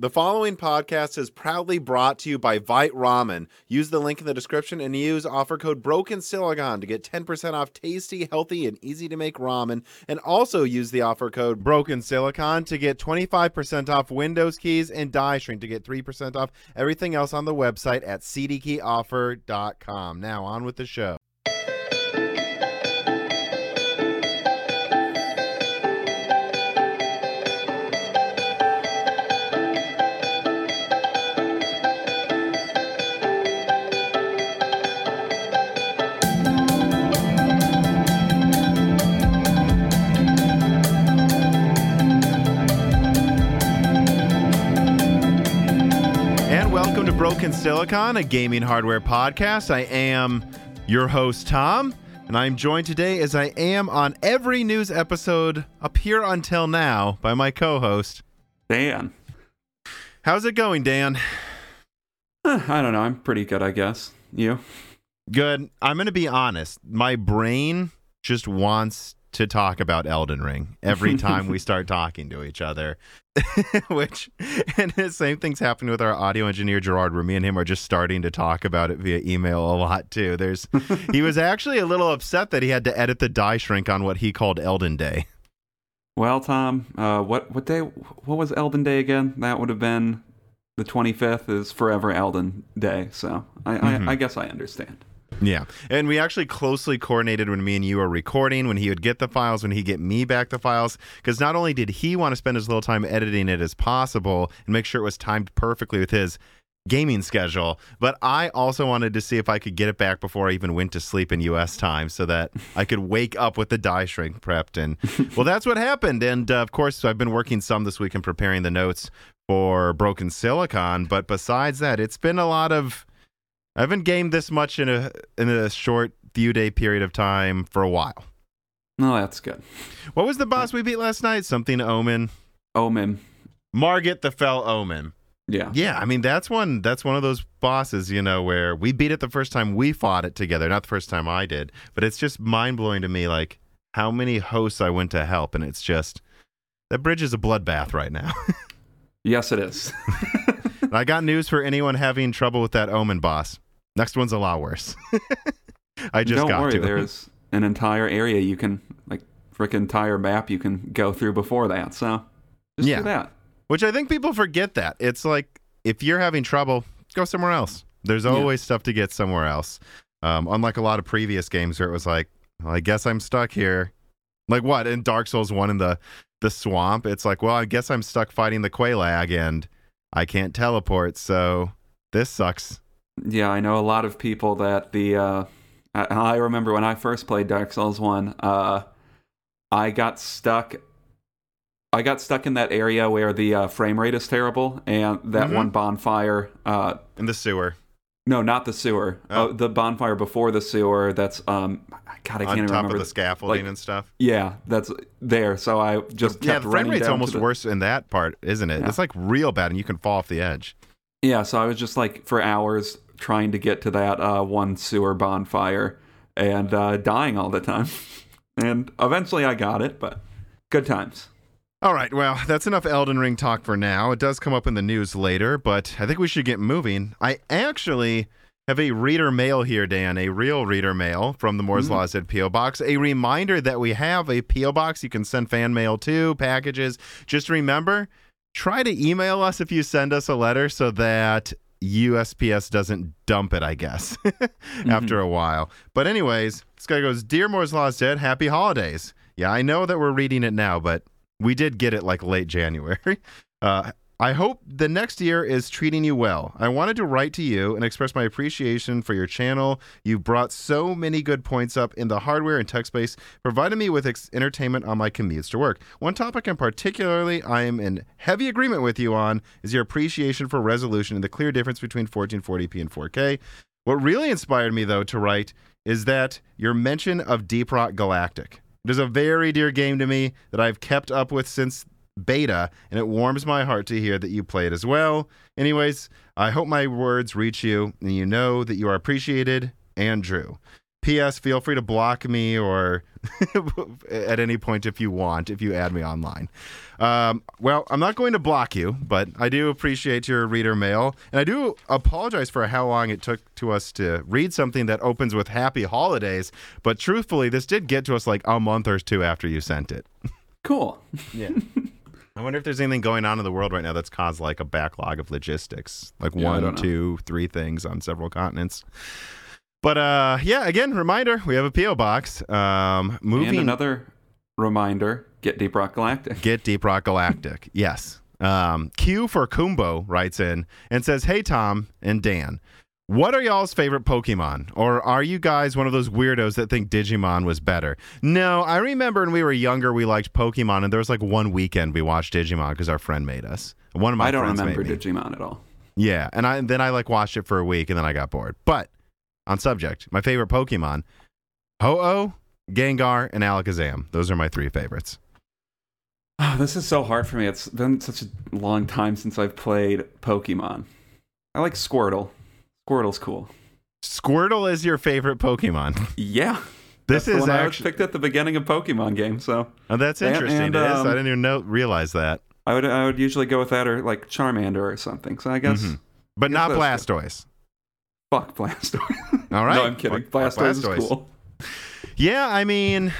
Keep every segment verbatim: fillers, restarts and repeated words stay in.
The following podcast is proudly brought to you by Vite Ramen. Use the link in the description and use offer code BrokenSiligon to get ten percent off tasty, healthy, and easy-to-make ramen. And also use the offer code BrokenSiligon to get twenty-five percent off Windows keys and Die Shrink to get three percent off everything else on the website at c d key offer dot com. Now, on with the show. Broken Silicon, a gaming hardware podcast. I am your host, Tom, and I'm joined today, as I am on every news episode up here until now, by my co-host, Dan. How's it going, Dan? Uh, I don't know. I'm pretty good, I guess. You? Good. I'm going to be honest. My brain just wants to talk about Elden Ring every time we start talking to each other. Which, and the same thing's happening with our audio engineer Gerard, where me and him are just starting to talk about it via email a lot too. There's he was actually a little upset that he had to edit the Die Shrink on what he called Elden Day. Well, Tom, uh what what day what was Elden Day again? That would have been the twenty-fifth is forever Elden Day, so I, mm-hmm. I, I guess I understand. Yeah, and we actually closely coordinated when me and you were recording, when he would get the files, when he'd get me back the files, because not only did he want to spend as little time editing it as possible and make sure it was timed perfectly with his gaming schedule, but I also wanted to see if I could get it back before I even went to sleep in U S time so that I could wake up with the Die Shrink prepped. And well, that's what happened. And uh, of course, I've been working some this week and preparing the notes for Broken Silicon, but besides that, it's been a lot of... I haven't gamed this much in a in a short few day period of time for a while. No, that's good. What was the boss we beat last night? Something Omen. Omen. Margit the Fell Omen. Yeah. Yeah, I mean that's one that's one of those bosses, you know, where we beat it the first time we fought it together, not the first time I did, but it's just mind-blowing to me like how many hosts I went to help, and it's just that bridge is a bloodbath right now. Yes, it is. I got news for anyone having trouble with that Omen boss. Next one's a lot worse. I just Don't got worry, to. Don't worry, there's an entire area you can, like, frickin' entire map you can go through before that. So just yeah. do that. Which I think people forget that. It's like, if you're having trouble, go somewhere else. There's always yeah. stuff to get somewhere else. Um, unlike a lot of previous games where it was like, well, I guess I'm stuck here. Like what? In Dark Souls one in the, the swamp, it's like, well, I guess I'm stuck fighting the Quaalag and... I can't teleport, so this sucks. Yeah, I know a lot of people that the... Uh, I, I remember when I first played Dark Souls one, uh, I got stuck... I got stuck in that area where the uh, frame rate is terrible, and that mm-hmm. one bonfire... Uh, in the sewer. No, not the sewer. Oh. Uh, the bonfire before the sewer that's... um. God, I can't remember. On top remember. of the scaffolding like, and stuff? Yeah, that's there. So I just yeah, kept running down. Yeah, the frame rate's almost the... worse in that part, isn't it? Yeah. It's like real bad, and you can fall off the edge. Yeah, so I was just like for hours trying to get to that uh, one sewer bonfire and uh, dying all the time. And eventually I got it, but good times. All right, well, that's enough Elden Ring talk for now. It does come up in the news later, but I think we should get moving. I actually... have a reader mail here, Dan, a real reader mail from the Moore's mm. Law Said P O. Box. A reminder that we have a P O. Box you can send fan mail to, packages. Just remember, try to email us if you send us a letter so that U S P S doesn't dump it, I guess, mm-hmm. after a while. But anyways, this guy goes, Dear Moore's Law Said, happy holidays. Yeah, I know that we're reading it now, but we did get it like late January. Uh I hope the next year is treating you well. I wanted to write to you and express my appreciation for your channel. You brought so many good points up in the hardware and tech space, provided me with ex- entertainment on my commutes to work. One topic in particularly I am in heavy agreement with you on is your appreciation for resolution and the clear difference between fourteen forty p and four K. What really inspired me, though, to write is that your mention of Deep Rock Galactic. It is a very dear game to me that I've kept up with since beta, and it warms my heart to hear that you play it as well. Anyways, I hope my words reach you and you know that you are appreciated, Andrew. P S Feel free to block me or at any point if you want, if you add me online. Um, well, I'm not going to block you, but I do appreciate your reader mail. And I do apologize for how long it took to us to read something that opens with happy holidays. But truthfully, this did get to us like a month or two after you sent it. Cool. Yeah. I wonder if there's anything going on in the world right now that's caused like a backlog of logistics, like yeah, one, two, three things on several continents. But uh, yeah, again, reminder, we have a P O box. Um, moving and another reminder, get Deep Rock Galactic. Get Deep Rock Galactic, yes. Um, Q for Kumbo writes in and says, hey, Tom and Dan, what are y'all's favorite Pokemon? Or are you guys one of those weirdos that think Digimon was better? No, I remember when we were younger, we liked Pokemon, and there was like one weekend we watched Digimon because our friend made us. One of my I don't friends remember Digimon at all. Yeah, and I then I like watched it for a week, and then I got bored. But on subject, my favorite Pokemon, Ho-Oh, Gengar, and Alakazam. Those are my three favorites. Oh, this is so hard for me. It's been such a long time since I've played Pokemon. I like Squirtle. Squirtle's cool. Squirtle is your favorite Pokemon. Yeah. This is actually I was picked at the beginning of Pokemon game, so. Oh, that's interesting. And, and, it is. Um, I didn't even know, realize that. I would I would usually go with that or like Charmander or something. So I guess mm-hmm. But I guess not Blastoise. Good. Fuck Blastoise. All right. No, I'm kidding. Blastoise, Blastoise is cool. Yeah, I mean,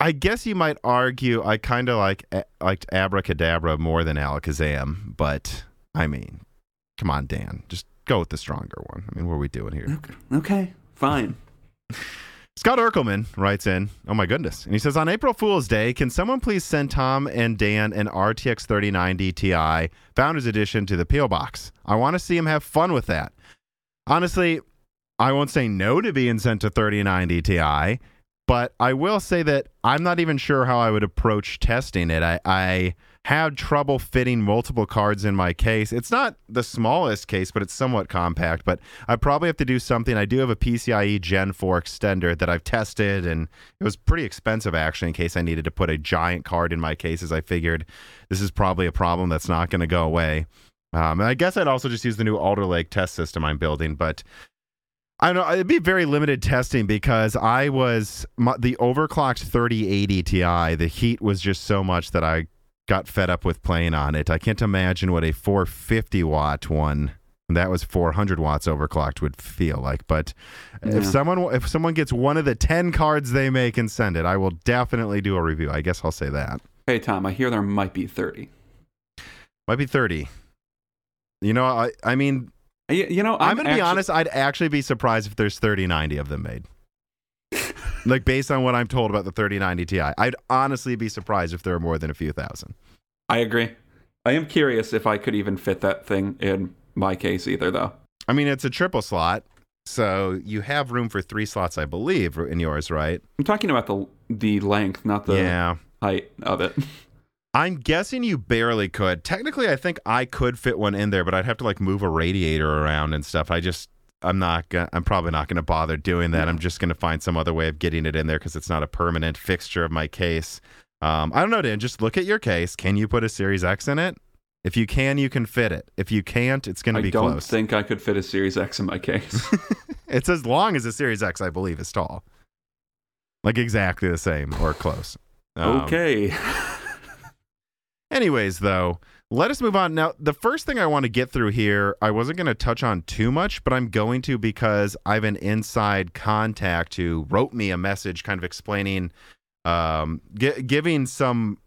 I guess you might argue I kind of like liked Abracadabra more than Alakazam, but I mean, come on, Dan. Just go with the stronger one. I mean, what are we doing here? Okay, okay. Fine. Scott Erkelman writes in, oh my goodness, and he says, on April Fool's Day, can someone please send Tom and Dan an R T X thirty ninety Ti Founders Edition to the P O Box? I want to see him have fun with that. Honestly, I won't say no to being sent to thirty ninety Ti, but I will say that I'm not even sure how I would approach testing it. I... I have trouble fitting multiple cards in my case. It's not the smallest case, but it's somewhat compact, but I probably have to do something. I do have a PCIe Gen four extender that I've tested, and it was pretty expensive, actually, in case I needed to put a giant card in my case, as I figured this is probably a problem that's not going to go away. Um, and I guess I'd also just use the new Alder Lake test system I'm building, but I don't know. It'd be very limited testing because I was... My, the overclocked thirty eighty Ti, the heat was just so much that I got fed up with playing on it. I can't imagine what a four hundred fifty watt one, and that was four hundred watts overclocked, would feel like. But yeah. if someone if someone gets one of the ten cards they make and send it, I will definitely do a review. I guess I'll say that. Hey Tom, I hear there might be thirty. Might be thirty. You know, I I mean, you, you know, I'm, I'm gonna actually... be honest. I'd actually be surprised if there's thirty ninety of them made. Like, based on what I'm told about the thirty ninety Ti, I'd honestly be surprised if there are more than a few thousand. I agree. I am curious if I could even fit that thing in my case either, though. I mean, it's a triple slot, so you have room for three slots, I believe, in yours, right? I'm talking about the the length, not the yeah. height of it. I'm guessing you barely could. Technically, I think I could fit one in there, but I'd have to, like, move a radiator around and stuff. I just... I'm not. Gonna, I'm probably not going to bother doing that. Yeah. I'm just going to find some other way of getting it in there because it's not a permanent fixture of my case. Um, I don't know, Dan. Just look at your case. Can you put a Series X in it? If you can, you can fit it. If you can't, it's going to be close. I don't think I could fit a Series X in my case. It's as long as a Series X, I believe, is tall. Like exactly the same or close. Um, okay. Anyways, though. Let us move on. Now, the first thing I want to get through here, I wasn't going to touch on too much, but I'm going to because I have an inside contact who wrote me a message kind of explaining, um, gi- giving some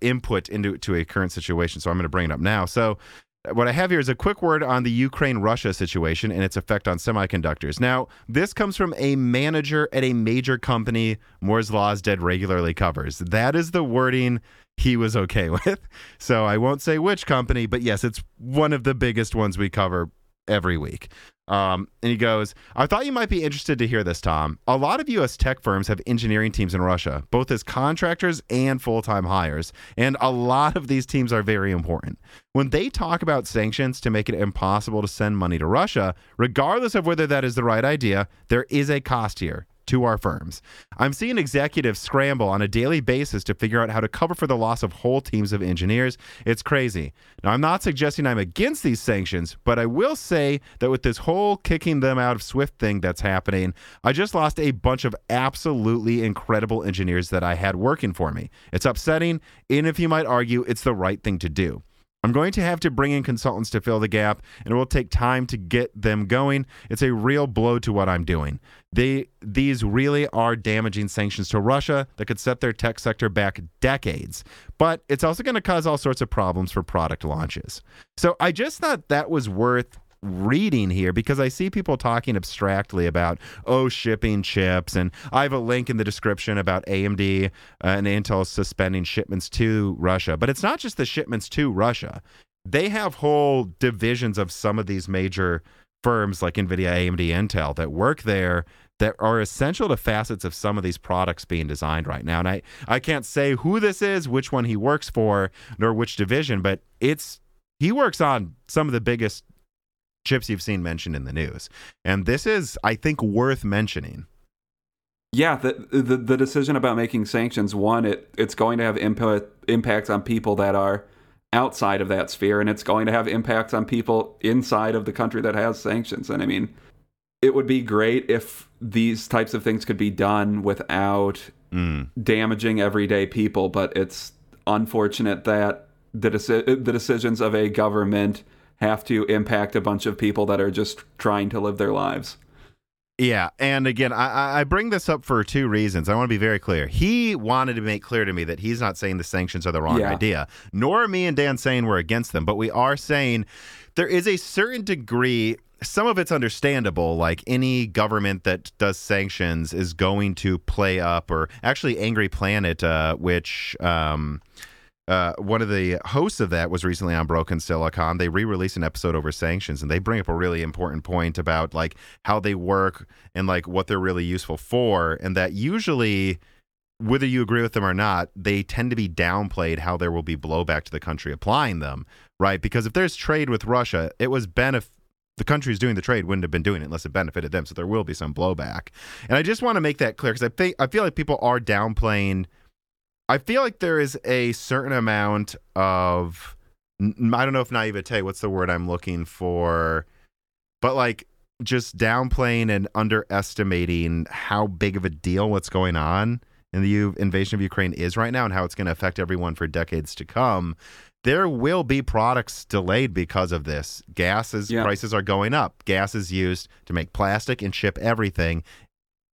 input into to a current situation. So I'm going to bring it up now. So what I have here is a quick word on the Ukraine-Russia situation and its effect on semiconductors. Now, this comes from a manager at a major company Moore's Law's Dead regularly covers. That is the wording he was okay with. So I won't say which company, but yes, it's one of the biggest ones we cover every week. Um, and he goes, I thought you might be interested to hear this, Tom. A lot of U S tech firms have engineering teams in Russia, both as contractors and full-time hires. And a lot of these teams are very important. When they talk about sanctions to make it impossible to send money to Russia, regardless of whether that is the right idea, there is a cost here. to our firms. I'm seeing executives scramble on a daily basis to figure out how to cover for the loss of whole teams of engineers. It's crazy. Now, I'm not suggesting I'm against these sanctions, but I will say that with this whole kicking them out of Swift thing that's happening, I just lost a bunch of absolutely incredible engineers that I had working for me. It's upsetting, and if you might argue, it's the right thing to do. I'm going to have to bring in consultants to fill the gap, and it will take time to get them going. It's a real blow to what I'm doing. They, these really are damaging sanctions to Russia that could set their tech sector back decades. But it's also going to cause all sorts of problems for product launches. So I just thought that was worth reading here, because I see people talking abstractly about, oh, shipping chips, and I have a link in the description about A M D and Intel suspending shipments to Russia. But it's not just the shipments to Russia. They have whole divisions of some of these major firms like NVIDIA, A M D, Intel that work there that are essential to facets of some of these products being designed right now. And I, I can't say who this is, which one he works for, nor which division, but it's he works on some of the biggest chips you've seen mentioned in the news. And this is, I think, worth mentioning. Yeah, the the, the decision about making sanctions, one, it, it's going to have impact, impacts on people that are outside of that sphere, and it's going to have impacts on people inside of the country that has sanctions. And I mean, it would be great if these types of things could be done without mm. damaging everyday people, but it's unfortunate that the deci- the decisions of a government have to impact a bunch of people that are just trying to live their lives. Yeah, and again, I, I bring this up for two reasons. I want to be very clear. He wanted to make clear to me that he's not saying the sanctions are the wrong yeah. idea, nor are me and Dan saying we're against them, but we are saying there is a certain degree. Some of it's understandable, like any government that does sanctions is going to play up, or actually Angry Planet, uh, which... Um, Uh, one of the hosts of that was recently on Broken Silicon. They re-released an episode over sanctions, and they bring up a really important point about like how they work and like what they're really useful for, and that usually, whether you agree with them or not, they tend to be downplayed how there will be blowback to the country applying them, right? Because if there's trade with Russia, it was benef- the countries doing the trade wouldn't have been doing it unless it benefited them, so there will be some blowback. And I just want to make that clear, because I think I feel like people are downplaying. I feel like there is a certain amount of, I don't know if naivete, what's the word I'm looking for, but like just downplaying and underestimating how big of a deal what's going on in the U- invasion of Ukraine is right now, and how it's going to affect everyone for decades to come. There will be products delayed because of this. Gases, yeah. prices are going up. Gas is used to make plastic and ship everything.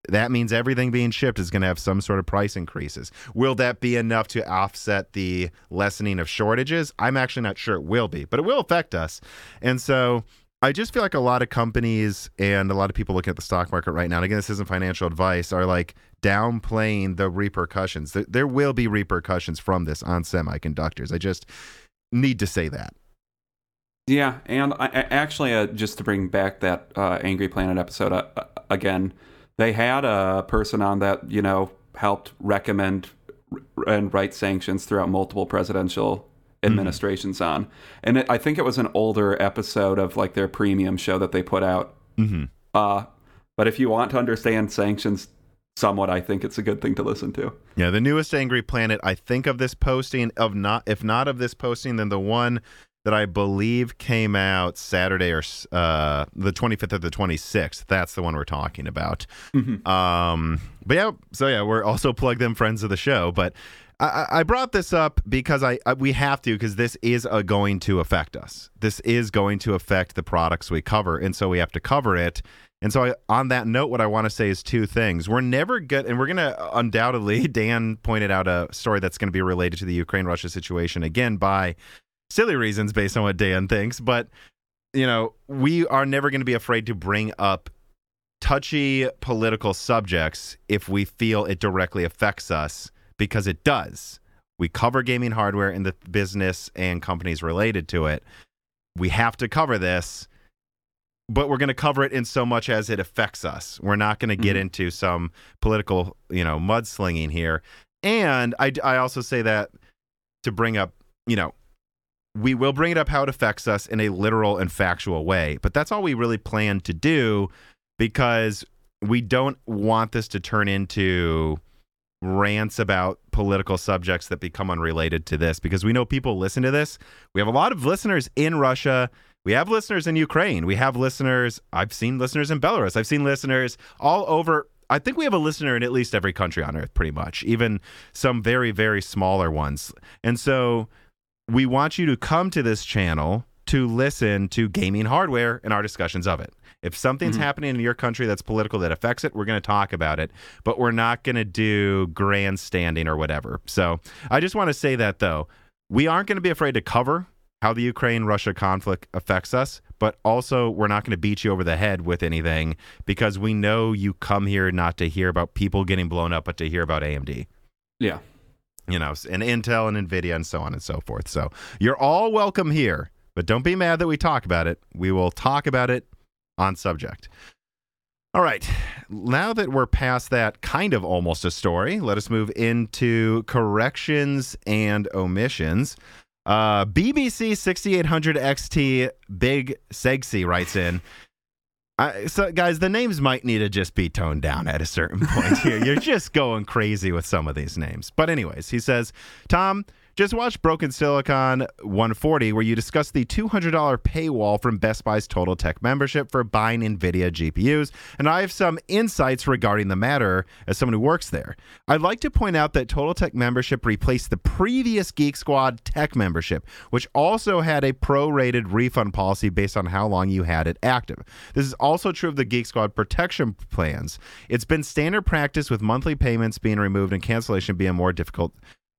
That means everything being shipped is going to have some sort of price increases. Will that be enough to offset the lessening of shortages? I'm actually not sure it will be, but it will affect us. And so I just feel like a lot of companies and a lot of people looking at the stock market right now, and again, this isn't financial advice, are like downplaying the repercussions. There will be repercussions from this on semiconductors. I just need to say that. Yeah, and I, actually, uh, just to bring back that uh, Angry Planet episode uh, again, they had a person on that, you know, helped recommend and write sanctions throughout multiple presidential administrations mm-hmm. on. And it, I think it was an older episode of like their premium show that they put out. Mm-hmm. Uh, but if you want to understand sanctions somewhat, I think it's a good thing to listen to. Yeah, the newest Angry Planet, I think of this posting, of not if not of this posting, then the one that I believe came out Saturday or uh, the twenty-fifth or the twenty-sixth. That's the one we're talking about. Mm-hmm. Um, but yeah, so yeah, we're also plug them friends of the show. But I, I brought this up because I, I we have to, because this is a, going to affect us. This is going to affect the products we cover, and so we have to cover it. And so I, on that note, what I want to say is two things. We're never good, and we're going to undoubtedly, Dan pointed out a story that's going to be related to the Ukraine-Russia situation again by silly reasons based on what Dan thinks, but, you know, we are never going to be afraid to bring up touchy political subjects if we feel it directly affects us, because it does. We cover gaming hardware and the business and companies related to it. We have to cover this, but we're going to cover it in so much as it affects us. We're not going to get mm-hmm. into some political, you know, mudslinging here. And I, I also say that to bring up, you know, we will bring it up how it affects us in a literal and factual way, but that's all we really plan to do, because we don't want this to turn into rants about political subjects that become unrelated to this, because we know people listen to this. We have a lot of listeners in Russia. We have listeners in Ukraine. We have listeners. I've seen listeners in Belarus. I've seen listeners all over. I think we have a listener in at least every country on earth, pretty much, even some very, very smaller ones. And so we want you to come to this channel to listen to gaming hardware and our discussions of it. If something's mm-hmm. happening in your country that's political that affects it, we're going to talk about it, but we're not going to do grandstanding or whatever. So I just want to say that, though, we aren't going to be afraid to cover how the Ukraine-Russia conflict affects us, but also we're not going to beat you over the head with anything, because we know you come here not to hear about people getting blown up, but to hear about A M D. Yeah. You know, and Intel and NVIDIA and so on and so forth. So you're all welcome here, but don't be mad that we talk about it. We will talk about it on subject. All right. Now that we're past that kind of almost a story, let us move into corrections and omissions. Uh, B B C sixty-eight hundred X T Big Sexy writes in. I, so, guys, the names might need to just be toned down at a certain point here. You're just going crazy with some of these names. But anyways, he says, Tom, just watch Broken Silicon one forty, where you discuss the two hundred dollars paywall from Best Buy's Total Tech membership for buying NVIDIA G P Us, and I have some insights regarding the matter as someone who works there. I'd like to point out that Total Tech membership replaced the previous Geek Squad Tech membership, which also had a prorated refund policy based on how long you had it active. This is also Also true of the Geek Squad protection plans. It's been standard practice with monthly payments being removed and cancellation being a more difficult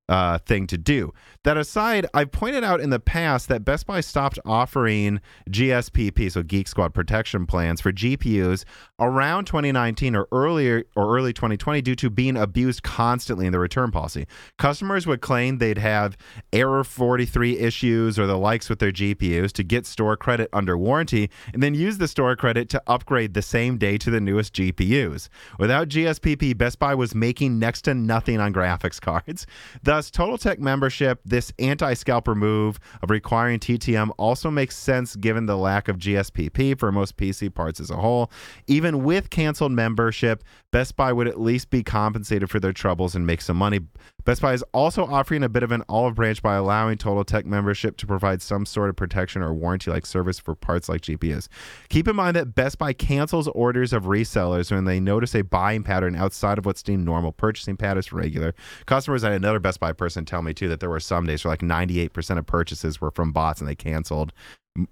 uh, thing to do. That aside, I've pointed out in the past that Best Buy stopped offering G S P P, so Geek Squad protection plans, for G P Us around twenty nineteen or earlier or early twenty twenty due to being abused constantly in the return policy. Customers would claim they'd have error forty-three issues or the likes with their G P Us to get store credit under warranty, and then use the store credit to upgrade the same day to the newest G P Us. Without G S P P, Best Buy was making next to nothing on graphics cards. Thus, Total Tech membership, this anti-scalper move of requiring T T M, also makes sense given the lack of G S P P for most P C parts as a whole. Even with canceled membership, Best Buy would at least be compensated for their troubles and make some money. Best Buy is also offering a bit of an olive branch by allowing Total Tech membership to provide some sort of protection or warranty-like service for parts like G P Us. Keep in mind that Best Buy cancels orders of resellers when they notice a buying pattern outside of what's deemed normal purchasing patterns for regular customers. And another Best Buy person tell me, too, that there were some days where like ninety-eight percent of purchases were from bots and they canceled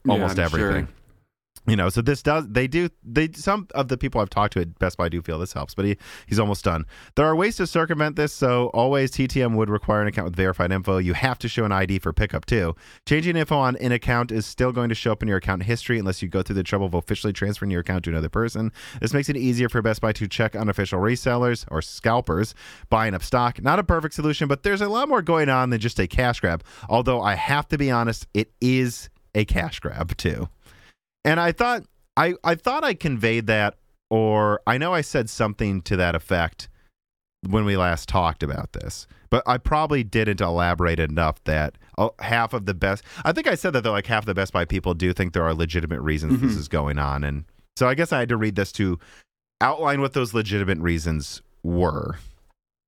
almost yeah, everything. Sure. You know, so this does, they do, they, some of the people I've talked to at Best Buy do feel this helps, but he, he's almost done. There are ways to circumvent this, so always T T M would require an account with verified info. You have to show an I D for pickup, too. Changing info on an account is still going to show up in your account history unless you go through the trouble of officially transferring your account to another person. This makes it easier for Best Buy to check unofficial resellers or scalpers buying up stock. Not a perfect solution, but there's a lot more going on than just a cash grab, although I have to be honest, it is a cash grab, too. And I thought I, I thought I conveyed that, or I know I said something to that effect when we last talked about this, but I probably didn't elaborate enough that half of the best, I think I said that though, like half the Best Buy people do think there are legitimate reasons mm-hmm. this is going on. And so I guess I had to read this to outline what those legitimate reasons were.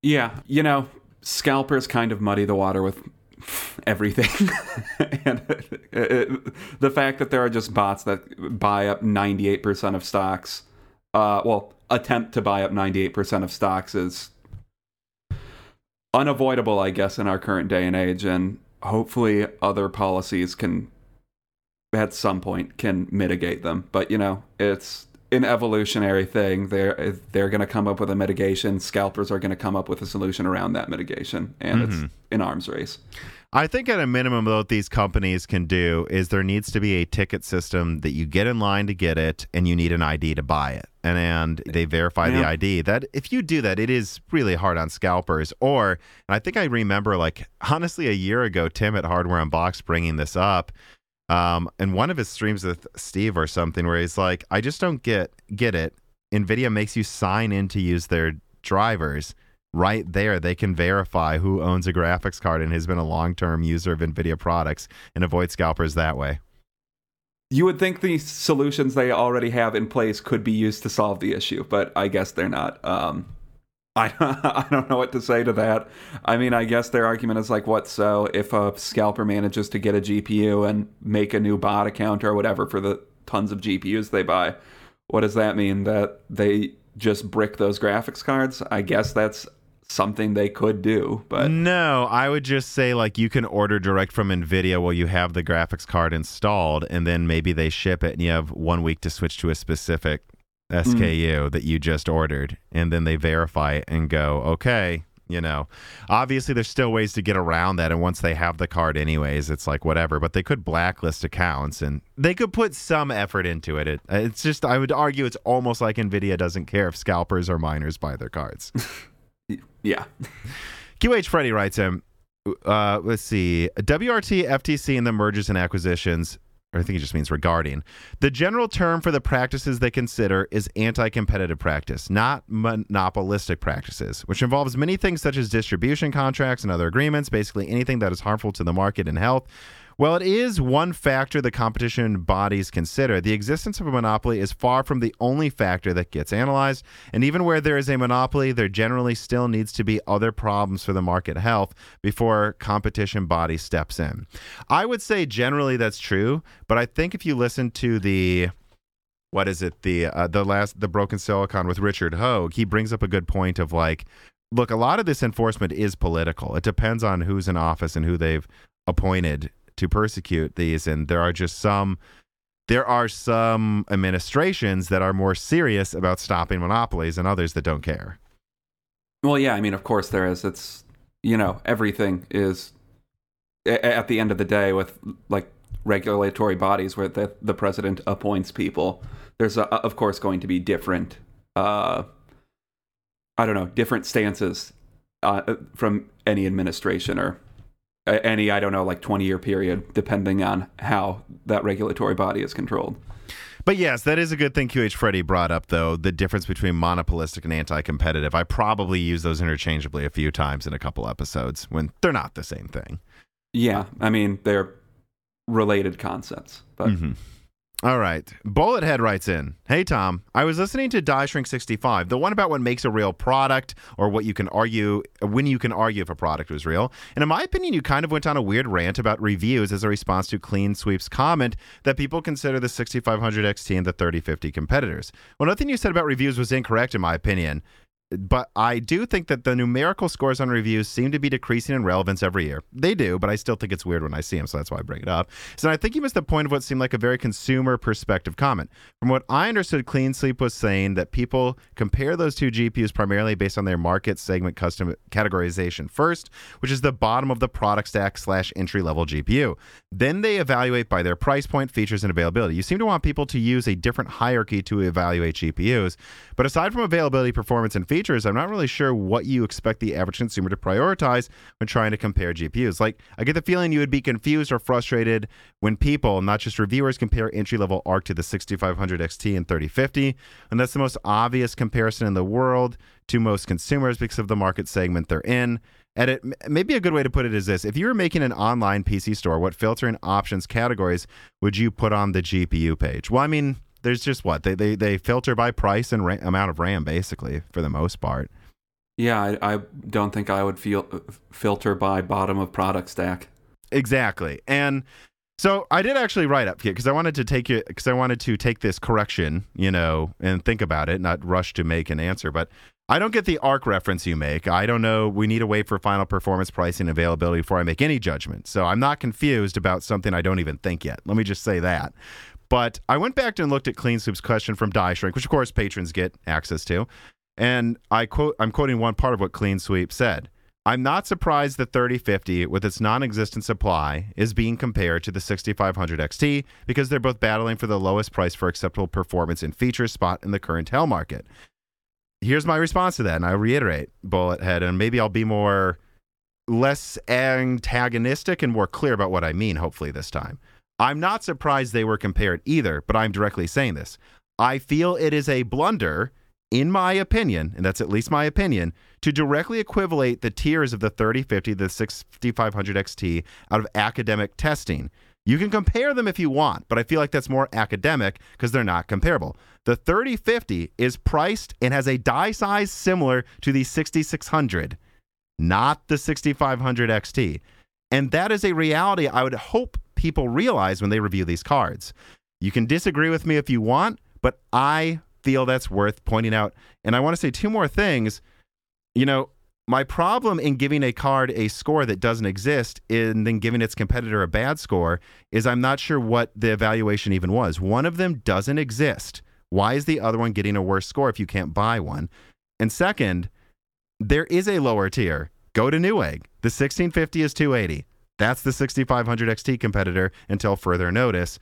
Yeah. You know, scalpers kind of muddy the water with everything and it, it, the fact that there are just bots that buy up ninety-eight percent of stocks uh well attempt to buy up ninety-eight percent of stocks is unavoidable, I guess, in our current day and age, and hopefully other policies can at some point can mitigate them. But you know, it's an evolutionary thing. They're they're going to come up with a mitigation. Scalpers are going to come up with a solution around that mitigation, and mm-hmm. it's an arms race. I think at a minimum, what these companies can do is there needs to be a ticket system that you get in line to get it, and you need an I D to buy it, and and they verify yeah. the I D. That if you do that, it is really hard on scalpers. Or, and I think I remember, like honestly, a year ago, Tim at Hardware Unboxed bringing this up. Um, and one of his streams with Steve or something where he's like, I just don't get get it. NVIDIA makes you sign in to use their drivers. Right there, they can verify who owns a graphics card and has been a long-term user of NVIDIA products and avoid scalpers that way. you would think the solutions they already have in place could be used to solve the issue, but I guess they're not. Um, I I don't know what to say to that. I mean, I guess their argument is like, what so if a scalper manages to get a G P U and make a new bot account or whatever for the tons of G P Us they buy, what does that mean? That they just brick those graphics cards? I guess that's something they could do, but no, I would just say like you can order direct from NVIDIA while you have the graphics card installed, and then maybe they ship it and you have one week to switch to a specific S K U mm. that you just ordered, and then they verify it and go, okay, you know, obviously there's still ways to get around that, and once they have the card anyways, it's like whatever, but they could blacklist accounts and they could put some effort into it. it it's just, I would argue it's almost like NVIDIA doesn't care if scalpers or miners buy their cards. Yeah. Q H Freddy writes him, uh, let's see, W R T, F T C, and the mergers and acquisitions, or I think it just means regarding. The general term for the practices they consider is anti-competitive practice, not monopolistic practices, which involves many things such as distribution contracts and other agreements, basically anything that is harmful to the market and health. While it is one factor the competition bodies consider, the existence of a monopoly is far from the only factor that gets analyzed, and even where there is a monopoly, there generally still needs to be other problems for the market health before competition body steps in. I would say generally that's true, but I think if you listen to the, what is it, the uh, the last, the Broken Silicon with Richard Hogue, he brings up a good point of like, look, a lot of this enforcement is political. It depends on who's in office and who they've appointed to persecute these, and there are just some there are some administrations that are more serious about stopping monopolies and others that don't care. Well, yeah, I mean, of course there is. It's, you know, everything is at the end of the day with like regulatory bodies where the, the president appoints people, there's a, of course going to be different uh I don't know different stances uh, from any administration or any, I don't know, like twenty-year period, depending on how that regulatory body is controlled. But yes, that is a good thing Q H Freddy brought up, though, the difference between monopolistic and anti-competitive. I probably use those interchangeably a few times in a couple episodes when they're not the same thing. Yeah, I mean, they're related concepts. But mm-hmm. All right. Bullethead writes in, hey, Tom, I was listening to Die Shrink sixty-five, the one about what makes a real product or what you can argue, when you can argue if a product was real. And in my opinion, you kind of went on a weird rant about reviews as a response to Clean Sweep's comment that people consider the sixty-five hundred X T and the thirty fifty competitors. Well, nothing you said about reviews was incorrect in my opinion, but I do think that the numerical scores on reviews seem to be decreasing in relevance every year. They do, but I still think it's weird when I see them, so that's why I bring it up. So I think you missed the point of what seemed like a very consumer perspective comment. From what I understood, Clean Sweep was saying that people compare those two G P Us primarily based on their market segment custom categorization first, which is the bottom of the product stack slash entry-level G P U. Then they evaluate by their price point, features, and availability. You seem to want people to use a different hierarchy to evaluate G P Us, but aside from availability, performance, and features, I'm not really sure what you expect the average consumer to prioritize when trying to compare G P Us. Like, I get the feeling you would be confused or frustrated when people, not just reviewers, compare entry-level A R C to the sixty-five hundred X T and thirty fifty, and that's the most obvious comparison in the world to most consumers because of the market segment they're in. Edit, maybe a good way to put it is this. If you were making an online P C store, what filtering options categories would you put on the G P U page? Well, I mean... There's just what they they they filter by price and ra- amount of RAM, basically, for the most part. Yeah, I, I don't think I would feel filter by bottom of product stack. Exactly, and so I did actually write up here because I wanted to take it because I wanted to take this correction, you know, and think about it, not rush to make an answer, but. I don't get the A R C reference you make. I don't know. We need to wait for final performance, pricing, availability before I make any judgment. So I'm not confused about something I don't even think yet. Let me just say that. But I went back and looked at Clean Sweep's question from Die Shrink, which of course patrons get access to. And I quote, I'm quoting one part of what Clean Sweep said. I'm not surprised the thirty fifty, with its non-existent supply, is being compared to the sixty-five hundred X T because they're both battling for the lowest price for acceptable performance and feature spot in the current hell market. Here's my response to that, and I reiterate, Bullethead, and maybe I'll be more less antagonistic and more clear about what I mean, hopefully, this time. I'm not surprised they were compared either, but I'm directly saying this. I feel it is a blunder, in my opinion, and that's at least my opinion, to directly equivalate the tiers of the thirty fifty, the sixty-five hundred X T out of academic testing. You can compare them if you want, but I feel like that's more academic because they're not comparable. The thirty fifty is priced and has a die size similar to the sixty-six hundred, not the sixty-five hundred X T. And that is a reality I would hope people realize when they review these cards. You can disagree with me if you want, but I feel that's worth pointing out. And I want to say two more things. You know, my problem in giving a card a score that doesn't exist and then giving its competitor a bad score is I'm not sure what the evaluation even was. One of them doesn't exist. Why is the other one getting a worse score if you can't buy one? And second, there is a lower tier. Go to Newegg. The sixteen fifty is two eighty. That's the sixty-five hundred X T competitor until further notice.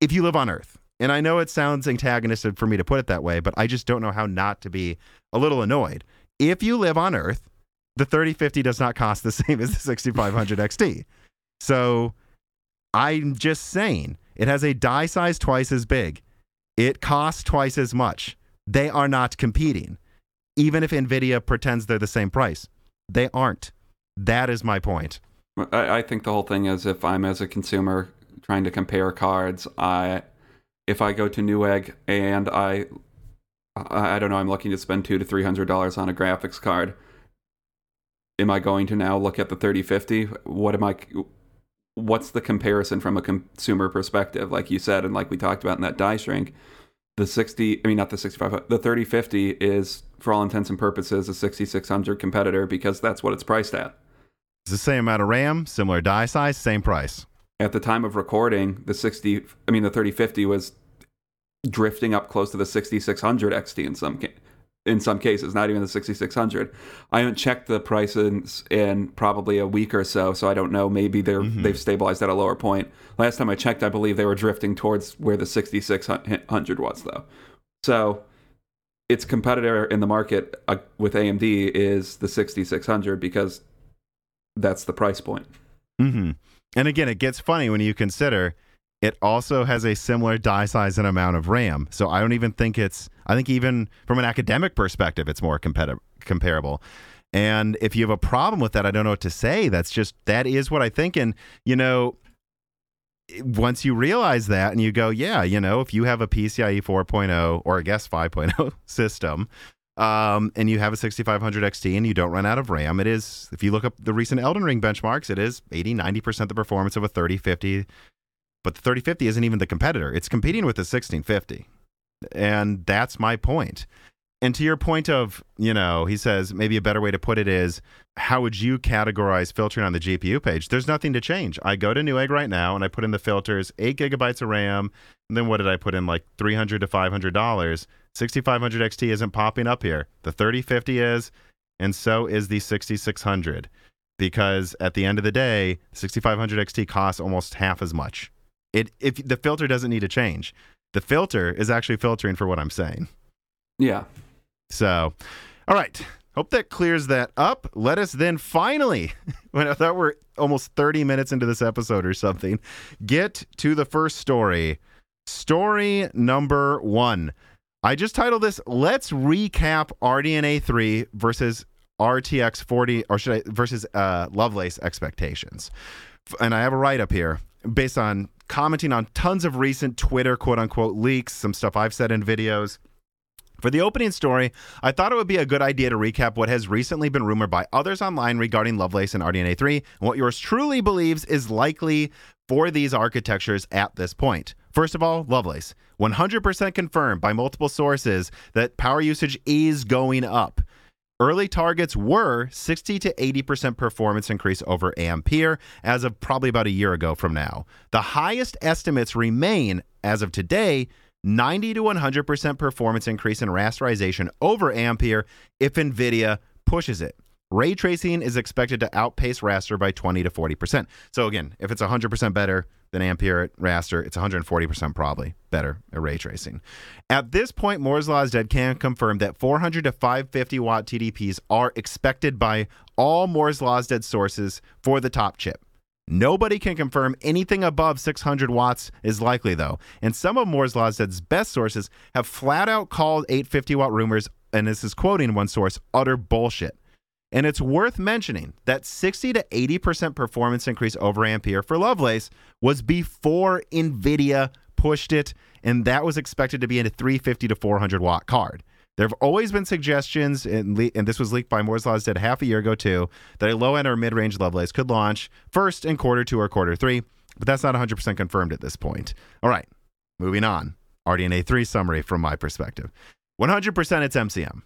If you live on Earth, and I know it sounds antagonistic for me to put it that way, but I just don't know how not to be a little annoyed. If you live on Earth, the thirty fifty does not cost the same as the sixty-five hundred X T. So I'm just saying, it has a die size twice as big. It costs twice as much. They are not competing. Even if NVIDIA pretends they're the same price, they aren't. That is my point. I, I think the whole thing is if I'm as a consumer trying to compare cards, I if I go to Newegg and I, I, I don't know, I'm looking to spend two to three hundred dollars on a graphics card. Am I going to now look at the thirty fifty? What am I? What's the comparison from a consumer perspective? Like you said, and like we talked about in that die shrink, the sixty, I mean not the sixty-five, the thirty fifty is for all intents and purposes a sixty-six hundred competitor because that's what it's priced at. It's the same amount of RAM, similar die size, same price. At the time of recording, the sixty, I mean the thirty fifty was drifting up close to the sixty-six hundred X T in some cases. In some cases, not even the sixty-six hundred. I haven't checked the prices in probably a week or so, so I don't know. Maybe they're mm-hmm. they've stabilized at a lower point. Last time I checked, I believe they were drifting towards where the sixty-six hundred was, though. So its competitor in the market uh, with A M D is the sixty-six hundred because that's the price point. Mm-hmm. And again, it gets funny when you consider it also has a similar die size and amount of RAM. So I don't even think it's, I think even from an academic perspective, it's more competi- comparable. And if you have a problem with that, I don't know what to say. That's just, that is what I think. And, you know, once you realize that and you go, yeah, you know, if you have a PCIe four point oh or I guess five point oh system, um, and you have a sixty-five hundred X T and you don't run out of RAM, it is, if you look up the recent Elden Ring benchmarks, it is eighty, ninety percent the performance of a thirty fifty. But the thirty fifty isn't even the competitor. It's competing with the sixteen fifty. And that's my point. And to your point of, you know, he says maybe a better way to put it is, how would you categorize filtering on the G P U page? There's nothing to change. I go to Newegg right now and I put in the filters, eight gigabytes of RAM. And then what did I put in? Like three hundred to five hundred dollars. sixty-five hundred X T isn't popping up here. The thirty fifty is, and so is the sixty-six hundred. Because at the end of the day, sixty-five hundred X T costs almost half as much. It, if the filter doesn't need to change. The filter is actually filtering for what I'm saying. Yeah. So, all right. Hope that clears that up. Let us then finally, when I thought we're almost thirty minutes into this episode or something, get to the first story. Story number one. I just titled this, Let's Recap R D N A three versus R T X forty, or should I, versus uh, Lovelace Expectations. And I have a write-up here based on commenting on tons of recent Twitter quote-unquote leaks, some stuff I've said in videos. For the opening story, I thought it would be a good idea to recap what has recently been rumored by others online regarding Lovelace and R D N A three, and what yours truly believes is likely for these architectures at this point. First of all, Lovelace. one hundred percent confirmed by multiple sources that power usage is going up. Early targets were sixty to eighty percent performance increase over Ampere as of probably about a year ago from now. The highest estimates remain, as of today, ninety to one hundred percent performance increase in rasterization over Ampere if NVIDIA pushes it. Ray tracing is expected to outpace raster by twenty to forty percent. So again, if it's one hundred percent better than Ampere at raster, it's one hundred forty percent probably better at ray tracing. At this point, Moore's Law's Dead can confirm that four hundred to five hundred fifty watt T D Ps are expected by all Moore's Law's Dead sources for the top chip. Nobody can confirm anything above six hundred watts is likely, though. And some of Moore's Law's Dead's best sources have flat out called eight hundred fifty watt rumors, and this is quoting one source, utter bullshit. And it's worth mentioning that sixty to eighty percent performance increase over Ampere for Lovelace was before NVIDIA pushed it, and that was expected to be in a three fifty to four hundred watt card. There have always been suggestions, and, le- and this was leaked by Moore's Law did half a year ago too, that a low-end or mid-range Lovelace could launch first in quarter two or quarter three, but that's not one hundred percent confirmed at this point. All right, moving on. R D N A three summary from my perspective. one hundred percent it's M C M.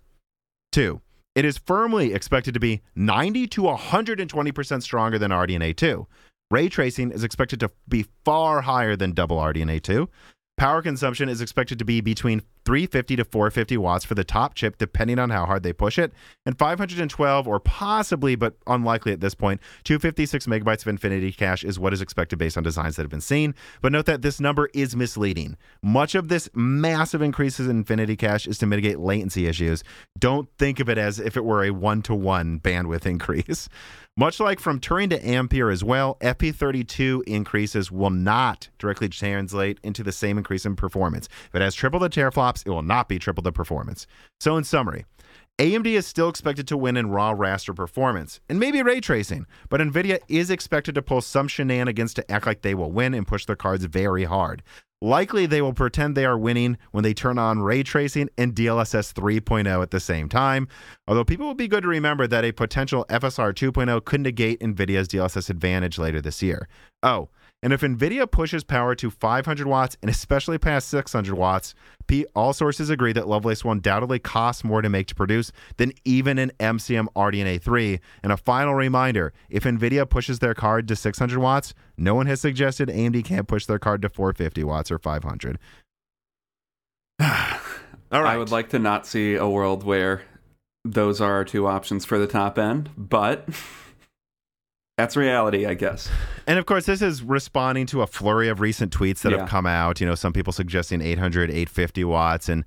Two, it is firmly expected to be ninety to one hundred twenty percent stronger than R D N A two. Ray tracing is expected to be far higher than double R D N A two. Power consumption is expected to be between three fifty to four fifty watts for the top chip, depending on how hard they push it, and five twelve or possibly, but unlikely at this point, two hundred fifty-six megabytes of Infinity Cache is what is expected based on designs that have been seen. But note that this number is misleading. Much of this massive increases in Infinity Cache is to mitigate latency issues. Don't think of it as if it were a one-to-one bandwidth increase. Much like from Turing to Ampere as well, F P thirty-two increases will not directly translate into the same increase in performance. If it has triple the teraflops, it will not be triple the performance. So in summary, A M D is still expected to win in raw raster performance, and maybe ray tracing, but NVIDIA is expected to pull some shenanigans to act like they will win and push their cards very hard. Likely they will pretend they are winning when they turn on ray tracing and D L S S three point oh at the same time, although people will be good to remember that a potential F S R two point oh could negate NVIDIA's D L S S advantage later this year. Oh, and if NVIDIA pushes power to five hundred watts and especially past six hundred watts, P- all sources agree that Lovelace will undoubtedly cost more to make to produce than even an M C M R D N A three. And a final reminder, if NVIDIA pushes their card to six hundred watts, no one has suggested A M D can't push their card to four fifty watts or five hundred. All right. I would like to not see a world where those are our two options for the top end, but... that's reality, I guess. And of course, this is responding to a flurry of recent tweets that yeah. have come out. You know, some people suggesting eight hundred, eight fifty watts. And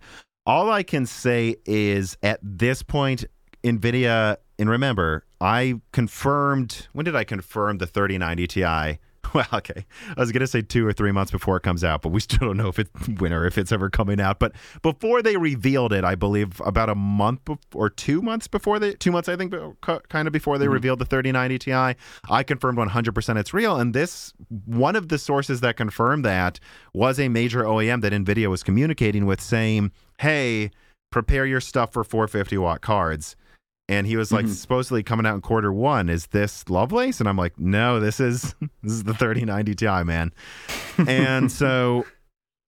all I can say is at this point, NVIDIA, and remember, I confirmed, when did I confirm the thirty ninety Ti? Well, okay, I was going to say two or three months before it comes out, but we still don't know if it's winter, if it's ever coming out. But before they revealed it, I believe about a month be- or two months before they, two months, I think, kind of before they mm-hmm. revealed the thirty ninety Ti, I confirmed one hundred percent it's real. And this, one of the sources that confirmed that was a major O E M that NVIDIA was communicating with saying, hey, prepare your stuff for four fifty watt cards. And he was like, mm-hmm. supposedly coming out in quarter one, is this Lovelace? And I'm like, no, this is this is the thirty ninety Ti, man. And so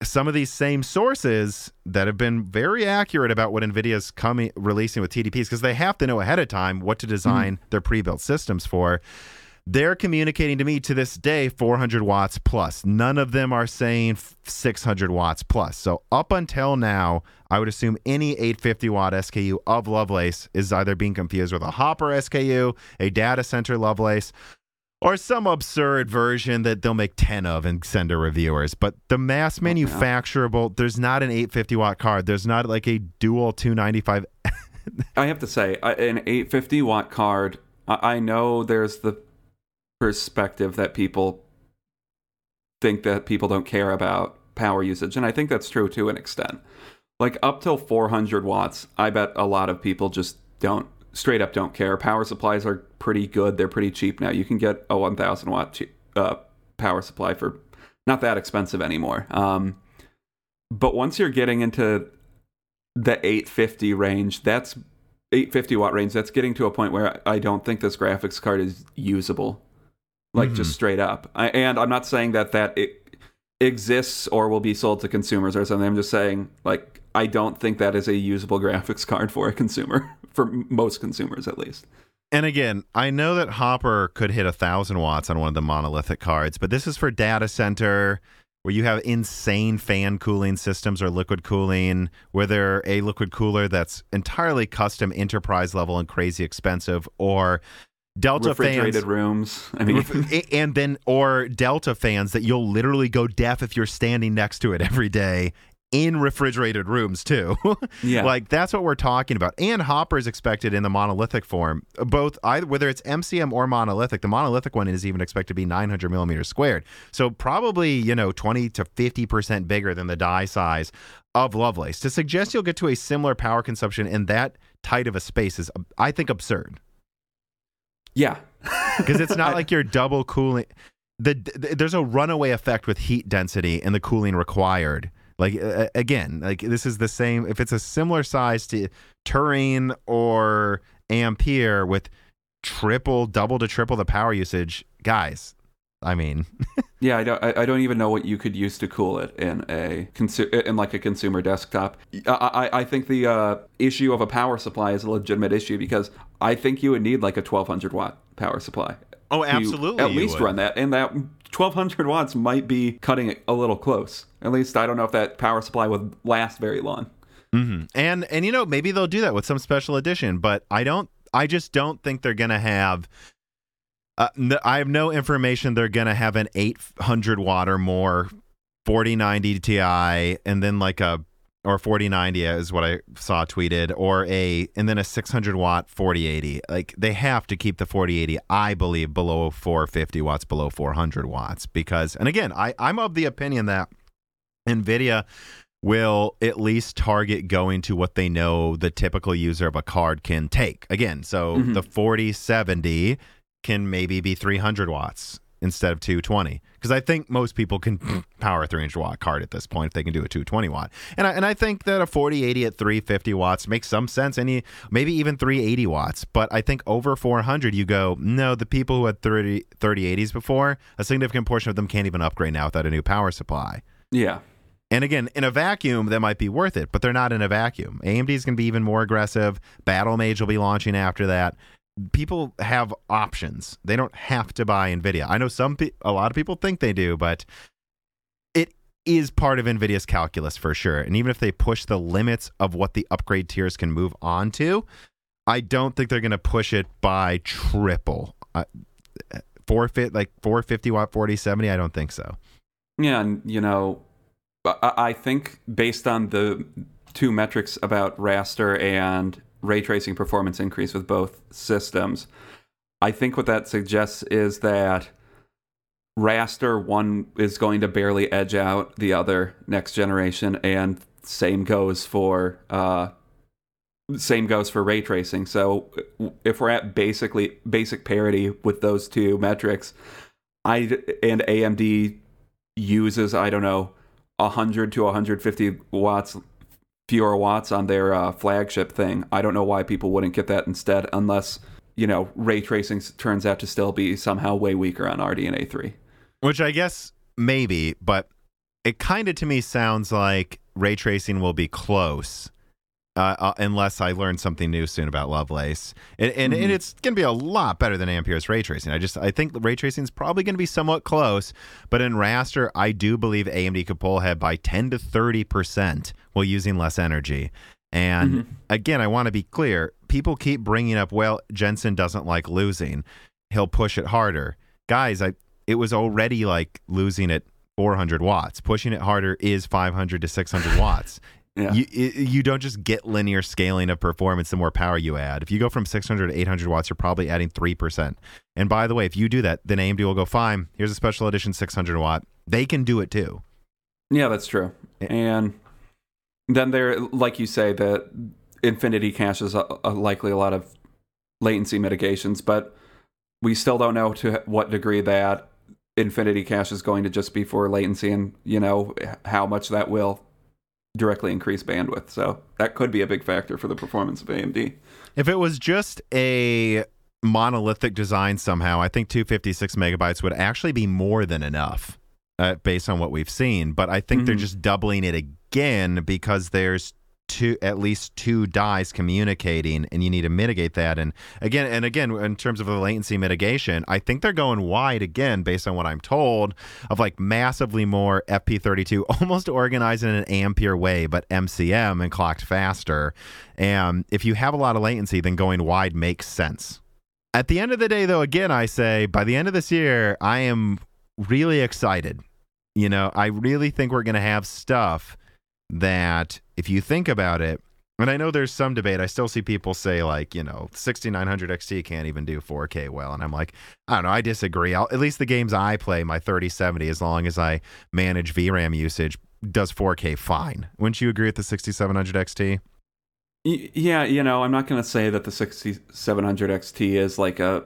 some of these same sources that have been very accurate about what NVIDIA's coming releasing with T D Ps, because they have to know ahead of time what to design mm-hmm. their pre-built systems for, they're communicating to me to this day four hundred watts plus. None of them are saying six hundred watts plus. So up until now, I would assume any eight fifty watt S K U of Lovelace is either being confused with a Hopper S K U, a data center Lovelace, or some absurd version that they'll make ten of and send to reviewers. But the mass manufacturable, there's not an eight fifty watt card. There's not like a dual two ninety-five. I have to say, an eight fifty watt card, I know there's the perspective that people think that people don't care about power usage, and I think that's true to an extent. Like up till four hundred watts, I bet a lot of people just don't straight up don't care. Power supplies are pretty good, they're pretty cheap now. You can get a one thousand watt cheap, uh, power supply for not that expensive anymore, um but once you're getting into the eight fifty range, that's eight fifty watt range, that's getting to a point where I don't think this graphics card is usable. Like, mm-hmm. just straight up. I, and I'm not saying that that it exists or will be sold to consumers or something. I'm just saying, like, I don't think that is a usable graphics card for a consumer, for most consumers at least. And again, I know that Hopper could hit one thousand watts on one of the monolithic cards, but this is for data center where you have insane fan cooling systems or liquid cooling, where they're a liquid cooler that's entirely custom enterprise level and crazy expensive, or... Delta refrigerated fans, rooms. I mean, and then or Delta fans that you'll literally go deaf if you're standing next to it every day in refrigerated rooms too. Yeah, like that's what we're talking about. And Hopper is expected in the monolithic form, both either whether it's M C M or monolithic. The monolithic one is even expected to be nine hundred millimeters squared, so probably you know twenty to fifty percent bigger than the die size of Lovelace. To suggest you'll get to a similar power consumption in that tight of a space is, I think, absurd. Yeah. Because it's not I, like you're double cooling. The, the There's a runaway effect with heat density and the cooling required. Like, uh, again, like this is the same. If it's a similar size to Turing or Ampere with triple, double to triple the power usage, guys, I mean. yeah, I don't, I don't even know what you could use to cool it in a consu- in like a consumer desktop. I, I, I think the uh, issue of a power supply is a legitimate issue because I think you would need like a twelve hundred watt power supply. Oh, absolutely. At least run that. And that twelve hundred watts might be cutting it a little close. At least I don't know if that power supply would last very long. Mm-hmm. And, and, you know, maybe they'll do that with some special edition, but I don't, I just don't think they're going to have, uh, no, I have no information they're going to have an eight hundred watt or more forty ninety Ti and then like a, or forty ninety is what I saw tweeted, or a, and then a six hundred watt forty eighty. Like they have to keep the forty eighty, I believe, below four hundred fifty watts, below four hundred watts, because, and again, I, I'm of the opinion that NVIDIA will at least target going to what they know the typical user of a card can take. Again, so mm-hmm. the forty seventy can maybe be three hundred watts instead of two twenty, because I think most people can power a three hundred watt card at this point if they can do a two twenty watt. And I, and I think that a forty eighty at three hundred fifty watts makes some sense, any maybe even three hundred eighty watts. But I think over four hundred, you go, no, the people who had thirty, thirty eighties before, a significant portion of them can't even upgrade now without a new power supply. Yeah. And again, in a vacuum, that might be worth it, but they're not in a vacuum. A M D's going to be even more aggressive. Battle Mage will be launching after that. People have options. They don't have to buy NVIDIA. I know some, pe- a lot of people think they do, but it is part of NVIDIA's calculus for sure. And even if they push the limits of what the upgrade tiers can move on to, I don't think they're going to push it by triple. Uh, four fit, like four hundred fifty watt, forty seventy, I don't think so. Yeah, and you know, I think based on the two metrics about raster and ray tracing performance increase with both systems, I think what that suggests is that raster one is going to barely edge out the other next generation, and same goes for uh, same goes for ray tracing. So if we're at basically basic parity with those two metrics, I and A M D uses I don't know. one hundred to one hundred fifty watts fewer watts on their uh, flagship thing. I don't know why people wouldn't get that instead, unless, you know, ray tracing turns out to still be somehow way weaker on R D N A three. Which I guess maybe, but it kind of to me sounds like ray tracing will be close. Uh, uh, unless I learn something new soon about Lovelace. And and, mm-hmm. and it's going to be a lot better than Ampere's ray tracing. I just I think ray tracing is probably going to be somewhat close, but in raster, I do believe A M D could pull ahead by ten to thirty percent while using less energy. And mm-hmm. again, I want to be clear. People keep bringing up, well, Jensen doesn't like losing. He'll push it harder. Guys, I it was already like losing at four hundred watts. Pushing it harder is five hundred to six hundred watts. Yeah. You you don't just get linear scaling of performance the more power you add. If you go from six hundred to eight hundred watts, you're probably adding three percent. And by the way, if you do that, then A M D will go, fine, here's a special edition six hundred watt. They can do it too. Yeah, that's true. Yeah. And then there, like you say, that Infinity caches a, a likely a lot of latency mitigations, but we still don't know to what degree that Infinity cache is going to just be for latency and, you know, how much that will directly increase bandwidth. So that could be a big factor for the performance of A M D. If it was just a monolithic design somehow, I think two hundred fifty-six megabytes would actually be more than enough uh, based on what we've seen. But I think mm-hmm. they're just doubling it again because there's two, at least two dies communicating, and you need to mitigate that. And again, and again, in terms of the latency mitigation, I think they're going wide again, based on what I'm told, of like massively more F P thirty-two, almost organized in an Ampere way, but M C M and clocked faster. And if you have a lot of latency, then going wide makes sense. At the end of the day, though, again, I say by the end of this year, I am really excited. You know, I really think we're going to have stuff that if you think about it, and I know there's some debate, I still see people say like, you know, sixty-nine hundred X T can't even do four K well. And I'm like, I don't know, I disagree. I'll, at least the games I play, my thirty seventy, as long as I manage V RAM usage, does four K fine. Wouldn't you agree with the sixty-seven hundred X T? Yeah, you know, I'm not going to say that the sixty-seven hundred X T is like a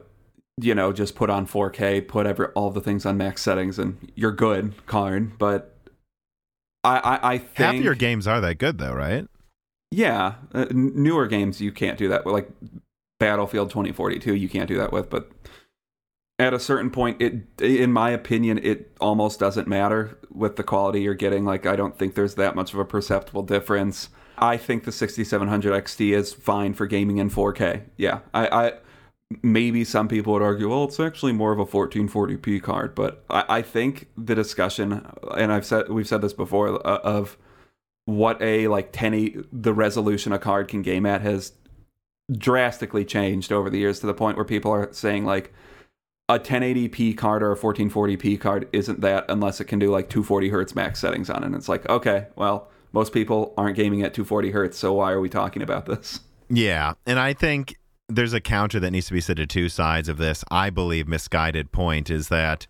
you know, just put on four K, put every all the things on max settings, and you're good, Karn. But I, I, I think half of your games are that good, though, right? Yeah, uh, newer games you can't do that with, like Battlefield twenty forty-two. You can't do that with, but at a certain point, it, in my opinion, it almost doesn't matter with the quality you're getting. Like, I don't think there's that much of a perceptible difference. I think the sixty-seven hundred X T is fine for gaming in four K. Yeah, I, I maybe some people would argue, well, it's actually more of a fourteen forty p card, but I, I think the discussion, and I've said we've said this before, uh, of what a like ten eighty the resolution a card can game at has drastically changed over the years to the point where people are saying like a ten eighty p card or a fourteen forty p card isn't that unless it can do like two forty hertz max settings on it. And it's like, okay, well, most people aren't gaming at two forty hertz, so why are we talking about this? Yeah, and I think there's a counter that needs to be said to two sides of this, I believe, misguided point is that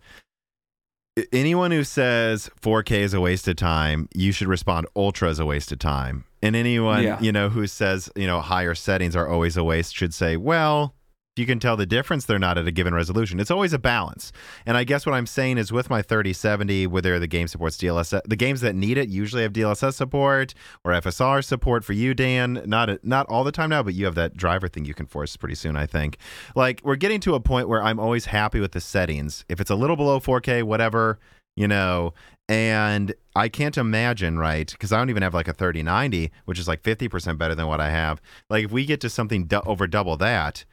anyone who says four K is a waste of time, you should respond ultra is a waste of time. And anyone, yeah. you know, who says, you know, higher settings are always a waste should say, well, you can tell the difference they're not at a given resolution. It's always a balance. And I guess what I'm saying is with my thirty seventy, whether the game supports D L S S, the games that need it usually have D L S S support or F S R support for you, Dan. Not a, not all the time now, but you have that driver thing you can force pretty soon, I think. Like, we're getting to a point where I'm always happy with the settings. If it's a little below four K, whatever, you know, and I can't imagine, right, because I don't even have like a thirty ninety, which is like fifty percent better than what I have. Like, if we get to something do- over double that,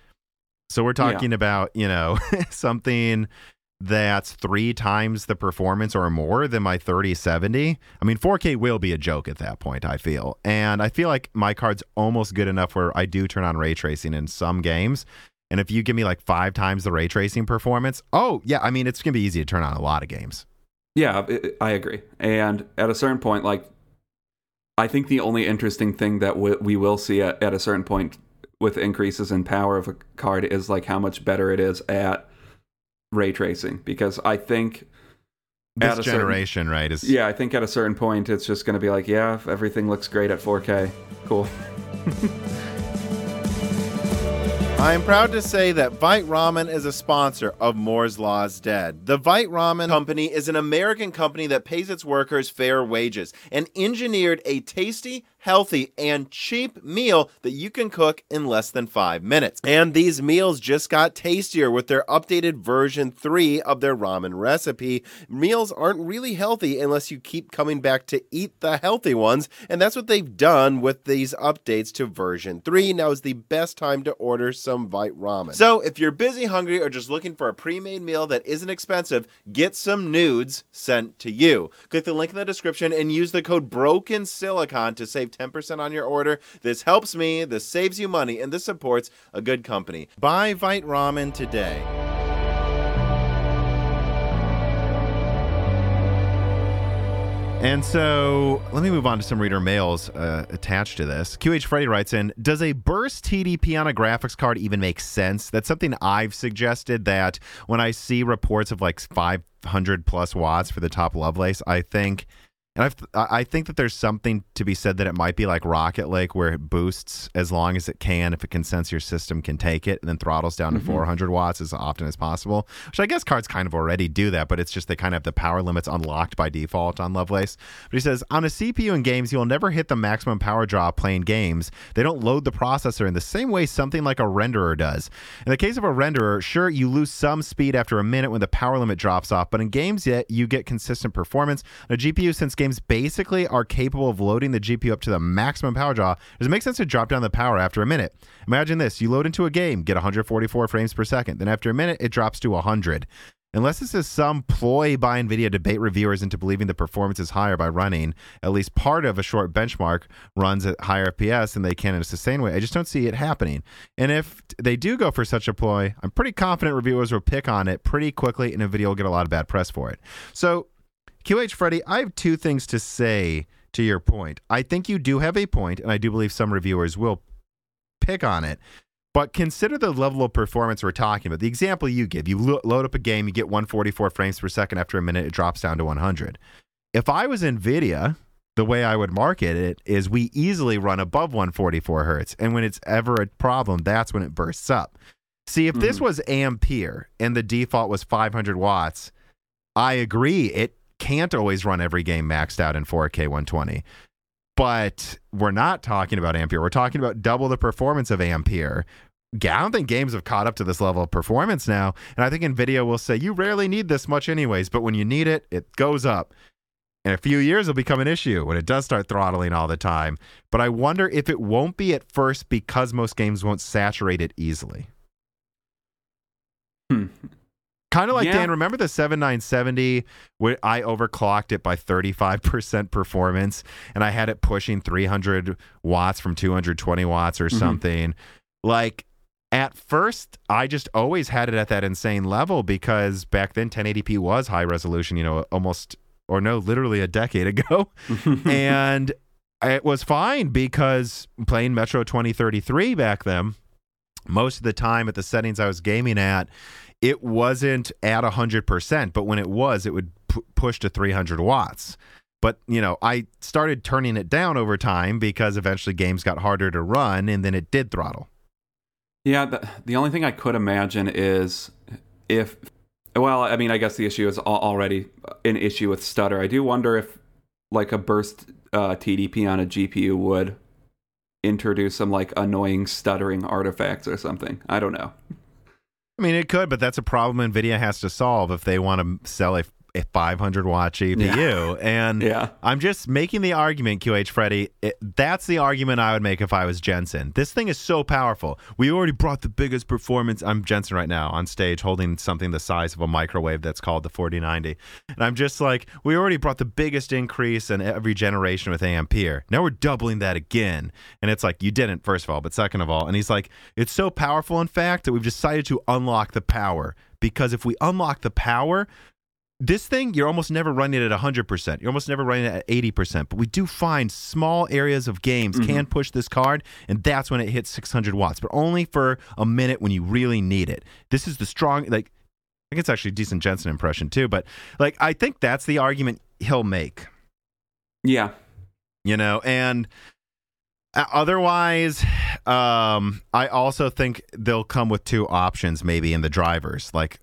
so we're talking yeah. about, you know, something that's three times the performance or more than my thirty seventy. I mean, four K will be a joke at that point, I feel. And I feel like my card's almost good enough where I do turn on ray tracing in some games. And if you give me like five times the ray tracing performance, oh, yeah, I mean, it's going to be easy to turn on a lot of games. Yeah, I agree. And at a certain point, like, I think the only interesting thing that we will see at, at a certain point with increases in power of a card is like how much better it is at ray tracing, because I think this generation certain, right is yeah I think at a certain point it's just going to be like, yeah, if everything looks great at four K, cool. I am proud to say that Vite Ramen is a sponsor of Moore's Law is Dead. The Vite Ramen Company is an American company that pays its workers fair wages and engineered a tasty, healthy, and cheap meal that you can cook in less than five minutes. And these meals just got tastier with their updated version three of their ramen recipe. Meals aren't really healthy unless you keep coming back to eat the healthy ones, and that's what they've done with these updates to version three. Now is the best time to order some Vite Ramen. So if you're busy, hungry, or just looking for a pre-made meal that isn't expensive, get some nudes sent to you. Click the link in the description and use the code BROKENSILICON to save ten percent on your order. This helps me, this saves you money, and this supports a good company. Buy Vite Ramen today. And so let me move on to some reader mails uh, attached to this. Q H Freddy writes in, does a burst T D P on a graphics card even make sense? That's something I've suggested, that when I see reports of like five hundred plus watts for the top Lovelace, I think, and I've, I think that there's something to be said that it might be like Rocket League, where it boosts as long as it can. If it can sense your system can take it, and then throttles down to mm-hmm. four hundred watts as often as possible, which I guess cards kind of already do that, but it's just they kind of have the power limits unlocked by default on Lovelace. But he says, on a C P U in games, you'll never hit the maximum power draw playing games. They don't load the processor in the same way something like a renderer does. In the case of a renderer, sure, you lose some speed after a minute when the power limit drops off, but in games yet you get consistent performance. On a G P U, since games basically are capable of loading the G P U up to the maximum power draw, does it make sense to drop down the power after a minute? Imagine this. You load into a game, get one forty-four frames per second. Then after a minute, it drops to one hundred. Unless this is some ploy by NVIDIA to bait reviewers into believing the performance is higher by running at least part of a short benchmark runs at higher F P S than they can in a sustained way, I just don't see it happening. And if they do go for such a ploy, I'm pretty confident reviewers will pick on it pretty quickly, and NVIDIA will get a lot of bad press for it. So, Q H Freddy, I have two things to say to your point. I think you do have a point, and I do believe some reviewers will pick on it. But consider the level of performance we're talking about. The example you give, you lo- load up a game, you get one forty-four frames per second. After a minute, it drops down to one hundred. If I was NVIDIA, the way I would market it is we easily run above one forty-four hertz. And when it's ever a problem, that's when it bursts up. See, if mm-hmm. this was ampere and the default was five hundred watts, I agree. It can't always run every game maxed out in four K one twenty. But we're not talking about ampere. We're talking about double the performance of ampere. I don't think games have caught up to this level of performance now. And I think NVIDIA will say, you rarely need this much anyways, but when you need it, it goes up. In a few years, it'll become an issue when it does start throttling all the time. But I wonder if it won't be at first because most games won't saturate it easily. Hmm. Kind of like, yeah. Dan, remember the seventy-nine seventy where I overclocked it by thirty-five percent performance and I had it pushing three hundred watts from two hundred twenty watts or something. Mm-hmm. Like, at first, I just always had it at that insane level because back then ten eighty p was high resolution, you know, almost, or no, literally a decade ago. And it was fine because playing Metro twenty thirty-three back then, most of the time at the settings I was gaming at, it wasn't at one hundred percent, but when it was, it would p- push to three hundred watts. But, you know, I started turning it down over time because eventually games got harder to run, and then it did throttle. Yeah, the, the only thing I could imagine is if... Well, I mean, I guess the issue is already an issue with stutter. I do wonder if, like, a burst uh, T D P on a G P U would introduce some, like, annoying stuttering artifacts or something. I don't know. I mean, it could, but that's a problem NVIDIA has to solve if they want to sell a, a five hundred watt G P U. Yeah. And yeah. I'm just making the argument, Q H Freddy, it, that's the argument I would make if I was Jensen. This thing is so powerful. We already brought the biggest performance. I'm Jensen right now on stage holding something the size of a microwave that's called the forty ninety. And I'm just like, we already brought the biggest increase in every generation with ampere. Now we're doubling that again. And it's like, you didn't, first of all, but second of all. And he's like, it's so powerful, in fact, that we've decided to unlock the power. Because if we unlock the power... This thing, you're almost never running it at one hundred percent. You're almost never running it at eighty percent. But we do find small areas of games mm-hmm. can push this card, and that's when it hits six hundred watts, but only for a minute when you really need it. This is the strong, like, I think it's actually a decent Jensen impression too, but, like, I think that's the argument he'll make. Yeah. You know, and otherwise, um, I also think they'll come with two options maybe in the drivers, like,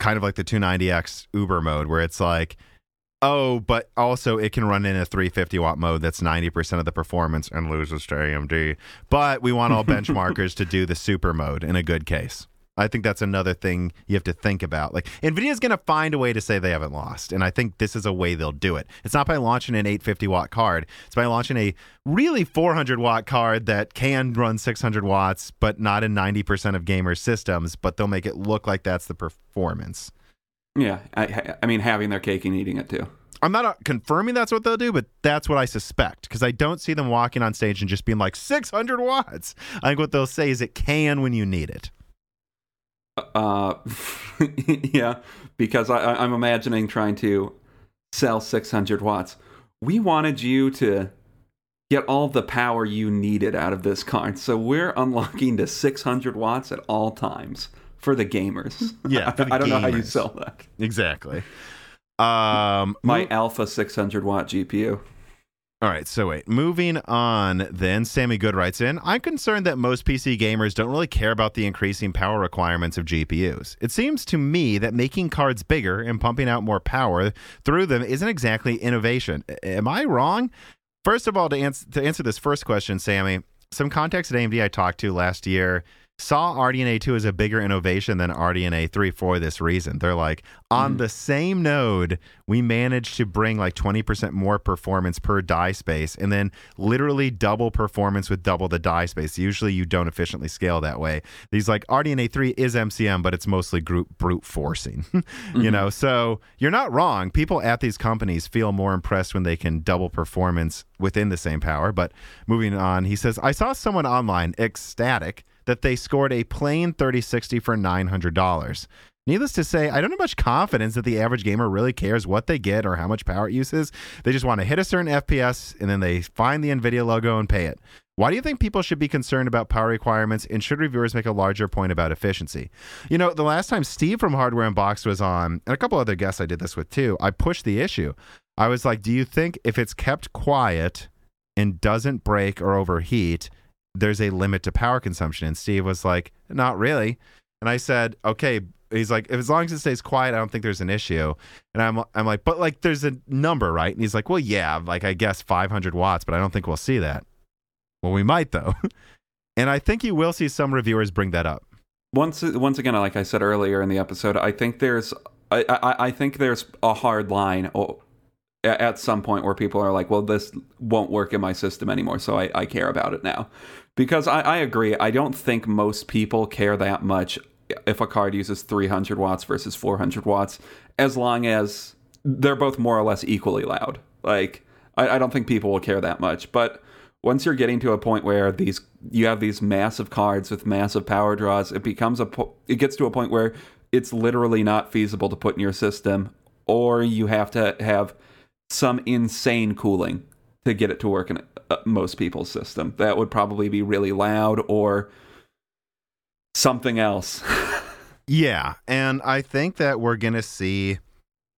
kind of like the two ninety X Uber mode where it's like, oh, but also it can run in a three hundred fifty watt mode that's ninety percent of the performance and loses to A M D. But we want all benchmarkers to do the super mode in a good case. I think that's another thing you have to think about. Like, NVIDIA's going to find a way to say they haven't lost, and I think this is a way they'll do it. It's not by launching an eight hundred fifty watt card. It's by launching a really four hundred watt card that can run six hundred watts, but not in ninety percent of gamer systems, but they'll make it look like that's the performance. Yeah, I, I mean, having their cake and eating it, too. I'm not confirming that's what they'll do, but that's what I suspect, because I don't see them walking on stage and just being like, six hundred watts. I think what they'll say is it can when you need it. Uh, yeah, because I, I'm imagining trying to sell six hundred watts. We wanted you to get all the power you needed out of this card, so we're unlocking to six hundred watts at all times for the gamers. Yeah, for the I, I don't gamers. know how you sell that. Exactly. Um, My mo- alpha six hundred watt G P U. All right, so wait, moving on then, Sammy Good writes in, I'm concerned that most P C gamers don't really care about the increasing power requirements of G P Us. It seems to me that making cards bigger and pumping out more power through them isn't exactly innovation. Am I wrong? First of all, to, ans- to answer this first question, Sammy, some contacts at A M D I talked to last year saw R D N A two as a bigger innovation than R D N A three for this reason. They're like, on mm. the same node, we managed to bring like twenty percent more performance per die space and then literally double performance with double the die space. Usually you don't efficiently scale that way. These like R D N A three is M C M, but it's mostly group brute forcing, you mm-hmm. know? So you're not wrong. People at these companies feel more impressed when they can double performance within the same power. But moving on, he says, I saw someone online ecstatic that they scored a plain thirty sixty for nine hundred dollars. Needless to say, I don't have much confidence that the average gamer really cares what they get or how much power it uses. They just want to hit a certain F P S, and then they find the NVIDIA logo and pay it. Why do you think people should be concerned about power requirements, and should reviewers make a larger point about efficiency? You know, the last time Steve from Hardware Unboxed was on, and a couple other guests I did this with too, I pushed the issue. I was like, do you think if it's kept quiet and doesn't break or overheat, there's a limit to power consumption? And Steve was like, not really. And I said, okay. He's like, if as long as it stays quiet, I don't think there's an issue. And I'm I'm like, but like, there's a number, right? And he's like, well, yeah, like I guess five hundred watts, but I don't think we'll see that. Well, we might though. And I think you will see some reviewers bring that up. Once once again, like I said earlier in the episode, I think there's I, I, I think there's a hard line at some point where people are like, well, this won't work in my system anymore, so I, I care about it now. Because I, I agree, I don't think most people care that much if a card uses three hundred watts versus four hundred watts, as long as they're both more or less equally loud. Like, I, I don't think people will care that much. But once you're getting to a point where these you have these massive cards with massive power draws, it becomes a po- it gets to a point where it's literally not feasible to put in your system, or you have to have some insane cooling to get it to work in most people's system. That would probably be really loud or something else. Yeah, and I think that we're going to see,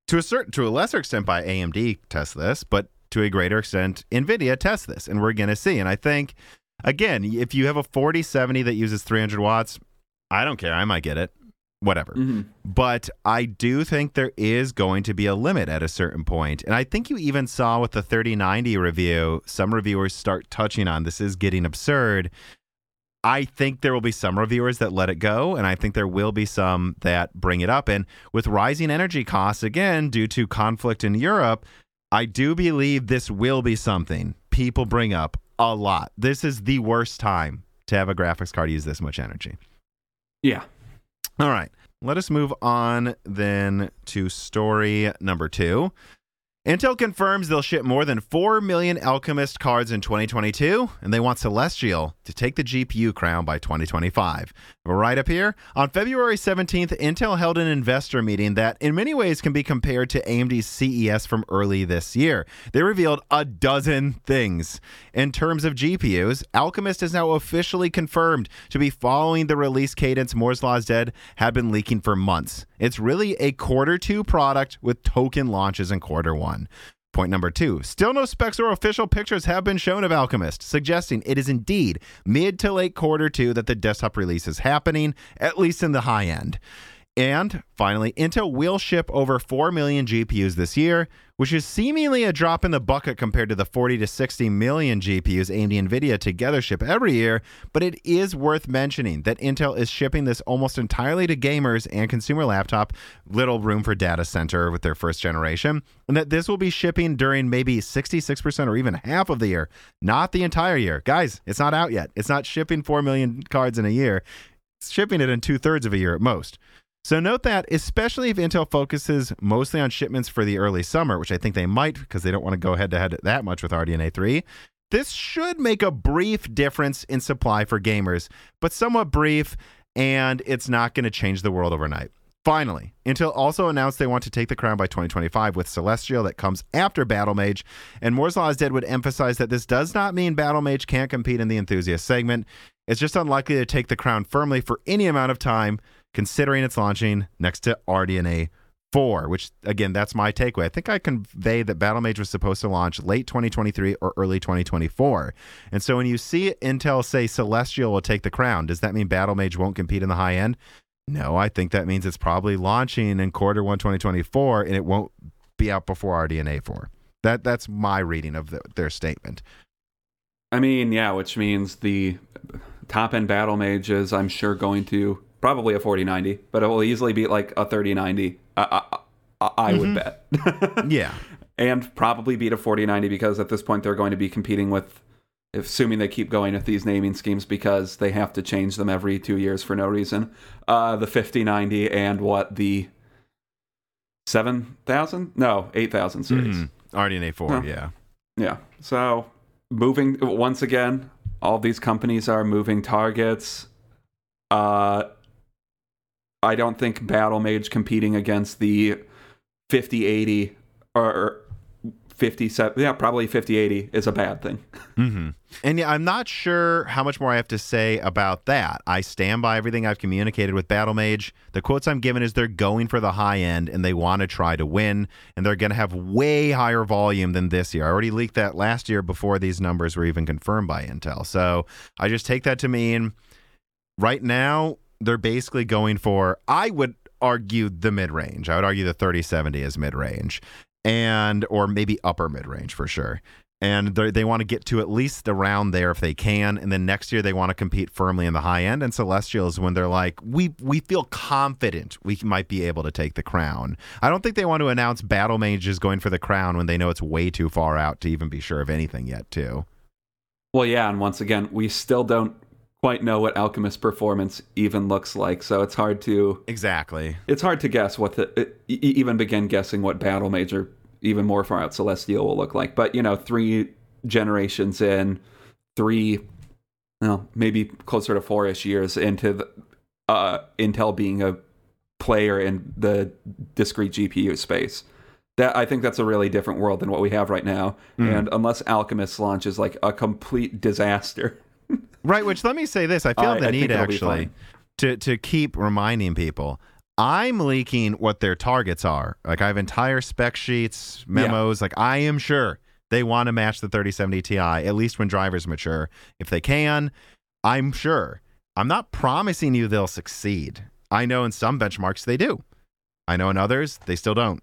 to a certain, to a lesser extent by A M D test this, but to a greater extent, NVIDIA test this, and we're going to see. And I think, again, if you have a forty seventy that uses three hundred watts, I don't care, I might get it, whatever. Mm-hmm. But I do think there is going to be a limit at a certain point. And I think you even saw with the thirty ninety review, some reviewers start touching on this is getting absurd. I think there will be some reviewers that let it go, and I think there will be some that bring it up. And with rising energy costs, again, due to conflict in Europe, I do believe this will be something people bring up a lot. This is the worst time to have a graphics card use this much energy. Yeah. All right. Let us move on then to story number two. Intel confirms they'll ship more than four million Alchemist cards in twenty twenty-two, and they want Celestial to take the G P U crown by twenty twenty-five. Right up here, on February seventeenth, Intel held an investor meeting that in many ways can be compared to A M D's C E S from early this year. They revealed a dozen things. In terms of G P Us, Alchemist is now officially confirmed to be following the release cadence Moore's Law's Dead had been leaking for months. It's really a quarter two product with token launches in quarter one. Point number two, still no specs or official pictures have been shown of Alchemist, suggesting it is indeed mid to late quarter two that the desktop release is happening, at least in the high end. And finally, Intel will ship over four million G P Us this year, which is seemingly a drop in the bucket compared to the forty to sixty million G P Us A M D and NVIDIA together ship every year, but it is worth mentioning that Intel is shipping this almost entirely to gamers and consumer laptop, little room for data center with their first generation, and that this will be shipping during maybe sixty-six percent or even half of the year, not the entire year. Guys, it's not out yet. It's not shipping four million cards in a year. It's shipping it in two-thirds of a year at most. So note that, especially if Intel focuses mostly on shipments for the early summer, which I think they might because they don't want to go head-to-head that much with R D N A three, this should make a brief difference in supply for gamers, but somewhat brief, and it's not going to change the world overnight. Finally, Intel also announced they want to take the crown by twenty twenty-five with Celestial that comes after Battlemage, and Moore's Law's Dead would emphasize that this does not mean Battlemage can't compete in the enthusiast segment. It's just unlikely to take the crown firmly for any amount of time, considering it's launching next to R D N A four, which, again, that's my takeaway. I think I conveyed that Battlemage was supposed to launch late twenty twenty-three or early twenty twenty-four. And so when you see Intel say Celestial will take the crown, does that mean Battlemage won't compete in the high end? No, I think that means it's probably launching in quarter one twenty twenty-four, and it won't be out before R D N A four. That, that's my reading of the, their statement. I mean, yeah, which means the top-end Battlemage is, I'm sure, going to... probably a forty ninety, but it will easily be like a thirty ninety, I, I, I would mm-hmm. bet. Yeah. And probably beat a forty ninety because at this point they're going to be competing with, assuming they keep going with these naming schemes because they have to change them every two years for no reason, uh, the fifty ninety and what, the seven thousand? No, eight thousand series. Mm-hmm. R D N A four, no. yeah. Yeah. So moving, once again, all these companies are moving targets. Uh... I don't think Battlemage competing against the fifty eighty or fifty-seven, yeah, probably fifty eighty is a bad thing. Mm-hmm. And yeah, I'm not sure how much more I have to say about that. I stand by everything I've communicated with Battlemage. The quotes I'm given is they're going for the high end and they want to try to win, and they're going to have way higher volume than this year. I already leaked that last year before these numbers were even confirmed by Intel. So I just take that to mean right now, they're basically going for, I would argue the mid-range. I would argue the thirty seventy is mid-range, and or maybe upper mid-range for sure. And they want to get to at least around there if they can. And then next year they want to compete firmly in the high end. And Celestial is when they're like, we we feel confident we might be able to take the crown. I don't think they want to announce Battle Mage is going for the crown when they know it's way too far out to even be sure of anything yet, too. Well, yeah. And once again, we still don't quite know what Alchemist performance even looks like. So it's hard to... Exactly. It's hard to guess what the... Even begin guessing what Battle Mage are even more far out Celestial will look like. But, you know, three generations in, three, well, maybe closer to four-ish years into the, uh, Intel being a player in the discrete G P U space. That I think that's a really different world than what we have right now. Mm. And unless Alchemist launches like a complete disaster. Right, which let me say this. I feel I, the I need actually to, to keep reminding people I'm leaking what their targets are. Like, I have entire spec sheets, memos. Yeah. Like, I am sure they want to match the thirty seventy Ti, at least when drivers mature. If they can, I'm sure. I'm not promising you they'll succeed. I know in some benchmarks they do. I know in others they still don't.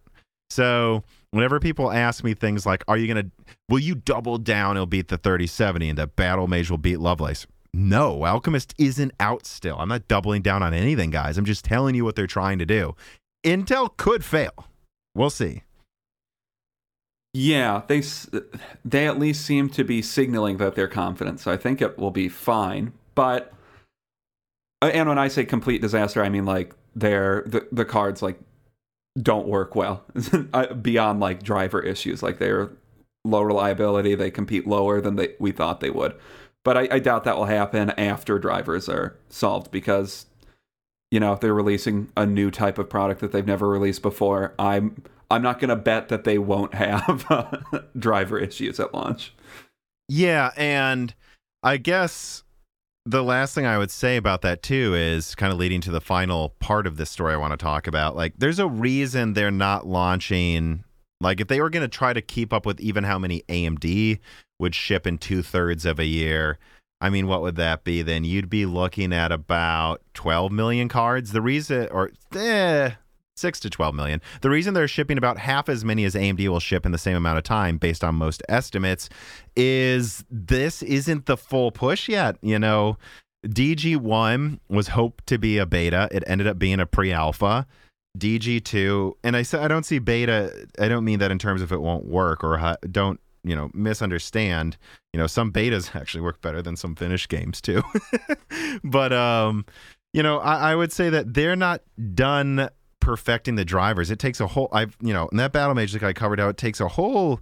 So whenever people ask me things like, are you going to, will you double down it'll beat the thirty seventy and the Battle Mage will beat Lovelace? No, Alchemist isn't out still. I'm not doubling down on anything, guys. I'm just telling you what they're trying to do. Intel could fail. We'll see. Yeah, they they at least seem to be signaling that they're confident, so I think it will be fine. But, and when I say complete disaster, I mean like they're, the, the cards like don't work well beyond like driver issues. Like they're low reliability. They compete lower than they we thought they would. But I, I doubt that will happen after drivers are solved because, you know, if they're releasing a new type of product that they've never released before, I'm I'm not going to bet that they won't have uh, driver issues at launch. Yeah, and I guess the last thing I would say about that, too, is kind of leading to the final part of this story I want to talk about. Like, there's a reason they're not launching. Like, if they were going to try to keep up with even how many A M D would ship in two-thirds of a year, I mean, what would that be then? You'd be looking at about twelve million cards. The reason, or eh, six to twelve million. The reason they're shipping about half as many as A M D will ship in the same amount of time, based on most estimates, is this isn't the full push yet. You know, D G one was hoped to be a beta. It ended up being a pre-alpha. D G two, and I said I don't see beta. I don't mean that in terms of it won't work or how, don't, you know, misunderstand. You know, some betas actually work better than some finished games too. But um, you know, I, I would say that they're not done perfecting the drivers. It takes a whole. I've you know, in that Battle Mage that I covered out, it takes a whole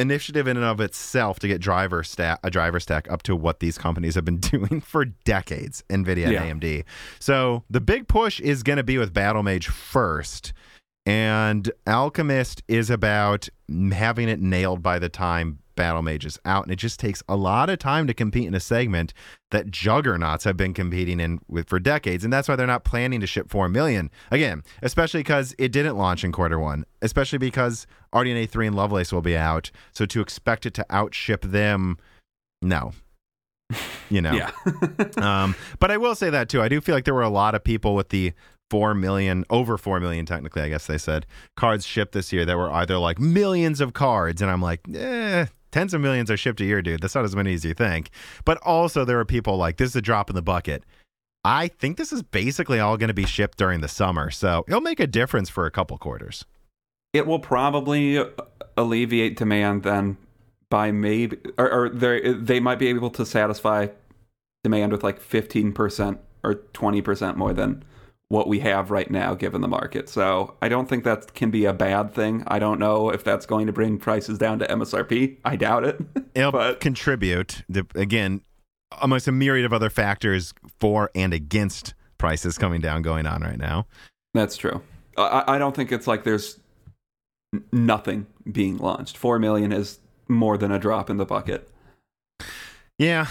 initiative in and of itself to get driver stack a driver stack up to what these companies have been doing for decades, NVIDIA yeah. and A M D. So the big push is going to be with Battle Mage first, and Alchemist is about having it nailed by the time Battle Mage is out, and it just takes a lot of time to compete in a segment that juggernauts have been competing in with for decades, and that's why they're not planning to ship four million again, especially because it didn't launch in quarter one, especially because R D N A three and Lovelace will be out, so to expect it to outship them, no. You know. Yeah. um, but I will say that too. I do feel like there were a lot of people with the four million, over four million technically, I guess they said, cards shipped this year that were either like millions of cards, and I'm like, eh, tens of millions are shipped a year, dude. That's not as many as you think. But also there are people like, this is a drop in the bucket. I think this is basically all going to be shipped during the summer, so it'll make a difference for a couple quarters. It will probably alleviate demand then by maybe, or, or they might be able to satisfy demand with like fifteen percent or twenty percent more than what we have right now given the market. So I don't think that can be a bad thing. I don't know if that's going to bring prices down to M S R P. I doubt it. It'll but... contribute, to, again, amongst a myriad of other factors for and against prices coming down going on right now. That's true. I, I don't think it's like there's nothing being launched. Four million is more than a drop in the bucket. Yeah.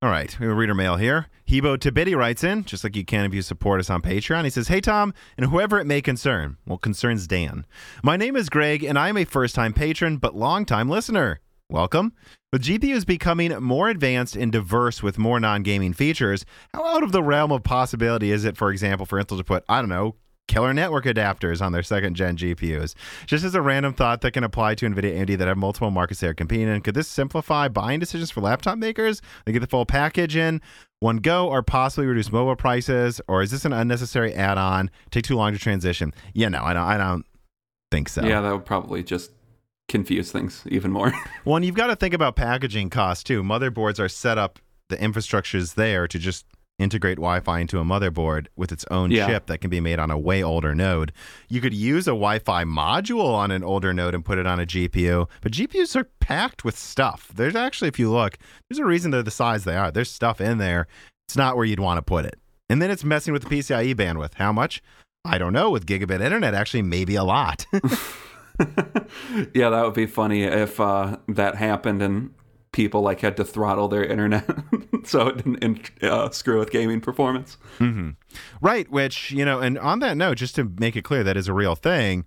All right, we have a reader mail here. Hebo Tabiti writes in, just like you can if you support us on Patreon. He says, hey, Tom, and whoever it may concern. Well, concerns Dan. My name is Greg, and I am a first-time patron but long-time listener. Welcome. With G P Us becoming more advanced and diverse with more non-gaming features, how out of the realm of possibility is it, for example, for Intel to put, I don't know, killer network adapters on their second-gen G P Us? Just as a random thought that can apply to NVIDIA and A M D that have multiple markets they are competing in, could this simplify buying decisions for laptop makers? They get the full package in one go, or possibly reduce mobile prices, or is this an unnecessary add-on, take too long to transition? Yeah, no, I don't, I don't think so. Yeah, that would probably just confuse things even more. Well, and you've got to think about packaging costs, too. Motherboards are set up, the infrastructure's there to just integrate Wi-Fi into a motherboard with its own yeah. chip that can be made on a way older node. You could use a Wi-Fi module on an older node and put it on a G P U, but G P Us are packed with stuff. There's actually, if you look, there's a reason they're the size they are. There's stuff in there. It's not where you'd want to put it. And then it's messing with the P C I E bandwidth. How much? I don't know. With gigabit internet, actually, maybe a lot. Yeah, that would be funny if uh, that happened and people like had to throttle their internet so it didn't uh, screw with gaming performance. Mm-hmm. Right, which, you know, and on that note, just to make it clear, that is a real thing.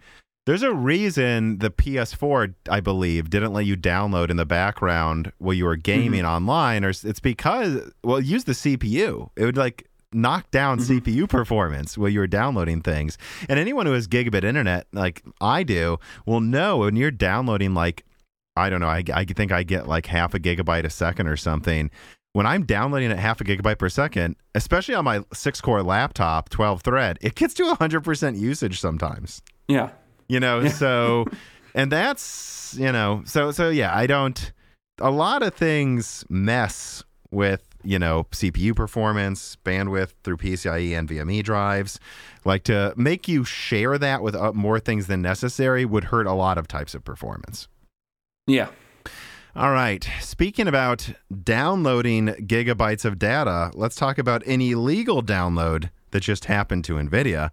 There's a reason the P S four, I believe, didn't let you download in the background while you were gaming mm-hmm. online. Or it's because, well, use the C P U. It would like knock down mm-hmm. C P U performance while you were downloading things. And anyone who has gigabit internet, like I do, will know when you're downloading like, I don't know, I, I think I get like half a gigabyte a second or something. When I'm downloading at half a gigabyte per second, especially on my six-core laptop, twelve-thread, it gets to one hundred percent usage sometimes. Yeah. You know, yeah. so, and that's, you know, so, so yeah, I don't, a lot of things mess with, you know, C P U performance, bandwidth through P C I E and NVMe drives. Like to make you share that with more things than necessary would hurt a lot of types of performance. Yeah. All right. Speaking about downloading gigabytes of data, let's talk about an illegal download that just happened to NVIDIA.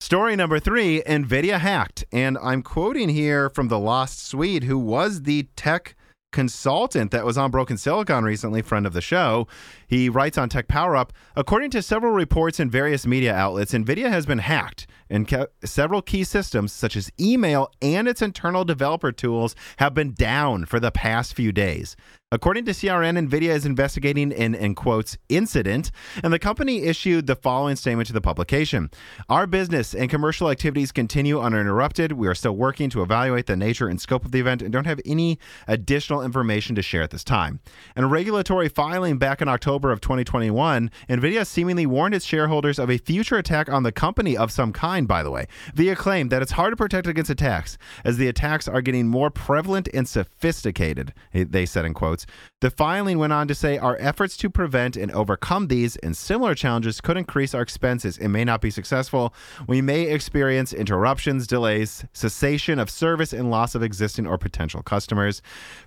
Story number three, NVIDIA hacked. And I'm quoting here from the Lost Swede, who was the tech consultant that was on Broken Silicon recently, friend of the show. He writes on Tech Power Up, according to several reports in various media outlets, NVIDIA has been hacked, and ca- several key systems such as email and its internal developer tools have been down for the past few days. According to C R N, NVIDIA is investigating an, in quotes, incident, and the company issued the following statement to the publication. Our business and commercial activities continue uninterrupted. We are still working to evaluate the nature and scope of the event and don't have any additional information to share at this time. In a regulatory filing back in October of twenty twenty-one, NVIDIA seemingly warned its shareholders of a future attack on the company of some kind, by the way. They claim that it's hard to protect against attacks, as the attacks are getting more prevalent and sophisticated, they said in quotes. The filing went on to say our efforts to prevent and overcome these and similar challenges could increase our expenses and may not be successful. We may experience interruptions, delays, cessation of service, and loss of existing or potential customers.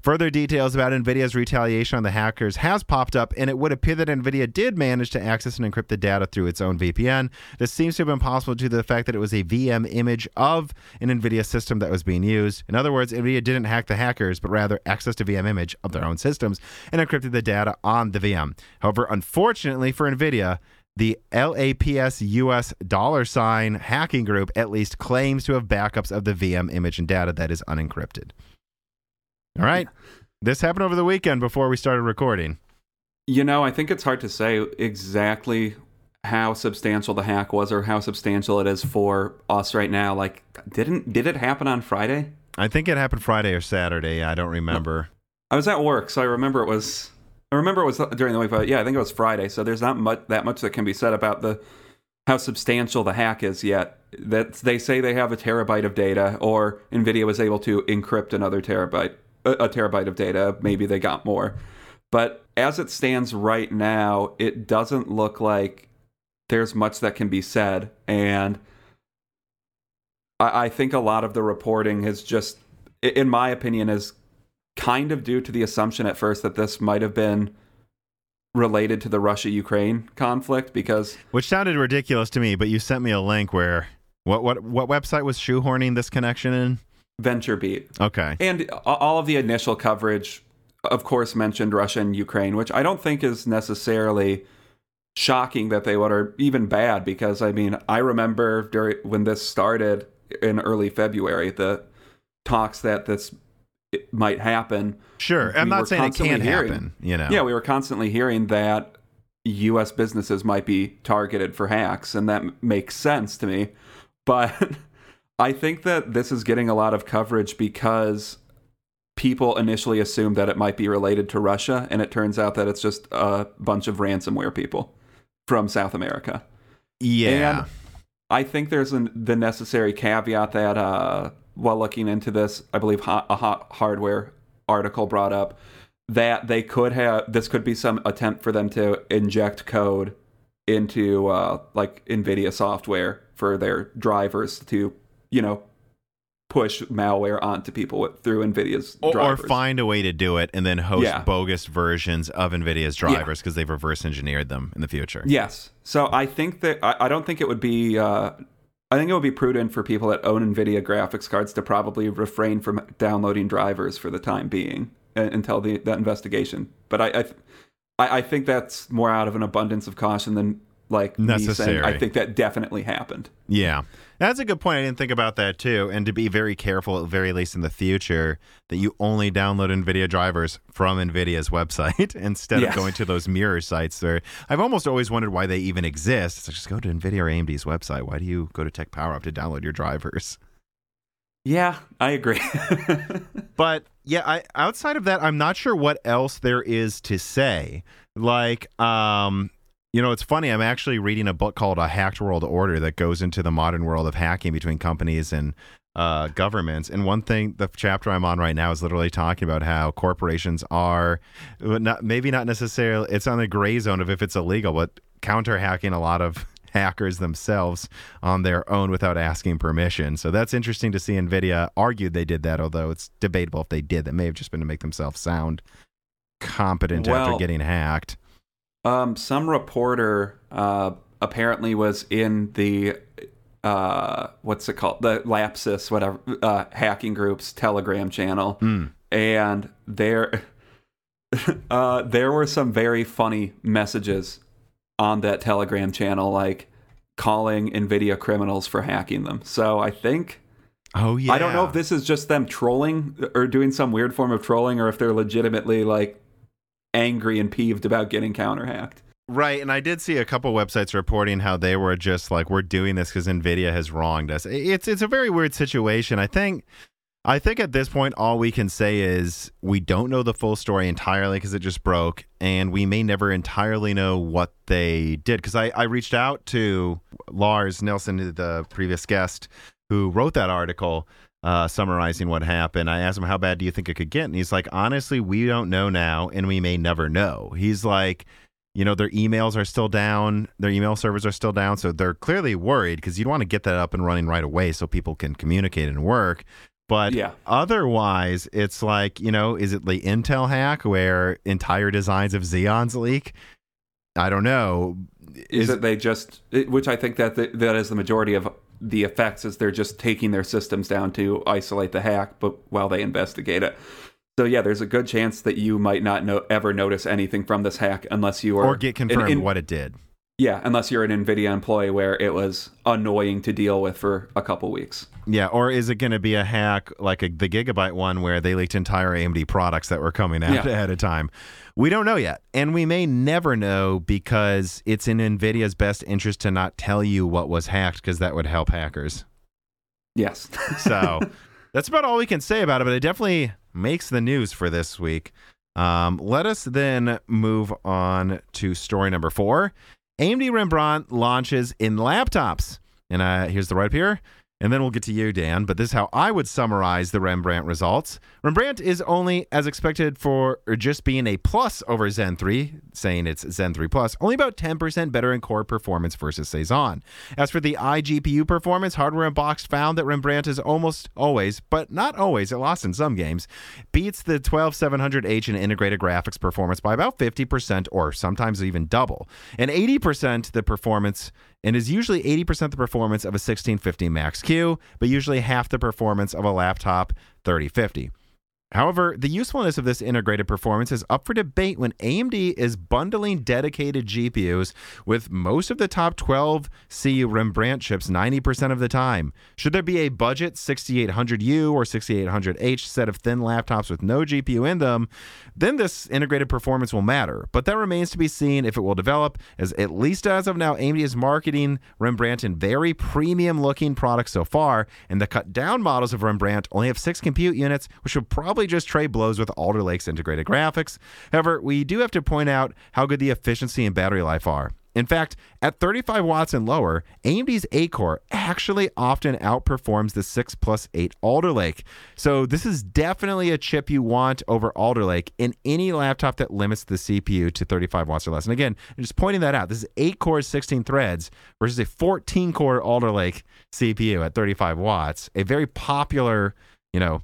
Further details about NVIDIA's retaliation on the hackers has popped up, and it would appear that NVIDIA did manage to access and encrypt the data through its own V P N. This seems to have been possible due to the fact that it was a V M image of an NVIDIA system that was being used. In other words, NVIDIA didn't hack the hackers, but rather accessed a V M image of their own system. systems and encrypted the data on the V M. However, unfortunately for NVIDIA, the L A P S U S dollar sign hacking group at least claims to have backups of the V M image and data that is unencrypted. All right. This happened over the weekend before we started recording. You know, I think it's hard to say exactly how substantial the hack was or how substantial it is for us right now. Like, didn't did it happen on Friday? I think it happened Friday or Saturday. I don't remember. No. I was at work, so I remember it was. I remember it was during the week, but yeah, I think it was Friday. So there's not much that much that can be said about the how substantial the hack is yet. That they say they have a terabyte of data, or NVIDIA was able to encrypt another terabyte, a terabyte of data. Maybe they got more, but as it stands right now, it doesn't look like there's much that can be said. And I, I think a lot of the reporting is just, in my opinion, is kind of due to the assumption at first that this might have been related to the Russia-Ukraine conflict, because which sounded ridiculous to me, but you sent me a link where what what what website was shoehorning this connection in? VentureBeat. Okay. And all of the initial coverage, of course, mentioned Russia and Ukraine, which I don't think is necessarily shocking that they would, or even bad, because I mean, I remember during when this started in early February, the talks that this it might happen. Sure. I'm we not saying it can't hearing, happen. You know. Yeah, we were constantly hearing that U S businesses might be targeted for hacks, and that makes sense to me. But I think that this is getting a lot of coverage because people initially assumed that it might be related to Russia, and it turns out that it's just a bunch of ransomware people from South America. Yeah. And I think there's an, the necessary caveat that uh, while looking into this, I believe hot, a hot hardware article brought up that they could have, this could be some attempt for them to inject code into uh, like NVIDIA software for their drivers to, you know, push malware onto people through NVIDIA's drivers. Or, or find a way to do it and then host yeah. bogus versions of NVIDIA's drivers because yeah. they've reverse engineered them in the future. Yes. So I think that, I, I don't think it would be, uh, I think it would be prudent for people that own NVIDIA graphics cards to probably refrain from downloading drivers for the time being uh, until the, that investigation. But I, I, I think that's more out of an abundance of caution than like necessary. Me saying, I think that definitely happened. Yeah. That's a good point. I didn't think about that, too. And to be very careful, at the very least in the future, that you only download NVIDIA drivers from NVIDIA's website instead yes. of going to those mirror sites. There, I've almost always wondered why they even exist. It's like, just go to NVIDIA or A M D's website. Why do you go to Tech Power Up to download your drivers? Yeah, I agree. But, yeah, I, outside of that, I'm not sure what else there is to say. Like, um... you know, it's funny. I'm actually reading a book called A Hacked World Order that goes into the modern world of hacking between companies and uh, governments. And one thing, the chapter I'm on right now is literally talking about how corporations are not, maybe not necessarily, it's on the gray zone of if it's illegal, but counter-hacking a lot of hackers themselves on their own without asking permission. So that's interesting to see. NVIDIA argued they did that, although it's debatable if they did. That may have just been to make themselves sound competent well, after getting hacked. Um, some reporter uh, apparently was in the, uh, what's it called? The Lapsus, whatever, uh, hacking group's Telegram channel. Mm. And there uh, there were some very funny messages on that Telegram channel, like calling NVIDIA criminals for hacking them. So I think... Oh, yeah. I don't know if this is just them trolling or doing some weird form of trolling or if they're legitimately, like, angry and peeved about getting counter-hacked. Right, and I did see a couple websites reporting how they were just like, we're doing this because NVIDIA has wronged us. It's it's a very weird situation. I think I think at this point, all we can say is we don't know the full story entirely because it just broke, and we may never entirely know what they did. Because I, I reached out to Lars Nilsen, the previous guest, who wrote that article, Uh, summarizing what happened. I asked him, how bad do you think it could get? And he's like, honestly, we don't know now, and we may never know. He's like, you know, their emails are still down. Their email servers are still down. So they're clearly worried because you'd want to get that up and running right away so people can communicate and work. But yeah. otherwise, it's like, you know, is it the Intel hack where entire designs of Xeons leak? I don't know. Is, is it they just, which I think that the, that is the majority of the effects, is they're just taking their systems down to isolate the hack, but while they investigate it. So yeah, there's a good chance that you might not know ever notice anything from this hack unless you are or get confirmed in, in, what it did. Yeah, unless you're an NVIDIA employee where it was annoying to deal with for a couple weeks. Yeah, or is it going to be a hack like a, the Gigabyte one where they leaked entire A M D products that were coming out yeah. ahead of time? We don't know yet, and we may never know because it's in NVIDIA's best interest to not tell you what was hacked because that would help hackers. Yes. So that's about all we can say about it, but it definitely makes the news for this week. Um, let us then move on to story number four. A M D Rembrandt launches in laptops. And uh, here's the right here. And then we'll get to you, Dan, but this is how I would summarize the Rembrandt results. Rembrandt is only, as expected, for or just being a plus over Zen three, saying it's Zen three Plus, only about ten percent better in core performance versus Saison. As for the iGPU performance, Hardware Unboxed found that Rembrandt is almost always, but not always, it lost in some games, beats the twelve seven hundred H in integrated graphics performance by about fifty percent or sometimes even double, and eighty percent the performance and is usually eighty percent the performance of a sixteen fifty Max-Q, but usually half the performance of a laptop thirty fifty. However, the usefulness of this integrated performance is up for debate when A M D is bundling dedicated G P Us with most of the top twelve C Rembrandt chips ninety percent of the time. Should there be a budget sixty-eight hundred U or sixty-eight hundred H set of thin laptops with no G P U in them, then this integrated performance will matter. But that remains to be seen if it will develop, as at least as of now, A M D is marketing Rembrandt in very premium-looking products so far, and the cut-down models of Rembrandt only have six compute units, which will probably just trade blows with Alder Lake's integrated graphics. However, we do have to point out how good the efficiency and battery life are. In fact, at thirty-five watts and lower, A M D's A-Core actually often outperforms the six plus eight Alder Lake. So this is definitely a chip you want over Alder Lake in any laptop that limits the C P U to thirty-five watts or less. And again, I'm just pointing that out. This is eight cores, sixteen threads versus a fourteen core Alder Lake C P U at thirty-five watts, a very popular, you know,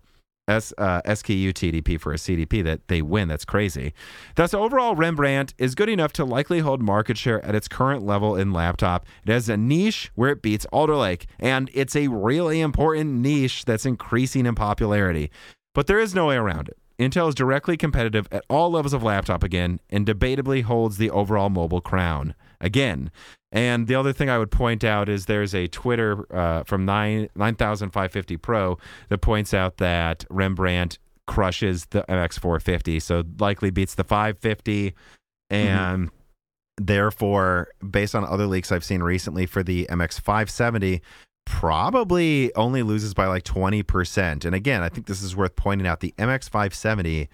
S, uh, S K U T D P for a C D P that they win. That's crazy. Thus, overall, Rembrandt is good enough to likely hold market share at its current level in laptop. It has a niche where it beats Alder Lake, and it's a really important niche that's increasing in popularity. But there is no way around it. Intel is directly competitive at all levels of laptop again, and debatably holds the overall mobile crown again. And the other thing I would point out is there's a Twitter uh, from nine ninety-five fifty Pro that points out that Rembrandt crushes the M X four fifty, so likely beats the five fifty. And mm-hmm. therefore, based on other leaks I've seen recently for the M X five seventy, probably only loses by like twenty percent. And again, I think this is worth pointing out. The M X five seventy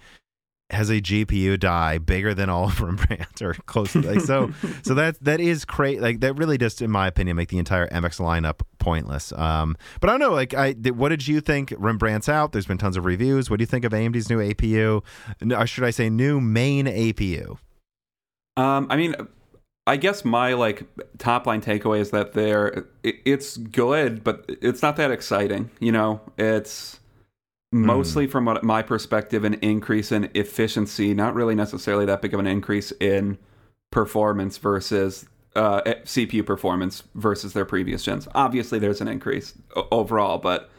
has a G P U die bigger than all of Rembrandt or close to like so so that that is crazy. Like, that really does, in my opinion, make the entire M X lineup pointless. Um but I don't know, like I th- what did you think? Rembrandt's out, there's been tons of reviews. What do you think of A M D's new A P U, or should I say new main A P U? um I mean, I guess my like top line takeaway is that they're it, it's good, but it's not that exciting. You know, it's mostly, from what, my perspective, an increase in efficiency, not really necessarily that big of an increase in performance versus uh, C P U performance versus their previous gens. Obviously, there's an increase overall, but...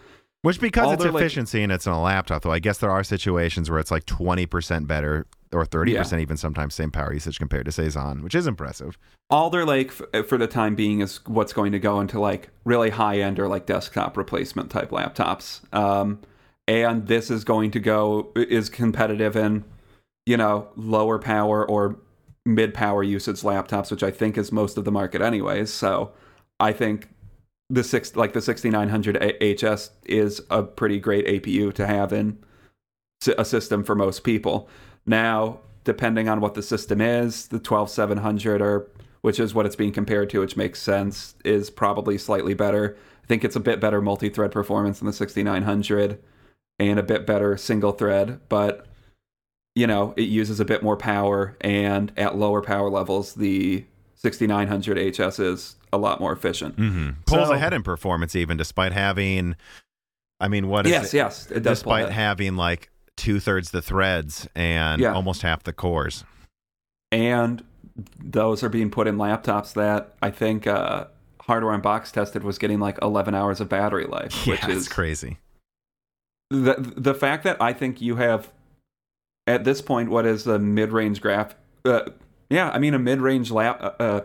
Which, because it's efficiency, like, and it's on a laptop, though, I guess there are situations where it's like twenty percent better or thirty percent yeah. even sometimes, same power usage compared to Cezanne, which is impressive. Alder Lake, for the time being, is what's going to go into like really high-end or like desktop replacement type laptops. Um And this is going to go, is competitive in, you know, lower power or mid power usage laptops, which I think is most of the market anyways. So I think the six, like the sixty-nine hundred H S is a pretty great A P U to have in a system for most people. Now, depending on what the system is, the twelve seven hundred, or which is what it's being compared to, which makes sense, is probably slightly better. I think it's a bit better multi-thread performance than the sixty-nine hundred. And a bit better single thread, but, you know, it uses a bit more power, and at lower power levels, the sixty-nine hundred H S is a lot more efficient. Mm-hmm. Pulls so, ahead in performance, even, despite having, I mean, what is yes, it? Yes, yes, despite having like two-thirds the threads and yeah. almost half the cores. And those are being put in laptops that I think uh, Hardware Unboxed tested was getting like eleven hours of battery life, yeah, which is crazy. The the fact that I think you have, at this point, what is a mid-range graph? Uh, yeah, I mean, a mid-range lap, uh, uh,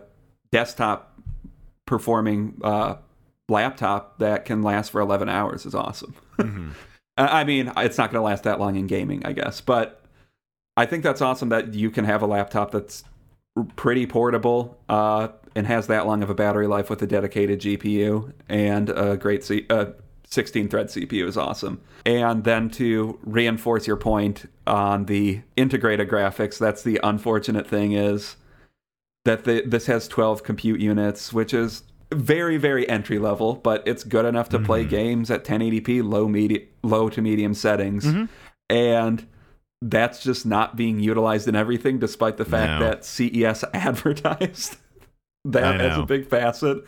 desktop-performing uh, laptop that can last for eleven hours is awesome. Mm-hmm. I mean, it's not going to last that long in gaming, I guess. But I think that's awesome that you can have a laptop that's pretty portable uh, and has that long of a battery life with a dedicated G P U and a great... C- uh, sixteen-thread C P U is awesome. And then to reinforce your point on the integrated graphics, that's the unfortunate thing, is that the, this has twelve compute units, which is very, very entry-level, but it's good enough to mm-hmm. play games at ten eighty p, low, medi- low to medium settings. Mm-hmm. And that's just not being utilized in everything, despite the fact no. that C E S advertised that as a big facet.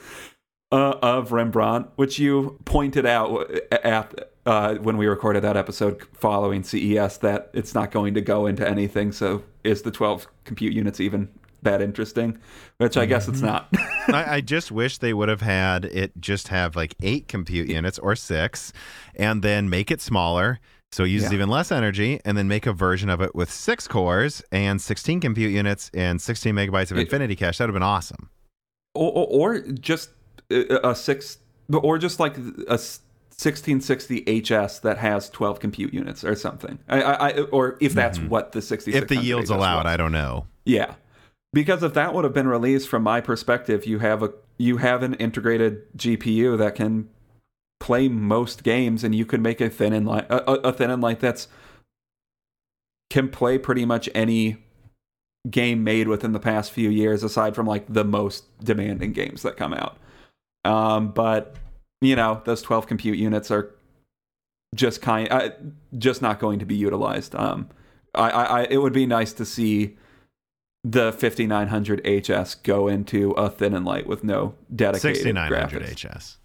Uh, of Rembrandt, which you pointed out at, uh, when we recorded that episode following C E S, that it's not going to go into anything. So is the twelve compute units even that interesting? Which I guess mm-hmm. it's not. I, I just wish they would have had it just have like eight compute units or six, and then make it smaller So it uses yeah. even less energy, and then make a version of it with six cores and sixteen compute units and sixteen megabytes of it, Infinity Cache. That would have been awesome. Or, or just a six, or just like a sixteen sixty H S that has twelve compute units or something. I, I, or if that's mm-hmm. what the sixty-six hundred If the yields allowed, I don't know. Yeah, because if that would have been released, from my perspective, you have a you have an integrated G P U that can play most games, and you could make a thin and light, a, a thin and light that's can play pretty much any game made within the past few years, aside from like the most demanding games that come out. Um, but you know, those twelve compute units are just kind, uh, just not going to be utilized. Um, I, I, I, it would be nice to see the fifty-nine hundred H S go into a thin and light with no dedicated sixty-nine hundred graphics. H S.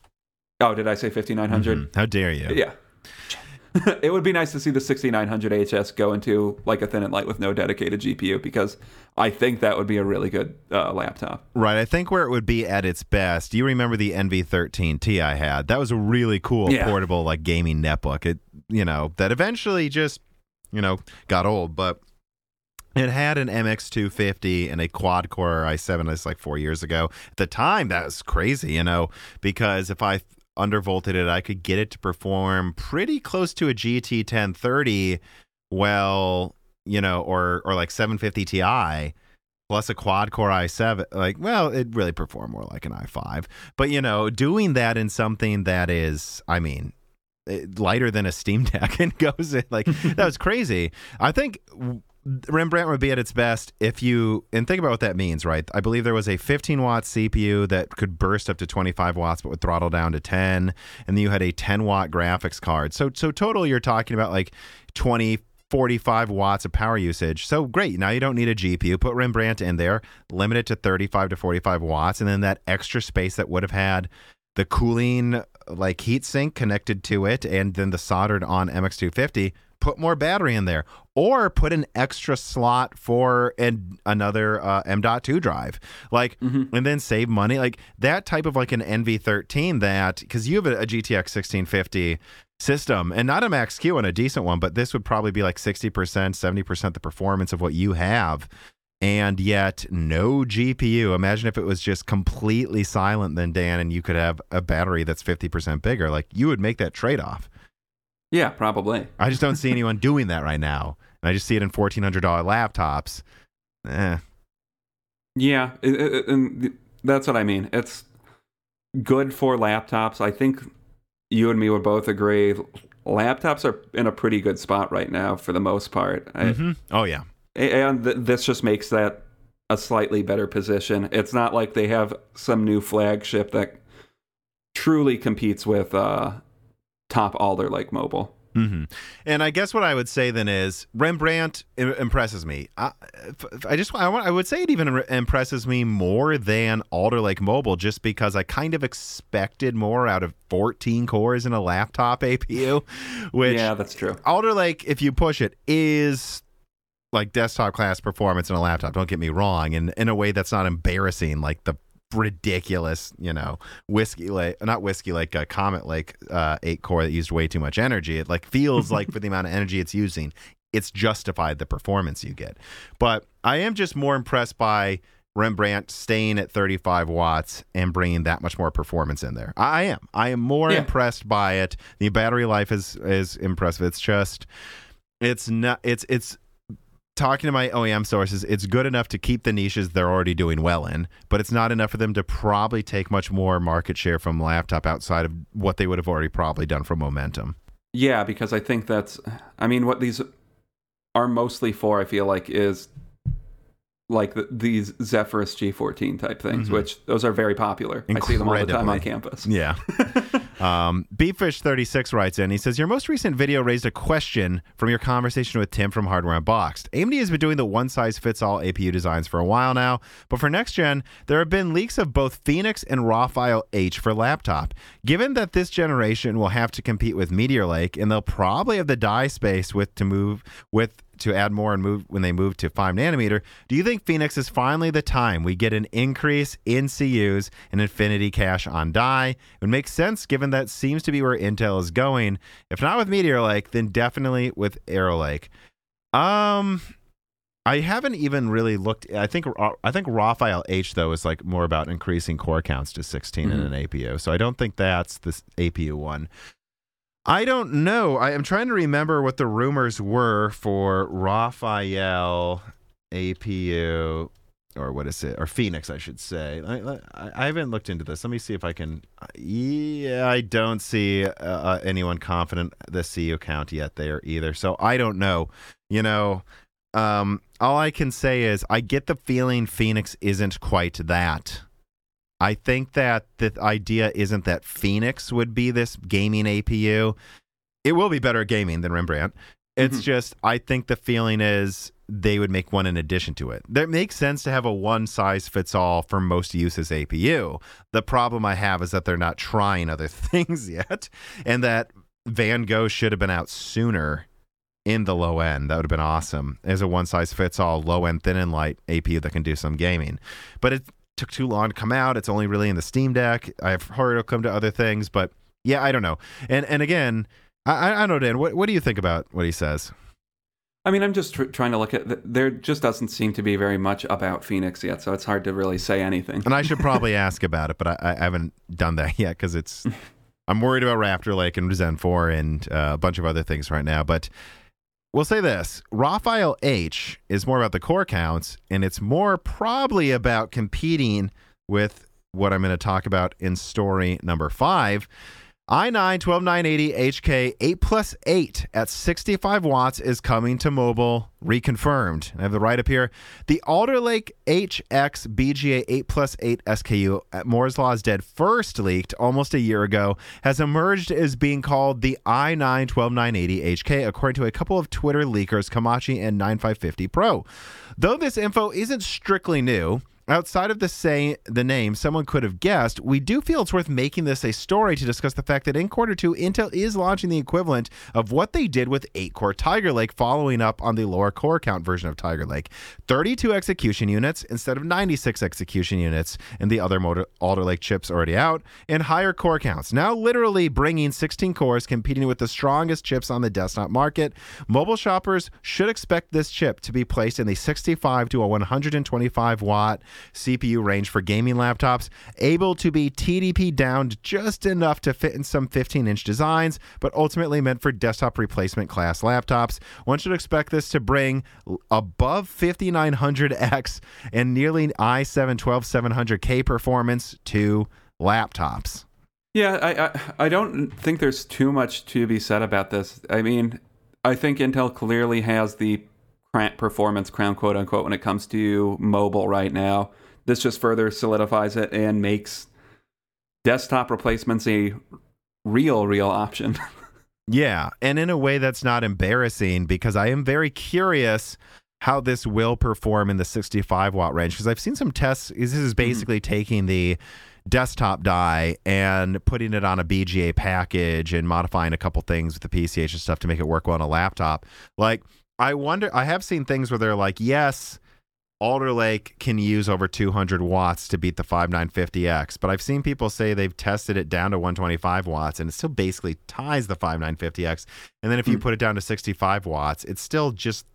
Oh, did I say fifty-nine hundred? Mm-hmm. How dare you? Yeah. It would be nice to see the sixty-nine hundred H S go into like a thin and light with no dedicated G P U, because I think that would be a really good uh, laptop. Right. I think where it would be at its best, you remember the N V thirteen Ti I had? That was a really cool yeah. portable like gaming netbook. It, you know, that eventually just, you know, got old, but it had an M X two fifty and a quad-core i seven. That's like four years ago. At the time, that was crazy, you know, because if I undervolted it, I could get it to perform pretty close to a G T ten thirty, well, you know, or or like seven fifty Ti plus a quad-core i seven. Like, well, it really performed more like an i five. But, you know, doing that in something that is, I mean, lighter than a Steam Deck and goes in, like, that was crazy. I think Rembrandt would be at its best if you, and think about what that means, right? I believe there was a fifteen watt C P U that could burst up to twenty-five watts, but would throttle down to ten. And then you had a ten watt graphics card. So, so total, you're talking about like twenty, forty-five watts of power usage. So great. Now you don't need a G P U. Put Rembrandt in there, limit it to thirty-five to forty-five watts. And then that extra space that would have had the cooling, like heat sink connected to it, and then the soldered on M X two fifty, put more battery in there, or put an extra slot for an, another uh, M dot two drive, like, mm-hmm. and then save money, like that type of like an N V thirteen, that, because you have a, a G T X sixteen fifty system, and not a Max-Q and a decent one, but this would probably be like sixty percent, seventy percent the performance of what you have, and yet no G P U. Imagine if it was just completely silent then, Dan, and you could have a battery that's fifty percent bigger. Like, you would make that trade-off. Yeah, probably. I just don't see anyone doing that right now. And I just see it in fourteen hundred dollars laptops. Eh. Yeah, it, it, and that's what I mean. It's good for laptops. I think you and me would both agree laptops are in a pretty good spot right now for the most part. Mm-hmm. I, oh, yeah. And th- this just makes that a slightly better position. It's not like they have some new flagship that truly competes with uh top Alder like mobile. Mm-hmm. And I guess what I would say then is Rembrandt impresses me. I, I just I want I would say it even impresses me more than Alder Lake Mobile, just because I kind of expected more out of fourteen cores in a laptop A P U. Which yeah, that's true. Alder Lake, if you push it, is like desktop class performance in a laptop. Don't get me wrong, and in a way that's not embarrassing, like the ridiculous, you know, whiskey lake, not whiskey lake, uh, Comet Lake uh, eight core that used way too much energy. It like feels like for the amount of energy it's using, it's justified the performance you get. But I am just more impressed by Rembrandt staying at thirty-five watts and bringing that much more performance in there. I am, I am more yeah. impressed by it. The battery life is is impressive. It's just, it's not, it's it's. Talking to my O E M sources, it's good enough to keep the niches they're already doing well in, but it's not enough for them to probably take much more market share from laptop outside of what they would have already probably done from momentum. Yeah, because I think that's, I mean, what these are mostly for, I feel like, is like the, these Zephyrus G fourteen type things, mm-hmm. which those are very popular. Incredibly. I see them all the time on campus. Yeah. Um, Beeffish thirty-six writes in, he says, your most recent video raised a question from your conversation with Tim from Hardware Unboxed. A M D has been doing the one-size-fits-all A P U designs for a while now, but for next-gen, there have been leaks of both Phoenix and Raphael H for laptop. Given that this generation will have to compete with Meteor Lake, and they'll probably have the die space with to move with to add more and move when they move to five nanometer. Do you think Phoenix is finally the time we get an increase in C Us and Infinity Cache on die? It would make sense given that seems to be where Intel is going. If not with Meteor Lake, then definitely with Arrow Lake. Um, I haven't even really looked. I think I think Raphael H though is like more about increasing core counts to sixteen mm-hmm. in an A P U. So I don't think that's the A P U one. I don't know. I am trying to remember what the rumors were for Raphael A P U, or what is it? Or Phoenix, I should say. I, I, I haven't looked into this. Let me see if I can. Yeah, I don't see uh, anyone confident the C U count yet there either. So I don't know. You know, um, all I can say is I get the feeling Phoenix isn't quite that. I think that the idea isn't that Phoenix would be this gaming A P U. It will be better at gaming than Rembrandt. It's mm-hmm. just, I think the feeling is they would make one in addition to it. That makes sense to have a one-size-fits-all for most uses A P U. The problem I have is that they're not trying other things yet, and that Van Gogh should have been out sooner in the low end. That would have been awesome as a one-size-fits-all, low-end, thin and light A P U that can do some gaming. But it's took too long to come out. It's only really in the Steam Deck. I've heard it'll come to other things, but yeah, I don't know. And and again, I, I don't know, Dan, what, what do you think about what he says? I mean, I'm just tr- trying to look at, the, there just doesn't seem to be very much about Phoenix yet, so it's hard to really say anything. And I should probably ask about it, but I, I haven't done that yet because it's, I'm worried about Raptor Lake and Zen four and uh, a bunch of other things right now, but we'll say this, Raphael H is more about the core counts, and it's more probably about competing with what I'm going to talk about in story number five. i nine twelve nine eighty H K eight plus eight at sixty-five watts is coming to mobile, reconfirmed. I have the right up here. The Alder Lake H X B G A eight plus eight S K U at Moore's Law is Dead first leaked almost a year ago has emerged as being called the i nine twelve nine eighty H K according to a couple of Twitter leakers, Komachi and ninety-five fifty Pro. Though this info isn't strictly new, outside of the say the name someone could have guessed, we do feel it's worth making this a story to discuss the fact that in quarter two, Intel is launching the equivalent of what they did with eight-core Tiger Lake, following up on the lower core count version of Tiger Lake. thirty-two execution units instead of ninety-six execution units, and the other Alder Lake chips already out, and higher core counts. Now literally bringing sixteen cores, competing with the strongest chips on the desktop market. Mobile shoppers should expect this chip to be placed in the sixty-five to a one twenty-five watt C P U range for gaming laptops, able to be T D P downed just enough to fit in some fifteen inch designs, but ultimately meant for desktop replacement class laptops. One should expect this to bring above fifty-nine hundred X and nearly i seven twelve seven hundred K performance to laptops. Yeah, I, I I don't think there's too much to be said about this. I mean, I think Intel clearly has the performance crown, quote unquote, when it comes to mobile right now. This just further solidifies it and makes desktop replacements a real, real option. Yeah, and in a way that's not embarrassing, because I am very curious how this will perform in the sixty-five watt range, because I've seen some tests. This is basically mm-hmm. taking the desktop die and putting it on a B G A package and modifying a couple things with the P C H and stuff to make it work well on a laptop. Like, I wonder, I have seen things where they're like, yes, Alder Lake can use over two hundred watts to beat the fifty-nine fifty X, but I've seen people say they've tested it down to one twenty-five watts and it still basically ties the fifty-nine fifty X. And then if mm. you put it down to sixty-five watts, it still just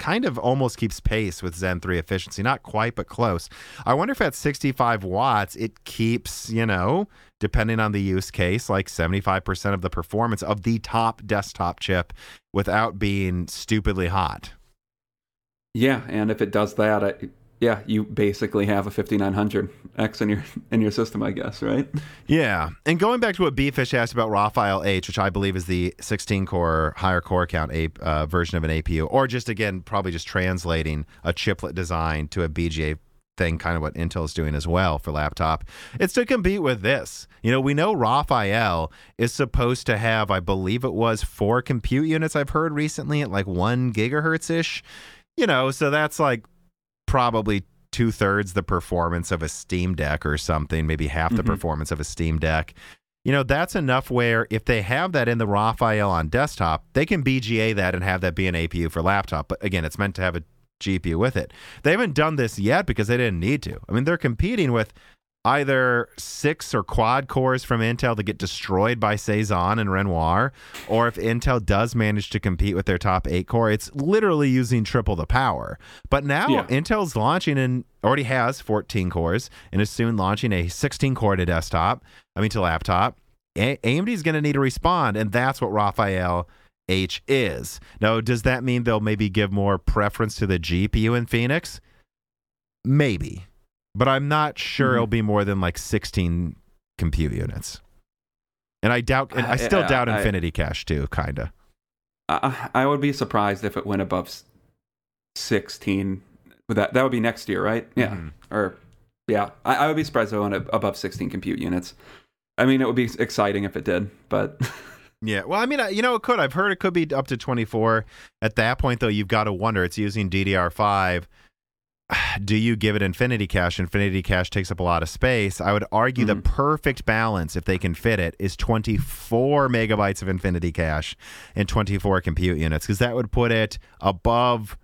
kind of almost keeps pace with Zen three efficiency. Not quite, but close. I wonder if at sixty-five watts, it keeps, you know, depending on the use case, like seventy-five percent of the performance of the top desktop chip without being stupidly hot. Yeah, and if it does that, I, yeah, you basically have a fifty-nine hundred X in your in your system, I guess, right? Yeah, and going back to what Bfish asked about Raphael H, which I believe is the sixteen core, higher core count a, uh, version of an A P U, or just, again, probably just translating a chiplet design to a B G A thing, kind of what Intel's doing as well for laptop. It's to compete with this. You know, we know Raphael is supposed to have, I believe it was four compute units I've heard recently at like one gigahertz-ish. You know, so that's like probably two-thirds the performance of a Steam Deck or something, maybe half the mm-hmm. performance of a Steam Deck. you know, that's enough where if they have that in the Raphael on desktop, they can B G A that and have that be an A P U for laptop. But again, it's meant to have a G P U with it. They haven't done this yet because they didn't need to. I mean, they're competing with either six or quad cores from Intel that get destroyed by Cezanne and Renoir, or if Intel does manage to compete with their top eight core, it's literally using triple the power. But now yeah. Intel's launching and already has fourteen cores and is soon launching a sixteen core to desktop, I mean to laptop. A- AMD's going to need to respond, and that's what Raphael H is. Now, does that mean they'll maybe give more preference to the G P U in Phoenix? Maybe. But I'm not sure mm-hmm. it'll be more than like sixteen compute units. And I doubt, and I still I, I, doubt I, Infinity I, Cache too, kind of. I, I would be surprised if it went above sixteen. With that, that would be next year, right? Yeah. Mm-hmm. Or, yeah. I, I would be surprised if it went above sixteen compute units. I mean, it would be exciting if it did, but... Yeah, well, I mean, you know, it could. I've heard it could be up to twenty-four. At that point, though, you've got to wonder. It's using D D R five. Do you give it Infinity Cache? Infinity Cache takes up a lot of space. I would argue mm-hmm. the perfect balance, if they can fit it, is twenty-four megabytes of Infinity Cache and twenty-four compute units, because that would put it above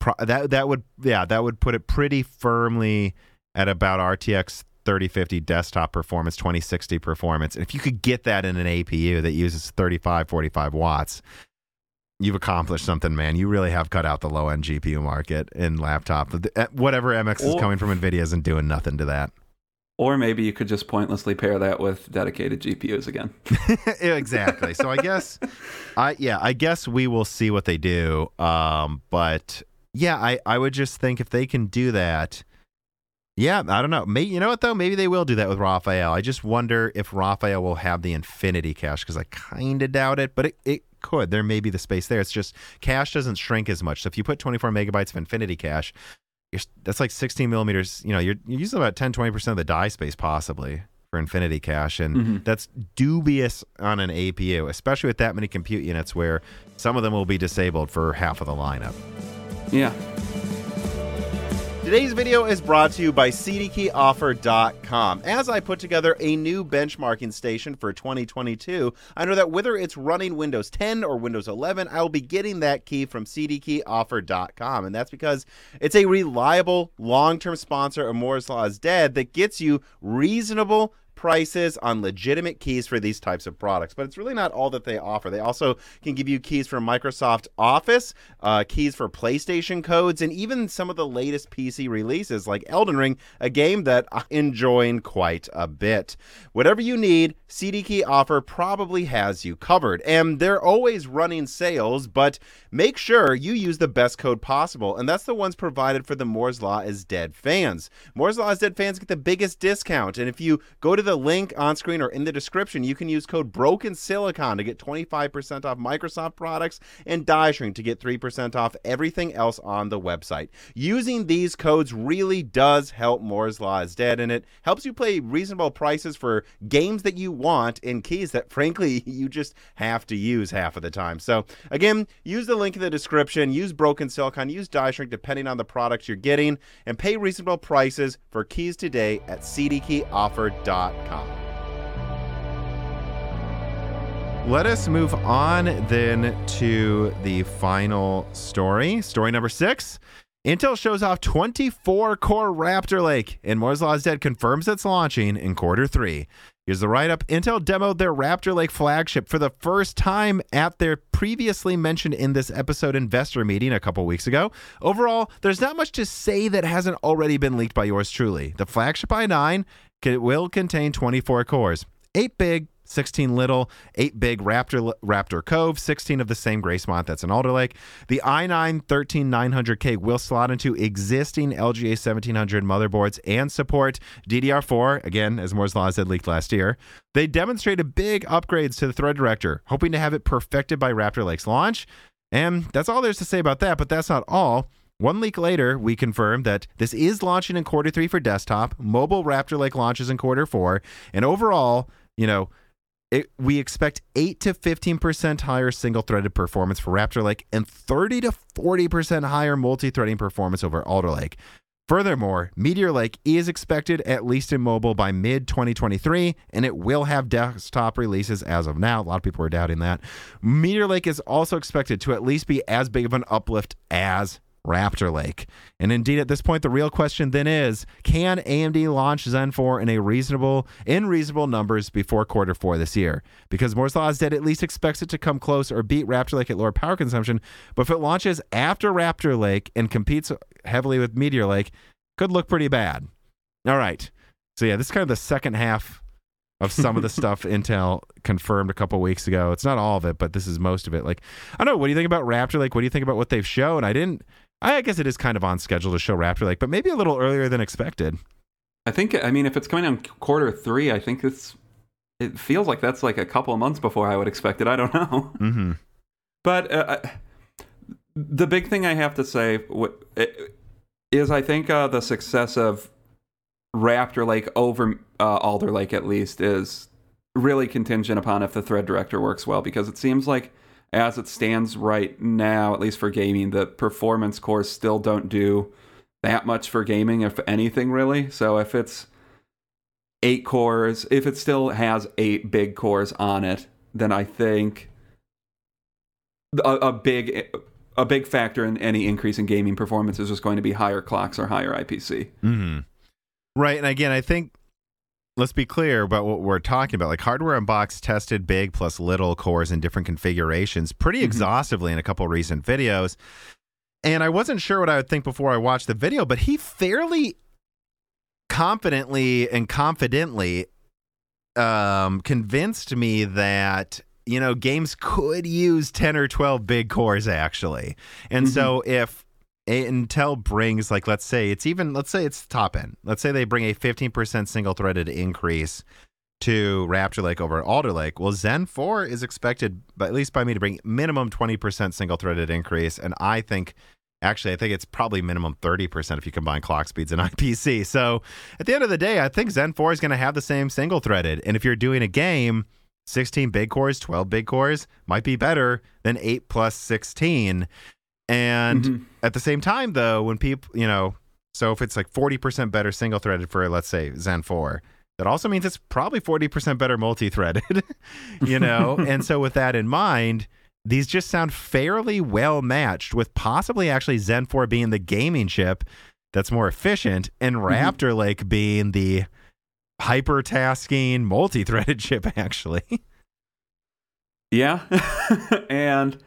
pro- that that would yeah, that would put it pretty firmly at about R T X thirty fifty desktop performance, twenty sixty performance. And if you could get that in an A P U that uses thirty-five, forty-five watts, you've accomplished something, man. You really have cut out the low-end G P U market in laptop. Whatever M X or, is coming from NVIDIA isn't doing nothing to that. Or maybe you could just pointlessly pair that with dedicated G P Us again. Exactly. So I guess, I yeah, I guess we will see what they do. Um, but yeah, I, I would just think if they can do that, yeah, I don't know. Maybe, you know what, though? Maybe they will do that with Raphael. I just wonder if Raphael will have the Infinity Cache, because I kind of doubt it, but it, it could. There may be the space there. It's just cache doesn't shrink as much. So if you put twenty-four megabytes of Infinity Cache, you're, that's like sixteen millimeters. You know, you're, you're using about ten, twenty percent of the die space possibly for Infinity Cache, and mm-hmm. that's dubious on an A P U, especially with that many compute units where some of them will be disabled for half of the lineup. Yeah. Today's video is brought to you by C D Key Offer dot com. As I put together a new benchmarking station for twenty twenty-two, I know that whether it's running Windows ten or Windows eleven, I will be getting that key from C D Key Offer dot com. And that's because it's a reliable, long-term sponsor of Moore's Law is Dead that gets you reasonable prices on legitimate keys for these types of products. But it's really not all that they offer. They also can give you keys for Microsoft Office, uh, keys for PlayStation codes, and even some of the latest P C releases like Elden Ring, a game that I'm enjoying quite a bit. Whatever you need, C D Key Offer probably has you covered. And they're always running sales, but make sure you use the best code possible, and that's the ones provided for the Moore's Law is Dead fans. Moore's Law is Dead fans get the biggest discount, and if you go to the link on screen or in the description, you can use code BROKENSILICON to get twenty-five percent off Microsoft products and DieShrink to get three percent off everything else on the website. Using these codes really does help Moore's Law is Dead, and it helps you pay reasonable prices for games that you want in keys that, frankly, you just have to use half of the time. So, again, use the link in the description, use Broken Silicon, use DieShrink depending on the product you're getting, and pay reasonable prices for keys today at C D Key Offer dot com. Let us move on then to the final story. Story number six. Intel shows off twenty-four core Raptor Lake, and Moore's Law is Dead confirms it's launching in quarter three. Here's the write-up. Intel demoed their Raptor Lake flagship for the first time at their previously mentioned in this episode investor meeting a couple weeks ago. Overall, there's not much to say that hasn't already been leaked by yours truly. The flagship i nine will contain twenty-four cores, eight big, sixteen little, eight big Raptor Raptor Cove, sixteen of the same Gracemont that's in Alder Lake. The i nine thirteen nine hundred K will slot into existing L G A seventeen hundred motherboards and support D D R four, again, as Moore's Law had leaked last year. They demonstrated big upgrades to the thread director, hoping to have it perfected by Raptor Lake's launch. And that's all there's to say about that, but that's not all. One leak later, we confirmed that this is launching in quarter three for desktop, mobile Raptor Lake launches in quarter four, and overall, you know, It, we expect eight to fifteen percent higher single-threaded performance for Raptor Lake and thirty to forty percent higher multi-threading performance over Alder Lake. Furthermore, Meteor Lake is expected, at least in mobile, by mid twenty twenty-three, and it will have desktop releases as of now. A lot of people are doubting that. Meteor Lake is also expected to at least be as big of an uplift as Raptor Lake. And indeed, at this point, the real question then is, can A M D launch Zen four in a reasonable, in reasonable numbers before quarter four this year? Because Moore's Law is dead, at least expects it to come close or beat Raptor Lake at lower power consumption. But if it launches after Raptor Lake and competes heavily with Meteor Lake, could look pretty bad. All right. So yeah, this is kind of the second half of some of the stuff Intel confirmed a couple weeks ago. It's not all of it, but this is most of it. Like, I don't know. What do you think about Raptor Lake? What do you think about what they've shown? I didn't. I guess it is kind of on schedule to show Raptor Lake, but maybe a little earlier than expected. I think, I mean, if it's coming on quarter three, I think it's, it feels like that's like a couple of months before I would expect it. I don't know. Mm-hmm. But uh, the big thing I have to say is I think uh, the success of Raptor Lake over uh, Alder Lake, at least, is really contingent upon if the thread director works well, because it seems like as it stands right now, at least for gaming, the performance cores still don't do that much for gaming, if anything, really. So if it's eight cores, if it still has eight big cores on it, then I think a, a big a big factor in any increase in gaming performance is just going to be higher clocks or higher I P C. Mm-hmm. Right, and again, I think, let's be clear about what we're talking about. Like, Hardware Unboxed tested big plus little cores in different configurations pretty mm-hmm. exhaustively in a couple of recent videos. And I wasn't sure what I would think before I watched the video, but he fairly confidently and confidently um, convinced me that, you know, games could use ten or twelve big cores, actually. And mm-hmm. so if Intel brings, like, let's say it's even, let's say it's top end. Let's say they bring a fifteen percent single-threaded increase to Raptor Lake over Alder Lake. Well, Zen four is expected, by, at least by me, to bring minimum twenty percent single-threaded increase. And I think, actually, I think it's probably minimum thirty percent if you combine clock speeds and I P C. So at the end of the day, I think Zen four is going to have the same single-threaded. And if you're doing a game, sixteen big cores, twelve big cores might be better than eight plus sixteen. And mm-hmm. at the same time, though, when people, you know, so if it's like forty percent better single-threaded for, let's say, Zen four, that also means it's probably forty percent better multi-threaded, you know? And so with that in mind, these just sound fairly well-matched, with possibly actually Zen four being the gaming chip that's more efficient and Raptor mm-hmm. Lake being the hyper-tasking multi-threaded chip, actually. Yeah. And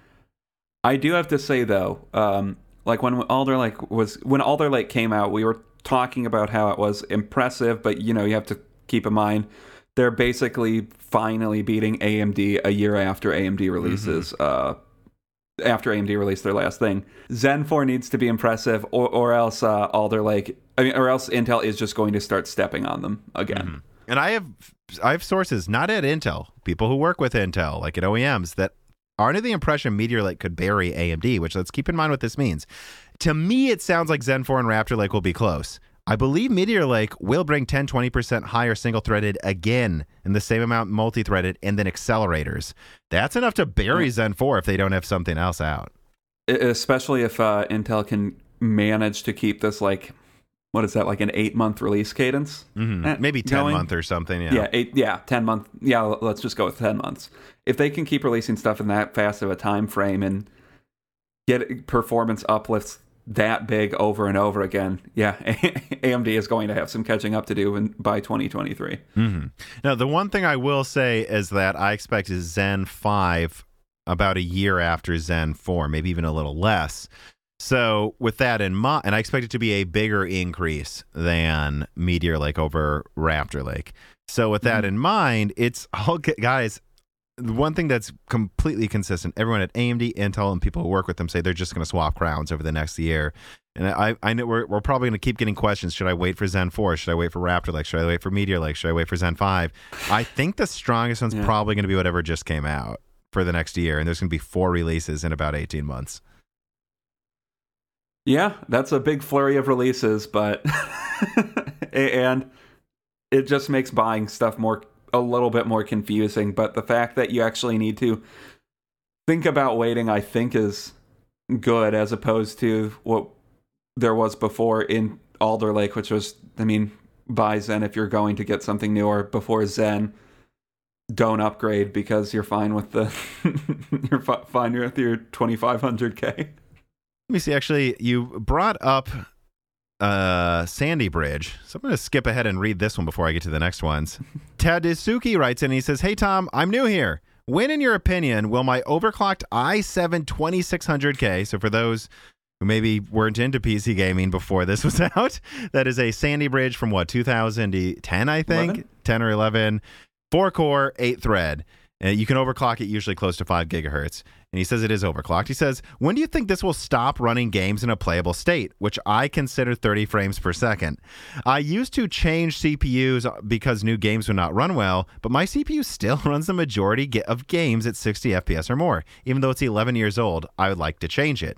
I do have to say, though, um, like when Alder Lake was when Alder Lake came out, we were talking about how it was impressive, but, you know, you have to keep in mind they're basically finally beating A M D a year after A M D releases. Mm-hmm. Uh, after A M D released their last thing, Zen four needs to be impressive, or, or else uh, Alder Lake, I mean, or else Intel is just going to start stepping on them again. Mm-hmm. And I have I have sources, not at Intel, people who work with Intel, like at O E Ms, that are under the impression Meteor Lake could bury A M D, which, let's keep in mind what this means. To me, it sounds like Zen four and Raptor Lake will be close. I believe Meteor Lake will bring ten to twenty percent higher single-threaded again, and the same amount multi-threaded, and then accelerators. That's enough to bury yeah. Zen four if they don't have something else out. Especially if uh, Intel can manage to keep this, like, what is that, like an eight-month release cadence? Mm-hmm. Eh, Maybe ten-month or something, yeah. Yeah, eight, yeah, ten-month. Yeah, let's just go with ten months. If they can keep releasing stuff in that fast of a time frame and get performance uplifts that big over and over again, yeah, A M D is going to have some catching up to do in, by twenty twenty-three. Mm-hmm. Now, the one thing I will say is that I expect is Zen five about a year after Zen four, maybe even a little less. So with that in mind, and I expect it to be a bigger increase than Meteor Lake over Raptor Lake. So with that mm-hmm. in mind, it's all okay, guys. The one thing that's completely consistent, everyone at A M D, Intel, and people who work with them say they're just going to swap crowns over the next year. And I, I know we're, we're probably going to keep getting questions. Should I wait for Zen four? Should I wait for Raptor Lake? Should I wait for Meteor Lake? Should I wait for Zen five? I think the strongest one's yeah. probably going to be whatever just came out for the next year. And there's going to be four releases in about eighteen months. Yeah, that's a big flurry of releases, but and it just makes buying stuff more a little bit more confusing. But the fact that you actually need to think about waiting, I think, is good, as opposed to what there was before in Alder Lake, which was, I mean, buy Zen if you're going to get something newer. Before Zen, don't upgrade because you're fine with the you're fi- fine with your twenty-five hundred K. Let me see. Actually, you brought up uh, Sandy Bridge, so I'm going to skip ahead and read this one before I get to the next ones. Tadisuki writes in and he says, "Hey Tom, I'm new here. When, in your opinion, will my overclocked i seven twenty-six hundred K, so for those who maybe weren't into P C gaming before this was out, that is a Sandy Bridge from, what, two thousand ten, I think? eleven? ten or eleven. four-core, eight-thread. Uh, you can overclock it usually close to five gigahertz. And he says it is overclocked. He says, when do you think this will stop running games in a playable state, which I consider thirty frames per second? I used to change C P Us because new games would not run well, but my C P U still runs the majority of games at sixty F P S or more. Even though it's eleven years old, I would like to change it.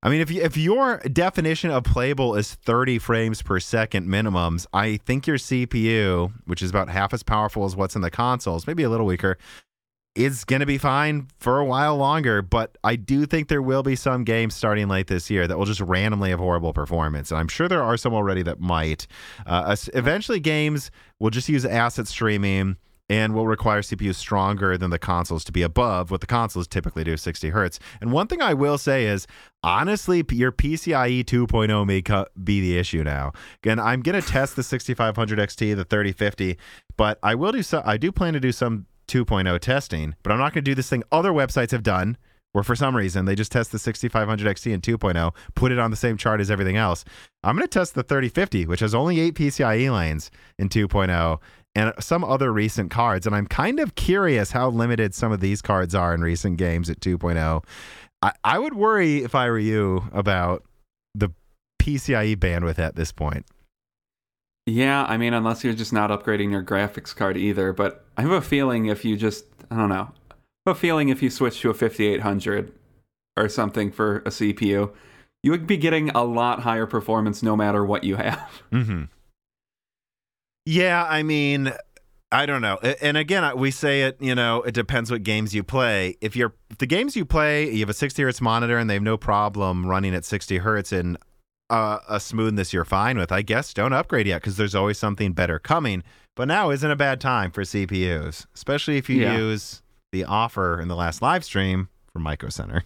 I mean, if you, if your definition of playable is thirty frames per second minimums, I think your C P U, which is about half as powerful as what's in the consoles, maybe a little weaker, is going to be fine for a while longer. But I do think there will be some games starting late this year that will just randomly have horrible performance. And I'm sure there are some already that might. Uh, eventually, games will just use asset streaming and will require C P Us stronger than the consoles to be above what the consoles typically do, sixty hertz. And one thing I will say is, honestly, your P C I E two point oh may co- be the issue now. Again, I'm going to test the sixty-five hundred X T, the thirty fifty, but I will do so- I do plan to do some two point oh testing, but I'm not going to do this thing other websites have done, where for some reason they just test the sixty-five hundred X T and two point oh, put it on the same chart as everything else. I'm going to test the thirty fifty, which has only eight P C I E lanes in two point oh, and some other recent cards. And I'm kind of curious how limited some of these cards are in recent games at two point oh. I, I would worry, if I were you, about the P C I E bandwidth at this point. Yeah, I mean, unless you're just not upgrading your graphics card either. But I have a feeling if you just, I don't know, I have a feeling if you switch to a fifty-eight hundred or something for a C P U, you would be getting a lot higher performance no matter what you have. Mm-hmm. Yeah, I mean, I don't know. And again, we say it, you know, it depends what games you play. If you're if the games you play, you have a sixty hertz monitor and they have no problem running at sixty hertz and uh, a smoothness you're fine with, I guess don't upgrade yet because there's always something better coming. But now isn't a bad time for C P Us, especially if you yeah. use the offer in the last live stream from Micro Center.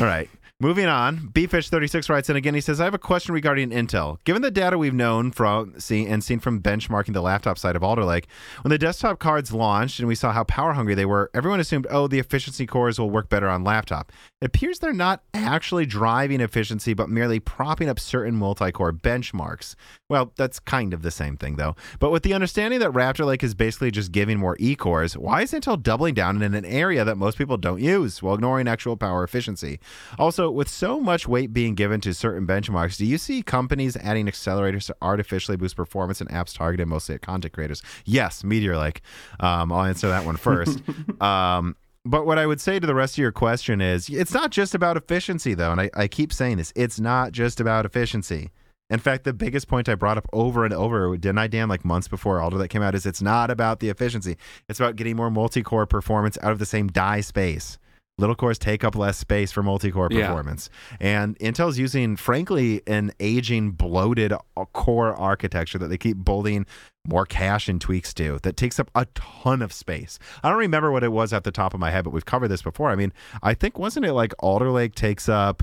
All right. Moving on, B Fish thirty-six writes in again. He says, I have a question regarding Intel. Given the data we've known from seen, and seen from benchmarking the laptop side of Alder Lake, when the desktop cards launched and we saw how power hungry they were, everyone assumed, oh, the efficiency cores will work better on laptop. It appears they're not actually driving efficiency, but merely propping up certain multi-core benchmarks. Well, that's kind of the same thing, though. But with the understanding that Raptor Lake is basically just giving more E-cores, why is Intel doubling down in an area that most people don't use while ignoring actual power efficiency? Also, with so much weight being given to certain benchmarks, do you see companies adding accelerators to artificially boost performance in apps targeted mostly at content creators? Yes, Meteor Lake. Um, I'll answer that one first. um, but what I would say to the rest of your question is, it's not just about efficiency, though, and I, I keep saying this. It's not just about efficiency. In fact, the biggest point I brought up over and over, didn't I, Dan, like months before Alder Lake came out, is it's not about the efficiency. It's about getting more multi-core performance out of the same die space. Little cores take up less space for multi-core performance. Yeah. And Intel's using, frankly, an aging, bloated core architecture that they keep bolting more cache and tweaks to that takes up a ton of space. I don't remember what it was at the top of my head, but we've covered this before. I mean, I think, wasn't it like Alder Lake takes up,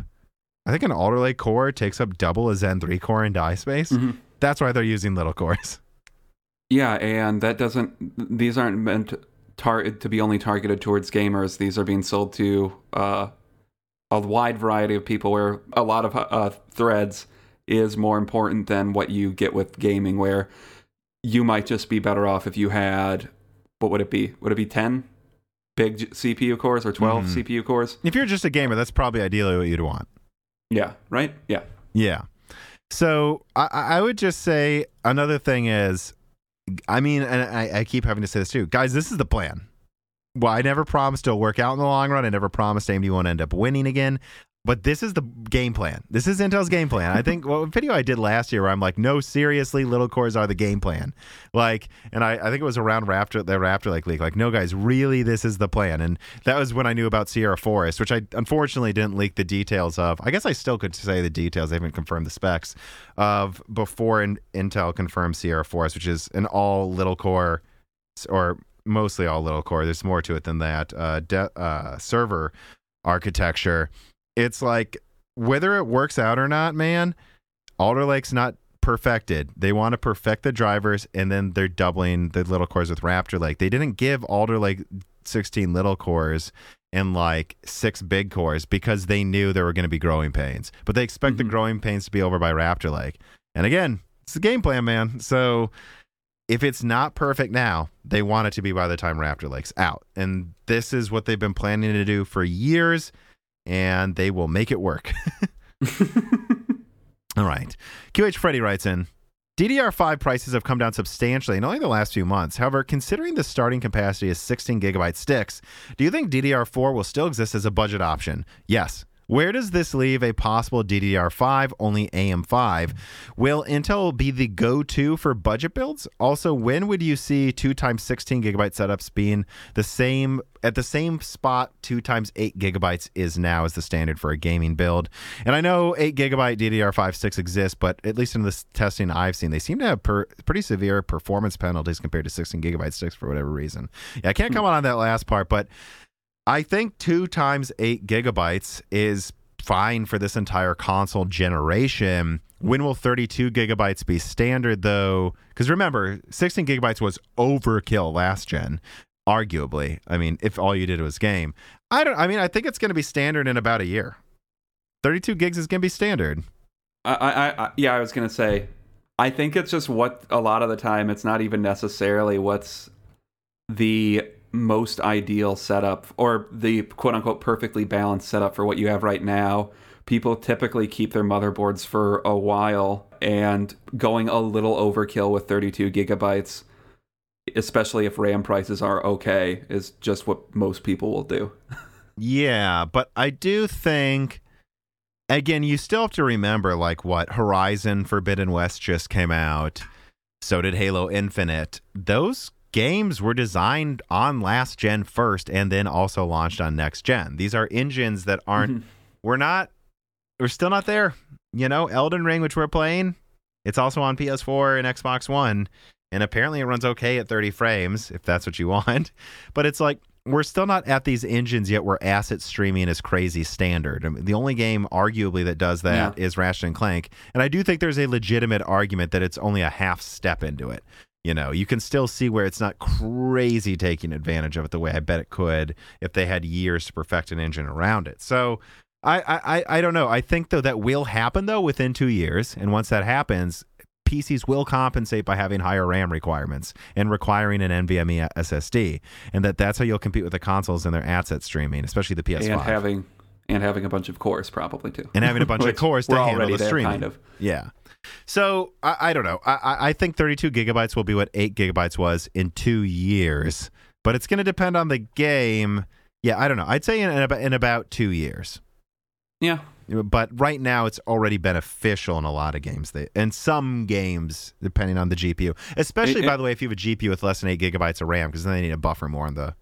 I think an Alder Lake core takes up double a Zen three core in die space? Mm-hmm. That's why they're using little cores. Yeah, and that doesn't, these aren't meant to, Tar- to be only targeted towards gamers. These are being sold to uh, a wide variety of people where a lot of uh, threads is more important than what you get with gaming, where you might just be better off if you had, what would it be? Would it be ten big C P U cores or twelve mm-hmm. C P U cores? If you're just a gamer, that's probably ideally what you'd want. Yeah, right? Yeah. Yeah. So I, I would just say another thing is, I mean, and I, I keep having to say this too. Guys, this is the plan. Well, I never promised it'll work out in the long run. I never promised A M D won't end up winning again. But this is the game plan. This is Intel's game plan. I think what well, video I did last year where I'm like, no, seriously, little cores are the game plan. Like, and I, I think it was around Raptor, the Raptor Lake leak. Like, no, guys, really, this is the plan. And that was when I knew about Sierra Forest, which I unfortunately didn't leak the details of. I guess I still could say the details. I haven't confirmed the specs of before in, Intel confirmed Sierra Forest, which is an all little core or mostly all little core. There's more to it than that. Uh, de- uh, server architecture. It's like, whether it works out or not, man, Alder Lake's not perfected. They want to perfect the drivers, and then they're doubling the little cores with Raptor Lake. They didn't give Alder Lake sixteen little cores and like six big cores because they knew there were going to be growing pains. But they expect mm-hmm. the growing pains to be over by Raptor Lake. And again, it's the game plan, man. So if it's not perfect now, they want it to be by the time Raptor Lake's out. And this is what they've been planning to do for years. And they will make it work. All right. Q H Freddy writes in, D D R five prices have come down substantially in only the last few months. However, considering the starting capacity is sixteen gigabyte sticks, do you think D D R four will still exist as a budget option? Yes. Where does this leave a possible D D R five, only A M five? Will Intel be the go-to for budget builds? Also, when would you see two times sixteen gigabyte setups being the same at the same spot two times eight gigabytes is now as the standard for a gaming build? And I know eight gigabyte D D R five sticks exist, but at least in the testing I've seen, they seem to have per, pretty severe performance penalties compared to sixteen gigabyte sticks for whatever reason. Yeah, I can't comment on that last part, but I think two times eight gigabytes is fine for this entire console generation. When will thirty-two gigabytes be standard, though? Because remember, sixteen gigabytes was overkill last gen, arguably. I mean, if all you did was game. I don't. I mean, I think it's going to be standard in about a year. thirty-two gigs is going to be standard. I, I, I yeah, I was going to say, I think it's just what a lot of the time it's not even necessarily what's the most ideal setup or the quote-unquote perfectly balanced setup for what you have right now. People typically keep their motherboards for a while, and going a little overkill with thirty-two gigabytes, especially if RAM prices are okay, is just what most people will do. Yeah, but I do think, again, you still have to remember, like, what Horizon Forbidden West just came out, so did Halo Infinite. Those games were designed on last gen first and then also launched on next gen. These are engines that aren't, mm-hmm. we're not, we're still not there. You know, Elden Ring, which we're playing, it's also on P S four and Xbox One. And apparently it runs okay at thirty frames, if that's what you want. But it's like, we're still not at these engines yet where asset streaming is crazy standard. I mean, the only game arguably that does that yeah. is Ratchet and Clank. And I do think there's a legitimate argument that it's only a half step into it. You know, you can still see where it's not crazy taking advantage of it the way I bet it could if they had years to perfect an engine around it. So I I, I don't know. I think, though, that will happen, though, within two years. And once that happens, P Cs will compensate by having higher RAM requirements and requiring an NVMe S S D. And that that's how you'll compete with the consoles and their asset streaming, especially the P S five. And having, and having a bunch of cores, probably, too. And having a bunch of cores to handle the there, streaming. Kind of. Yeah. So I, I don't know. I, I think thirty-two gigabytes will be what eight gigabytes was in two years, but it's going to depend on the game. Yeah, I don't know. I'd say in, in, about, in about two years. Yeah. But right now, it's already beneficial in a lot of games. They and some games, depending on the G P U, especially it, by it, the way, if you have a G P U with less than eight gigabytes of RAM, because then they need to buffer more on the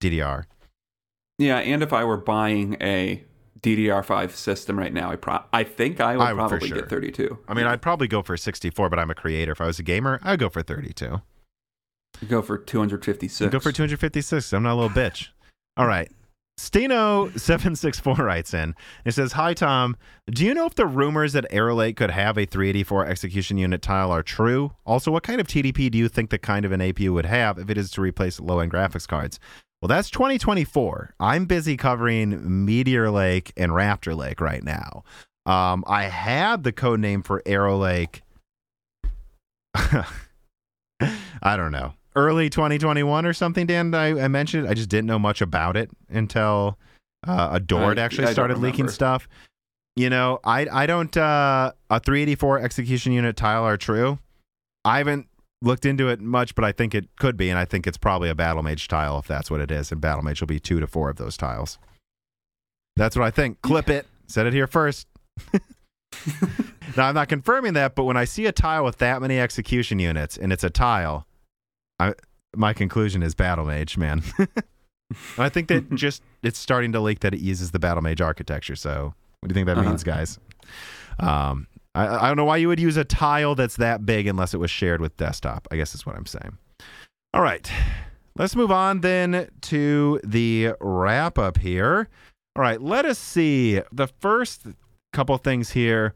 D D R. Yeah, and if I were buying a D D R five system right now, I pro- I think I would, I would probably sure. get thirty-two. I mean, I'd probably go for sixty-four, but I'm a creator. If I was a gamer, I'd go for thirty-two. I'd go for two fifty-six. I'd go for two fifty-six. I'm not a little bitch. All right. Steno seven six four writes in. It says, hi, Tom. Do you know if the rumors that Arrow Lake could have a three eighty-four execution unit tile are true? Also, what kind of T D P do you think the kind of an A P U would have if it is to replace low-end graphics cards? Well, that's twenty twenty-four. I'm busy covering Meteor Lake and Raptor Lake right now. Um, I had the code name for Arrow Lake. I don't know. Early twenty twenty-one or something, Dan, I, I mentioned it. I just didn't know much about it until uh, Adored I, actually I started leaking stuff. You know, I, I don't... Uh, a three eighty-four execution unit tile are true. I haven't looked into it much, but I think it could be, and I think it's probably a Battle Mage tile if that's what it is, and Battle Mage will be two to four of those tiles. That's what I think. Clip yeah. it. Said it here first. Now, I'm not confirming that, but when I see a tile with that many execution units and it's a tile, I, my conclusion is Battle Mage, man. I think that just it's starting to leak that it uses the Battle Mage architecture. So what do you think that uh-huh. means, guys? Um, I, I don't know why you would use a tile that's that big unless it was shared with desktop, I guess is what I'm saying. All right. Let's move on then to the wrap up here. All right. Let us see the first couple things here.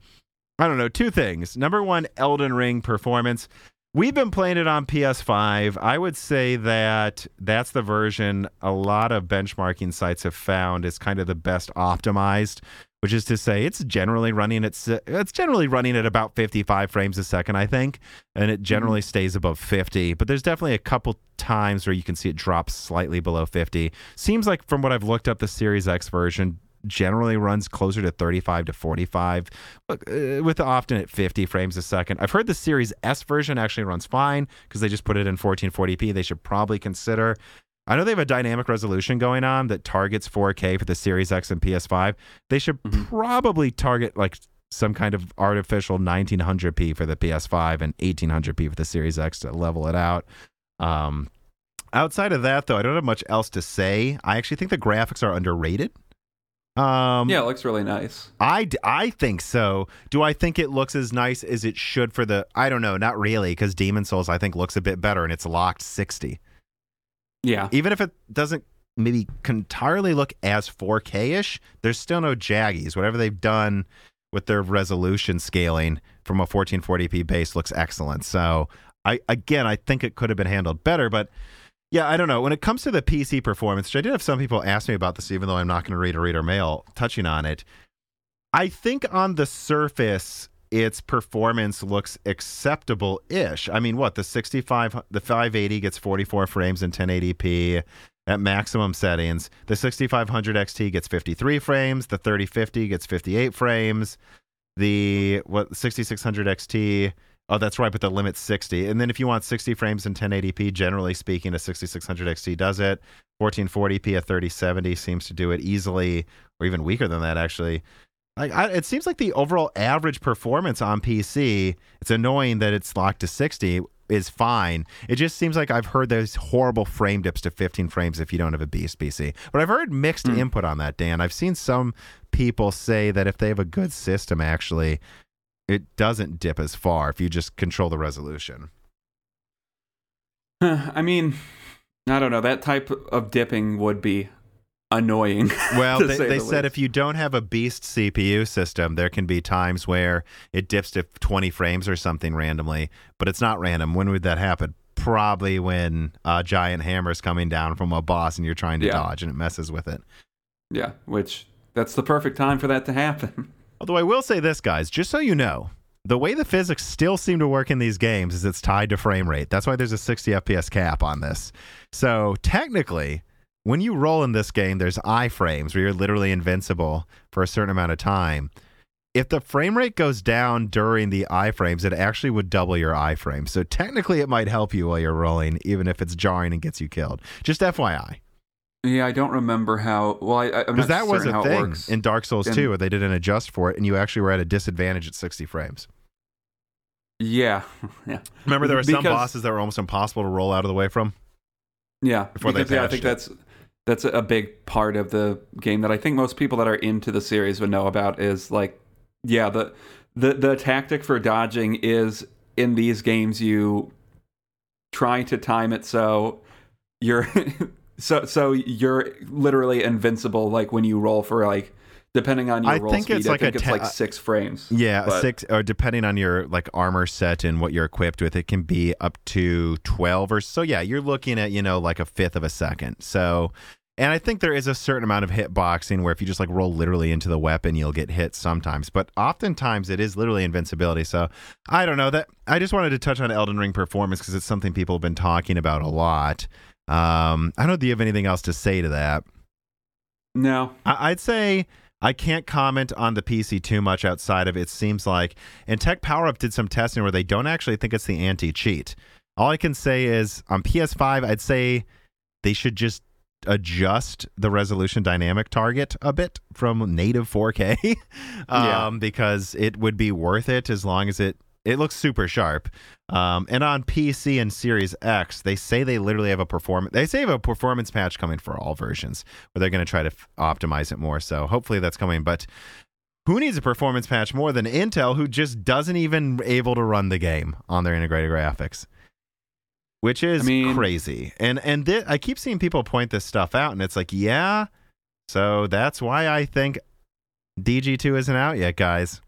I don't know. Two things. Number one, Elden Ring performance. We've been playing it on P S five. I would say that that's the version a lot of benchmarking sites have found is kind of the best optimized, which is to say it's generally running at it's generally running at about fifty-five frames a second, I think, and it generally mm-hmm. stays above fifty. But there's definitely a couple times where you can see it drop slightly below fifty. Seems like from what I've looked up, the Series X version generally runs closer to thirty-five to forty-five, with often at fifty frames a second. I've heard the Series S version actually runs fine because they just put it in fourteen forty p. They should probably consider. I know they have a dynamic resolution going on that targets four K for the Series X and P S five. They should mm-hmm. probably target like some kind of artificial nineteen hundred p for the P S five and eighteen hundred p for the Series X to level it out. Um, outside of that, though, I don't have much else to say. I actually think the graphics are underrated. Um, yeah, it looks really nice. I, I think so. Do I think it looks as nice as it should for the... I don't know, not really, because Demon Souls, I think, looks a bit better, and it's locked sixty. Yeah. Even if it doesn't maybe entirely look as four K-ish, there's still no jaggies. Whatever they've done with their resolution scaling from a fourteen forty p base looks excellent. So, I again, I think it could have been handled better, but... Yeah, I don't know. When it comes to the P C performance, which I did have some people ask me about this, even though I'm not going to read a reader mail touching on it. I think on the surface, its performance looks acceptable-ish. I mean, what? The sixty-five, the five eighty gets forty-four frames in ten eighty p at maximum settings. The sixty-five hundred X T gets fifty-three frames. The thirty fifty gets fifty-eight frames. The what? sixty-six hundred X T... Oh, that's right, but the limit's sixty. And then if you want sixty frames in ten eighty p, generally speaking, a sixty-six hundred X T does it. fourteen forty p, a thirty seventy seems to do it easily, or even weaker than that, actually. Like, I, it seems like the overall average performance on P C, it's annoying that it's locked to sixty, is fine. It just seems like I've heard there's horrible frame dips to fifteen frames if you don't have a beast P C. But I've heard mixed mm. input on that, Dan. I've seen some people say that if they have a good system, actually... it doesn't dip as far if you just control the resolution. I mean, I don't know. That type of dipping would be annoying. Well, they, they the said least. If you don't have a beast C P U system, there can be times where it dips to twenty frames or something randomly, but it's not random. When would that happen? Probably when a giant hammer's coming down from a boss and you're trying to yeah. dodge and it messes with it. Yeah, which that's the perfect time for that to happen. Although I will say this, guys, just so you know, the way the physics still seem to work in these games is it's tied to frame rate. That's why there's a sixty F P S cap on this. So technically, when you roll in this game, there's iframes where you're literally invincible for a certain amount of time. If the frame rate goes down during the iframes, it actually would double your iframe. So technically, it might help you while you're rolling, even if it's jarring and gets you killed. Just F Y I. Yeah, I don't remember how. Well, I, I'm not that was a how thing it works. In Dark Souls and, two, where they didn't adjust for it, and you actually were at a disadvantage at sixty frames. Yeah, yeah. Remember, there were because, some bosses that were almost impossible to roll out of the way from. Yeah, before because, they yeah, I think it. that's that's a big part of the game that I think most people that are into the series would know about is like, yeah, the the the tactic for dodging is in these games you try to time it so you're. So so you're literally invincible, like, when you roll for, like, depending on your I roll think speed, it's I like think a it's, te- like, six frames. Yeah, but. six, or depending on your, like, armor set and what you're equipped with, it can be up to twelve or so. Yeah, you're looking at, you know, like a fifth of a second. So, and I think there is a certain amount of hitboxing where if you just, like, roll literally into the weapon, you'll get hit sometimes. But oftentimes it is literally invincibility. So, I don't know. that I just wanted to touch on Elden Ring performance because it's something people have been talking about a lot. Um, I don't know if you have anything else to say to that. No. I- I'd say I can't comment on the P C too much outside of it seems like, and Tech PowerUp did some testing where they don't actually think it's the anti-cheat. All I can say is on P S five, I'd say they should just adjust the resolution dynamic target a bit from native four K um, yeah. because it would be worth it as long as it, it looks super sharp. Um, and on P C and Series X, they say they literally have a performance. They say they have a performance patch coming for all versions, where they're going to try to f- optimize it more. So hopefully that's coming. But who needs a performance patch more than Intel, who just doesn't even able to run the game on their integrated graphics, which is I mean, crazy. And and th- I keep seeing people point this stuff out, and it's like, yeah. So that's why I think D G two isn't out yet, guys.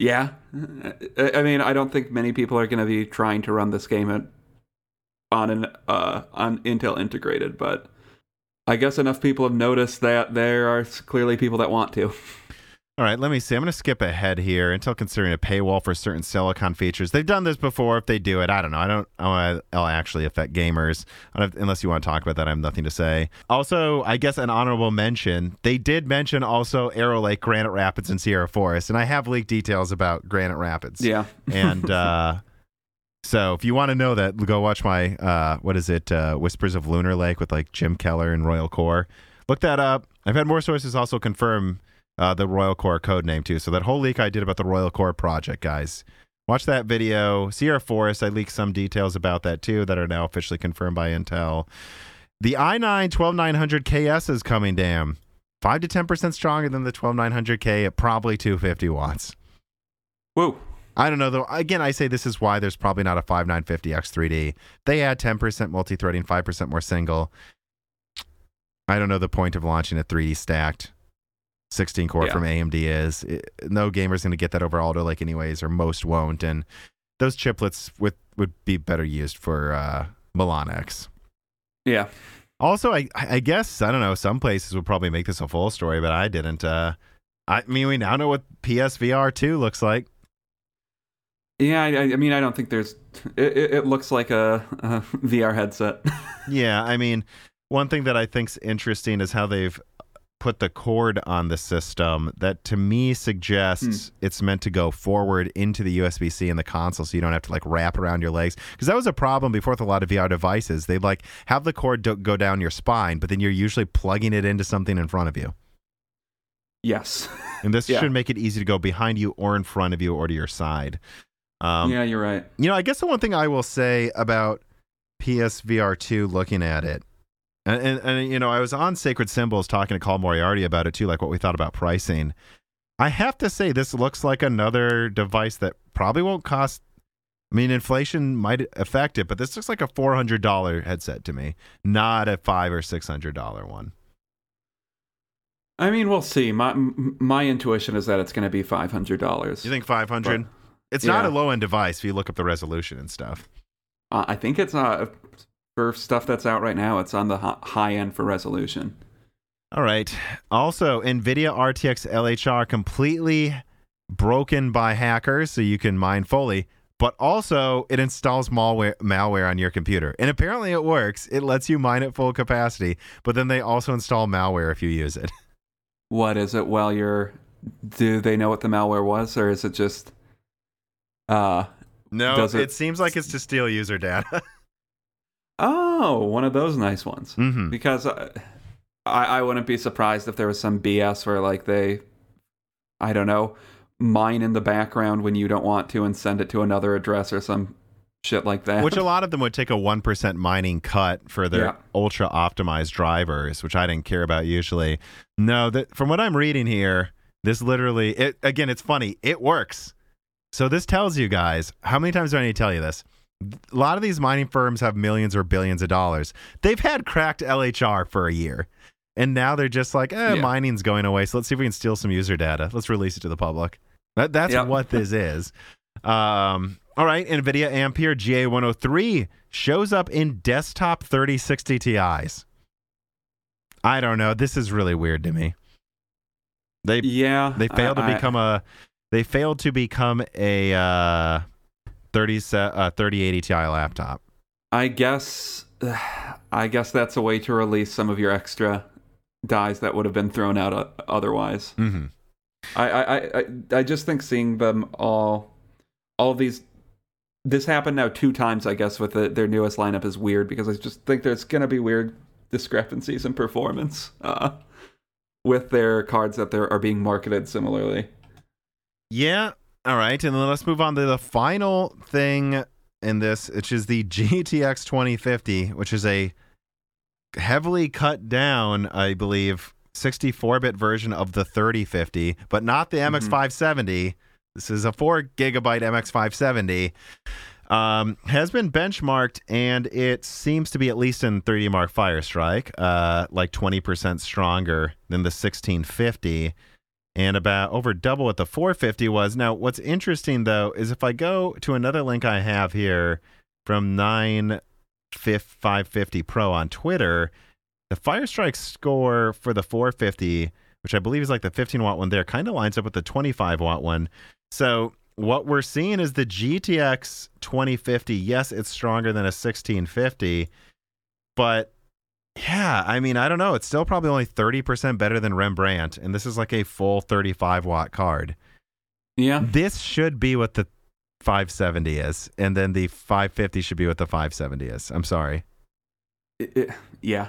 Yeah, I mean, I don't think many people are going to be trying to run this game at, on an uh, on Intel integrated, but I guess enough people have noticed that there are clearly people that want to. All right, let me see. I'm going to skip ahead here. Intel considering a paywall for certain Silicon features. They've done this before. If they do it, I don't know. I don't. Oh, I'll actually affect gamers. I don't have, unless you want to talk about that, I have nothing to say. Also, I guess an honorable mention. They did mention also Arrow Lake, Granite Rapids, and Sierra Forest, and I have leaked details about Granite Rapids. Yeah, and uh, so if you want to know that, go watch my uh, what is it, uh, Whispers of Lunar Lake with like Jim Keller and Royal Core. Look that up. I've had more sources also confirm. Uh, the Royal Core code name too. So that whole leak I did about the Royal Core project, guys, watch that video. Sierra Forest, I leaked some details about that too that are now officially confirmed by Intel. The i nine twelve nine hundred K S is coming, damn, five to ten percent stronger than the twelve nine hundred K at probably two hundred fifty watts. Whoa. I don't know though. Again, I say this is why there's probably not a fifty-nine fifty X three D. They had ten percent multi-threading, five percent more single. I don't know the point of launching a three D stacked sixteen core yeah. from A M D is. It, no gamer's going to get that over Alder Lake anyways, or most won't. And those chiplets with would be better used for uh, Milan X. Yeah. Also, I I guess, I don't know, some places would probably make this a full story, but I didn't. Uh, I mean, we now know what P S V R two looks like. Yeah, I, I mean, I don't think there's... It, it looks like a, a V R headset. Yeah, I mean, one thing that I think's interesting is how they've put the cord on the system. That to me suggests mm. it's meant to go forward into the U S B C in the console, so you don't have to like wrap around your legs, because that was a problem before with a lot of V R devices. They'd like have the cord do- go down your spine, but then you're usually plugging it into something in front of you. Yes. And this yeah. should make it easy to go behind you or in front of you or to your side. Um, yeah, you're right. You know, I guess the one thing I will say about P S V R two, looking at it, And, and, and, you know, I was on Sacred Symbols talking to Carl Moriarty about it, too, like what we thought about pricing. I have to say this looks like another device that probably won't cost. I mean, inflation might affect it, but this looks like a four hundred dollars headset to me, not a five hundred dollars or six hundred dollars one. I mean, we'll see. My my intuition is that it's going to be five hundred dollars. You think five hundred dollars? It's yeah. not a low-end device if you look up the resolution and stuff. Uh, I think it's not... Uh, For stuff that's out right now, it's on the high end for resolution. All right. Also, NVIDIA R T X L H R completely broken by hackers, so you can mine Foley, but also it installs malware, malware on your computer. And apparently it works. It lets you mine at full capacity, but then they also install malware if you use it. What is it? Well, you're... Do they know what the malware was, or is it just... Uh, no, it... it seems like it's to steal user data. Oh, one of those nice ones. Mm-hmm. Because I, I, I wouldn't be surprised if there was some B S where, like, they, I don't know, mine in the background when you don't want to and send it to another address or some shit like that. Which a lot of them would take a one percent mining cut for their yeah. ultra-optimized drivers, which I didn't care about usually. No, that, from what I'm reading here, this literally, it, again, it's funny. It works. So this tells you guys, how many times do I need to tell you this? A lot of these mining firms have millions or billions of dollars. They've had cracked L H R for a year, and now they're just like, eh, yeah. mining's going away, so let's see if we can steal some user data. Let's release it to the public. That, that's yep. what this is. Um, all right, NVIDIA Ampere G A one oh three shows up in desktop thirty sixty Ti's. I don't know. This is really weird to me. They yeah, they failed I, to become I, a they failed to become a uh, thirty, uh, thirty eighty Ti laptop. I guess uh, I guess that's a way to release some of your extra dies that would have been thrown out uh, otherwise. Mm-hmm. I, I, I, I just think seeing them all, all these this happened now two times, I guess, with the, their newest lineup is weird, because I just think there's going to be weird discrepancies in performance uh, with their cards that they're, are being marketed similarly. Yeah. All right. And then let's move on to the final thing in this, which is the G T X twenty fifty, which is a heavily cut down, I believe, sixty-four bit version of the thirty fifty, but not the mm-hmm. M X five seventy. This is a four gigabyte M X five seventy. Um, has been benchmarked, and it seems to be, at least in three D Mark Firestrike, uh, like twenty percent stronger than the sixteen fifty, and about over double what the four fifty was. Now, what's interesting, though, is if I go to another link I have here from nine five fifty Pro on Twitter, the Firestrike score for the four fifty, which I believe is like the fifteen watt one there, kind of lines up with the twenty-five watt one. So what we're seeing is the G T X twenty fifty. Yes, it's stronger than a sixteen fifty, but yeah, I mean, I don't know. It's still probably only thirty percent better than Rembrandt, and this is like a full thirty-five watt card. Yeah. This should be what the five seventy is, and then the five fifty should be what the five seventy is. I'm sorry. It, it, yeah.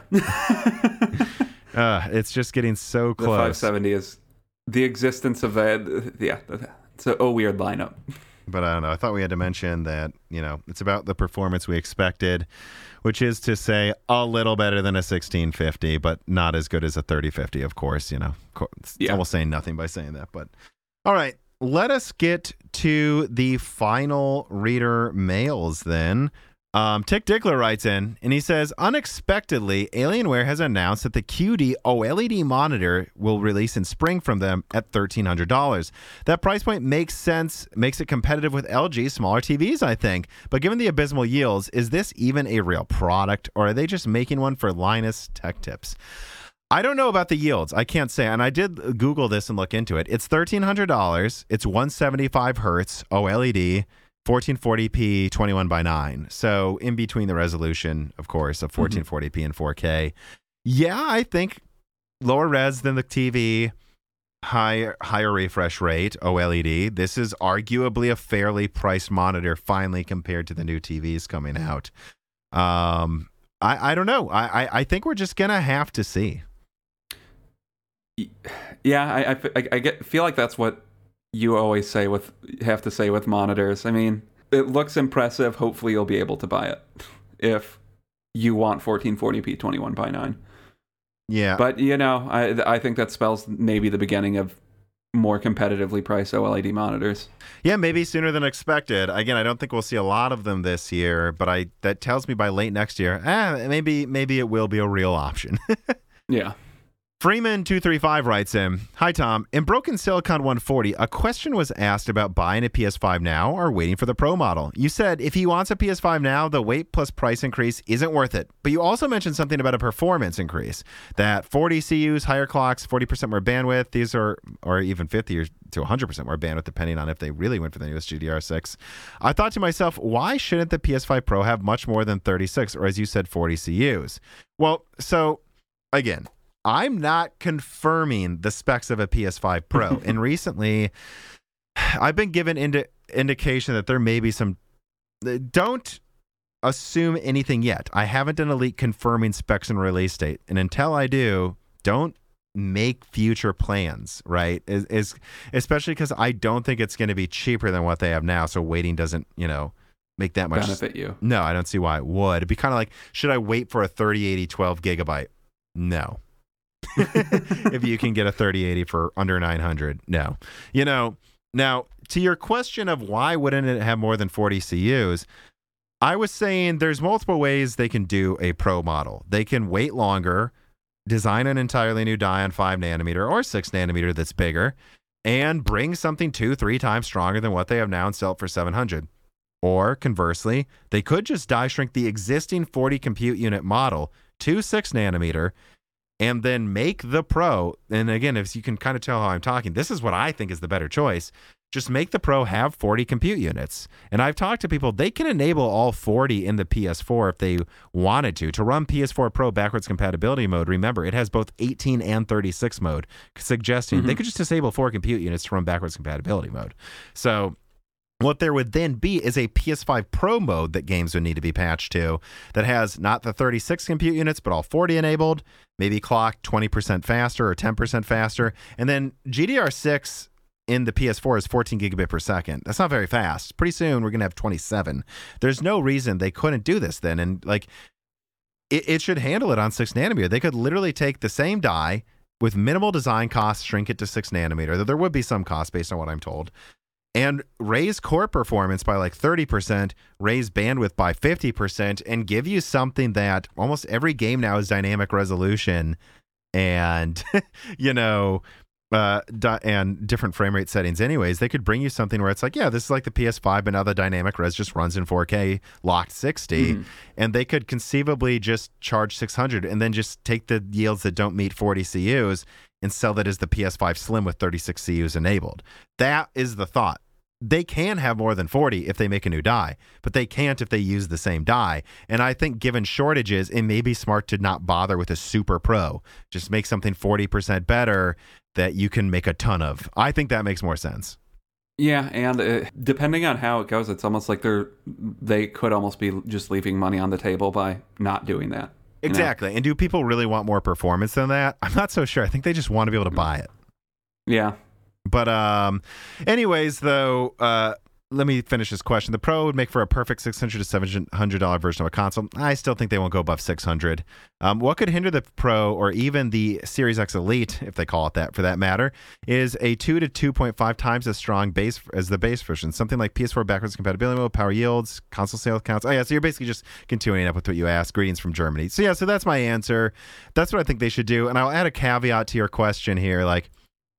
Uh, it's just getting so close. The five seventy is the existence of that. Yeah, it's a, a weird lineup. But I don't know. I thought we had to mention that, you know, it's about the performance we expected, which is to say a little better than a sixteen fifty, but not as good as a thirty fifty, of course. You know, it's yeah. almost saying nothing by saying that. But all right, let us get to the final reader mails then. Um, Tick Dickler writes in, and he says, unexpectedly, Alienware has announced that the Q D OLED monitor will release in spring from them at thirteen hundred dollars. That price point makes sense, makes it competitive with L G's smaller T Vs, I think. But given the abysmal yields, is this even a real product, or are they just making one for Linus Tech Tips? I don't know about the yields. I can't say. And I did Google this and look into it. It's thirteen hundred dollars. It's one seventy-five hertz OLED. fourteen forty p twenty-one by nine. So in between the resolution, of course, of fourteen forty p mm-hmm. and four K. Yeah, I think lower res than the T V, higher higher refresh rate, OLED. This is arguably a fairly priced monitor finally compared to the new T Vs coming out. Um, I, I don't know. I, I, I think we're just going to have to see. Yeah, I, I, I get, feel like that's what you always say with have to say with monitors. I mean, it looks impressive. Hopefully you'll be able to buy it if you want fourteen forty p twenty-one by nine. Yeah. But, you know, I I think that spells maybe the beginning of more competitively priced OLED monitors. Yeah, maybe sooner than expected. Again, I don't think we'll see a lot of them this year, but I that tells me by late next year, eh, maybe maybe it will be a real option. Yeah. Freeman two thirty-five writes in, hi, Tom. In Broken Silicon one forty, a question was asked about buying a P S five now or waiting for the Pro model. You said if he wants a P S five now, the wait plus price increase isn't worth it. But you also mentioned something about a performance increase, that forty C Us, higher clocks, forty percent more bandwidth. These are, or even fifty to one hundred percent more bandwidth, depending on if they really went for the newest G D D R six. I thought to myself, why shouldn't the P S five Pro have much more than thirty-six, or as you said, forty C Us? Well, so again, I'm not confirming the specs of a P S five Pro. And recently, I've been given indi- indication that there may be some... Don't assume anything yet. I haven't done a leak confirming specs and release date. And until I do, don't make future plans, right? Is, is especially because I don't think it's going to be cheaper than what they have now. So waiting doesn't, you know... make that much... benefit you. No, I don't see why it would. It'd be kind of like, should I wait for a thirty eighty twelve gigabyte? No. If you can get a thirty eighty for under nine hundred, no. You know, now to your question of why wouldn't it have more than forty C Us, I was saying there's multiple ways they can do a Pro model. They can wait longer, design an entirely new die on five nanometer or six nanometer that's bigger, and bring something two, three times stronger than what they have now and sell it for seven hundred. Or conversely, they could just die shrink the existing forty compute unit model to six nanometer, and then make the Pro, and again, if you can kind of tell how I'm talking, this is what I think is the better choice. Just make the Pro have forty compute units. And I've talked to people, they can enable all forty in the P S four if they wanted to. To run P S four Pro backwards compatibility mode, remember, it has both eighteen and thirty-six mode, suggesting mm-hmm. they could just disable four compute units to run backwards compatibility mode. So What there would then be is a P S five Pro mode that games would need to be patched to that has not the thirty-six compute units, but all forty enabled, maybe clock twenty percent faster or ten percent faster. And then G D D R six in the P S four is fourteen gigabit per second. That's not very fast. Pretty soon we're going to have twenty-seven. There's no reason they couldn't do this then. And like it, it should handle it on six nanometer. They could literally take the same die with minimal design costs, shrink it to six nanometer. Though there would be some cost based on what I'm told. And raise core performance by like thirty percent, raise bandwidth by fifty percent, and give you something that almost every game now is dynamic resolution and, you know, uh, di- and different frame rate settings anyways. They could bring you something where it's like, yeah, this is like the P S five, but now the dynamic res just runs in four K, locked sixty. Mm-hmm. And they could conceivably just charge six hundred and then just take the yields that don't meet forty C Us and sell that as the P S five Slim with thirty-six C Us enabled. That is the thought. They can have more than forty if they make a new die, but they can't if they use the same die. And I think given shortages, it may be smart to not bother with a super pro. Just make something forty percent better that you can make a ton of. I think that makes more sense. Yeah, and it, depending on how it goes, it's almost like they're they could almost be just leaving money on the table by not doing that. Exactly. Know? And do people really want more performance than that? I'm not so sure. I think they just want to be able to buy it. Yeah. But um, anyways, though, uh, let me finish this question. The Pro would make for a perfect six hundred to seven hundred dollars version of a console. I still think they won't go above six hundred dollars. Um, what could hinder the Pro or even the Series X Elite, if they call it that for that matter, is a two to two point five times as strong base as the base version. Something like P S four backwards compatibility mode, power yields, console sales counts. Oh, yeah, so you're basically just continuing up with what you asked. Greetings from Germany. So, yeah, so that's my answer. That's what I think they should do. And I'll add a caveat to your question here, like,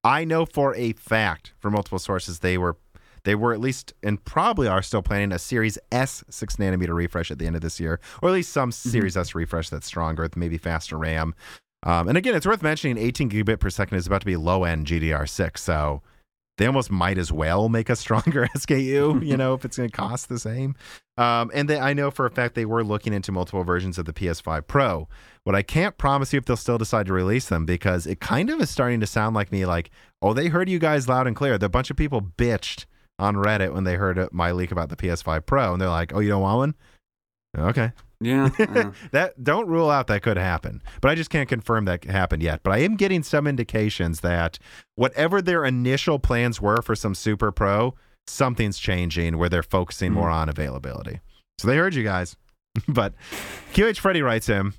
I know for a fact, for multiple sources, they were they were at least and probably are still planning a Series S six nanometer refresh at the end of this year, or at least some Series mm-hmm. S refresh that's stronger with maybe faster RAM. Um, and again, it's worth mentioning eighteen gigabit per second is about to be low-end G D D R six, so they almost might as well make a stronger S K U, you know, if it's going to cost the same. Um, and they, I know for a fact they were looking into multiple versions of the P S five Pro. What I can't promise you if they'll still decide to release them, because it kind of is starting to sound like me like, oh, they heard you guys loud and clear. The bunch of people bitched on Reddit when they heard my leak about the P S five Pro, and they're like, oh, you don't want one? Okay. Yeah. Uh. That don't rule out that could happen, but I just can't confirm that happened yet. But I am getting some indications that whatever their initial plans were for some Super Pro, something's changing where they're focusing mm-hmm. more on availability. So they heard you guys. But Q H Freddy writes him,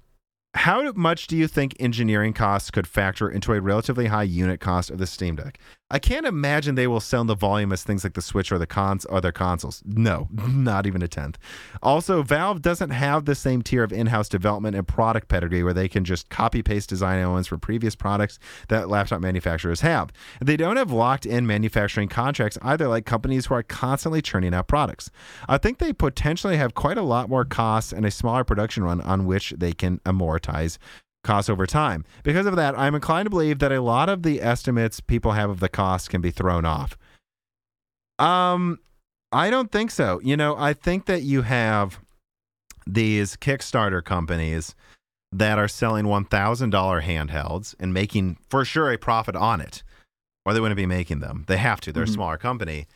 how much do you think engineering costs could factor into a relatively high unit cost of the Steam Deck? I can't imagine they will sell in the volume as things like the Switch or the cons other consoles. No, not even a tenth. Also, Valve doesn't have the same tier of in-house development and product pedigree where they can just copy-paste design elements for previous products that laptop manufacturers have. They don't have locked-in manufacturing contracts either, like companies who are constantly churning out products. I think they potentially have quite a lot more costs and a smaller production run on which they can amortize costs over time. Because of that, I'm inclined to believe that a lot of the estimates people have of the cost can be thrown off. Um, I don't think so. You know, I think that you have these Kickstarter companies that are selling one thousand dollars handhelds and making for sure a profit on it, or they wouldn't be making them. They have to. They're mm-hmm. a smaller company.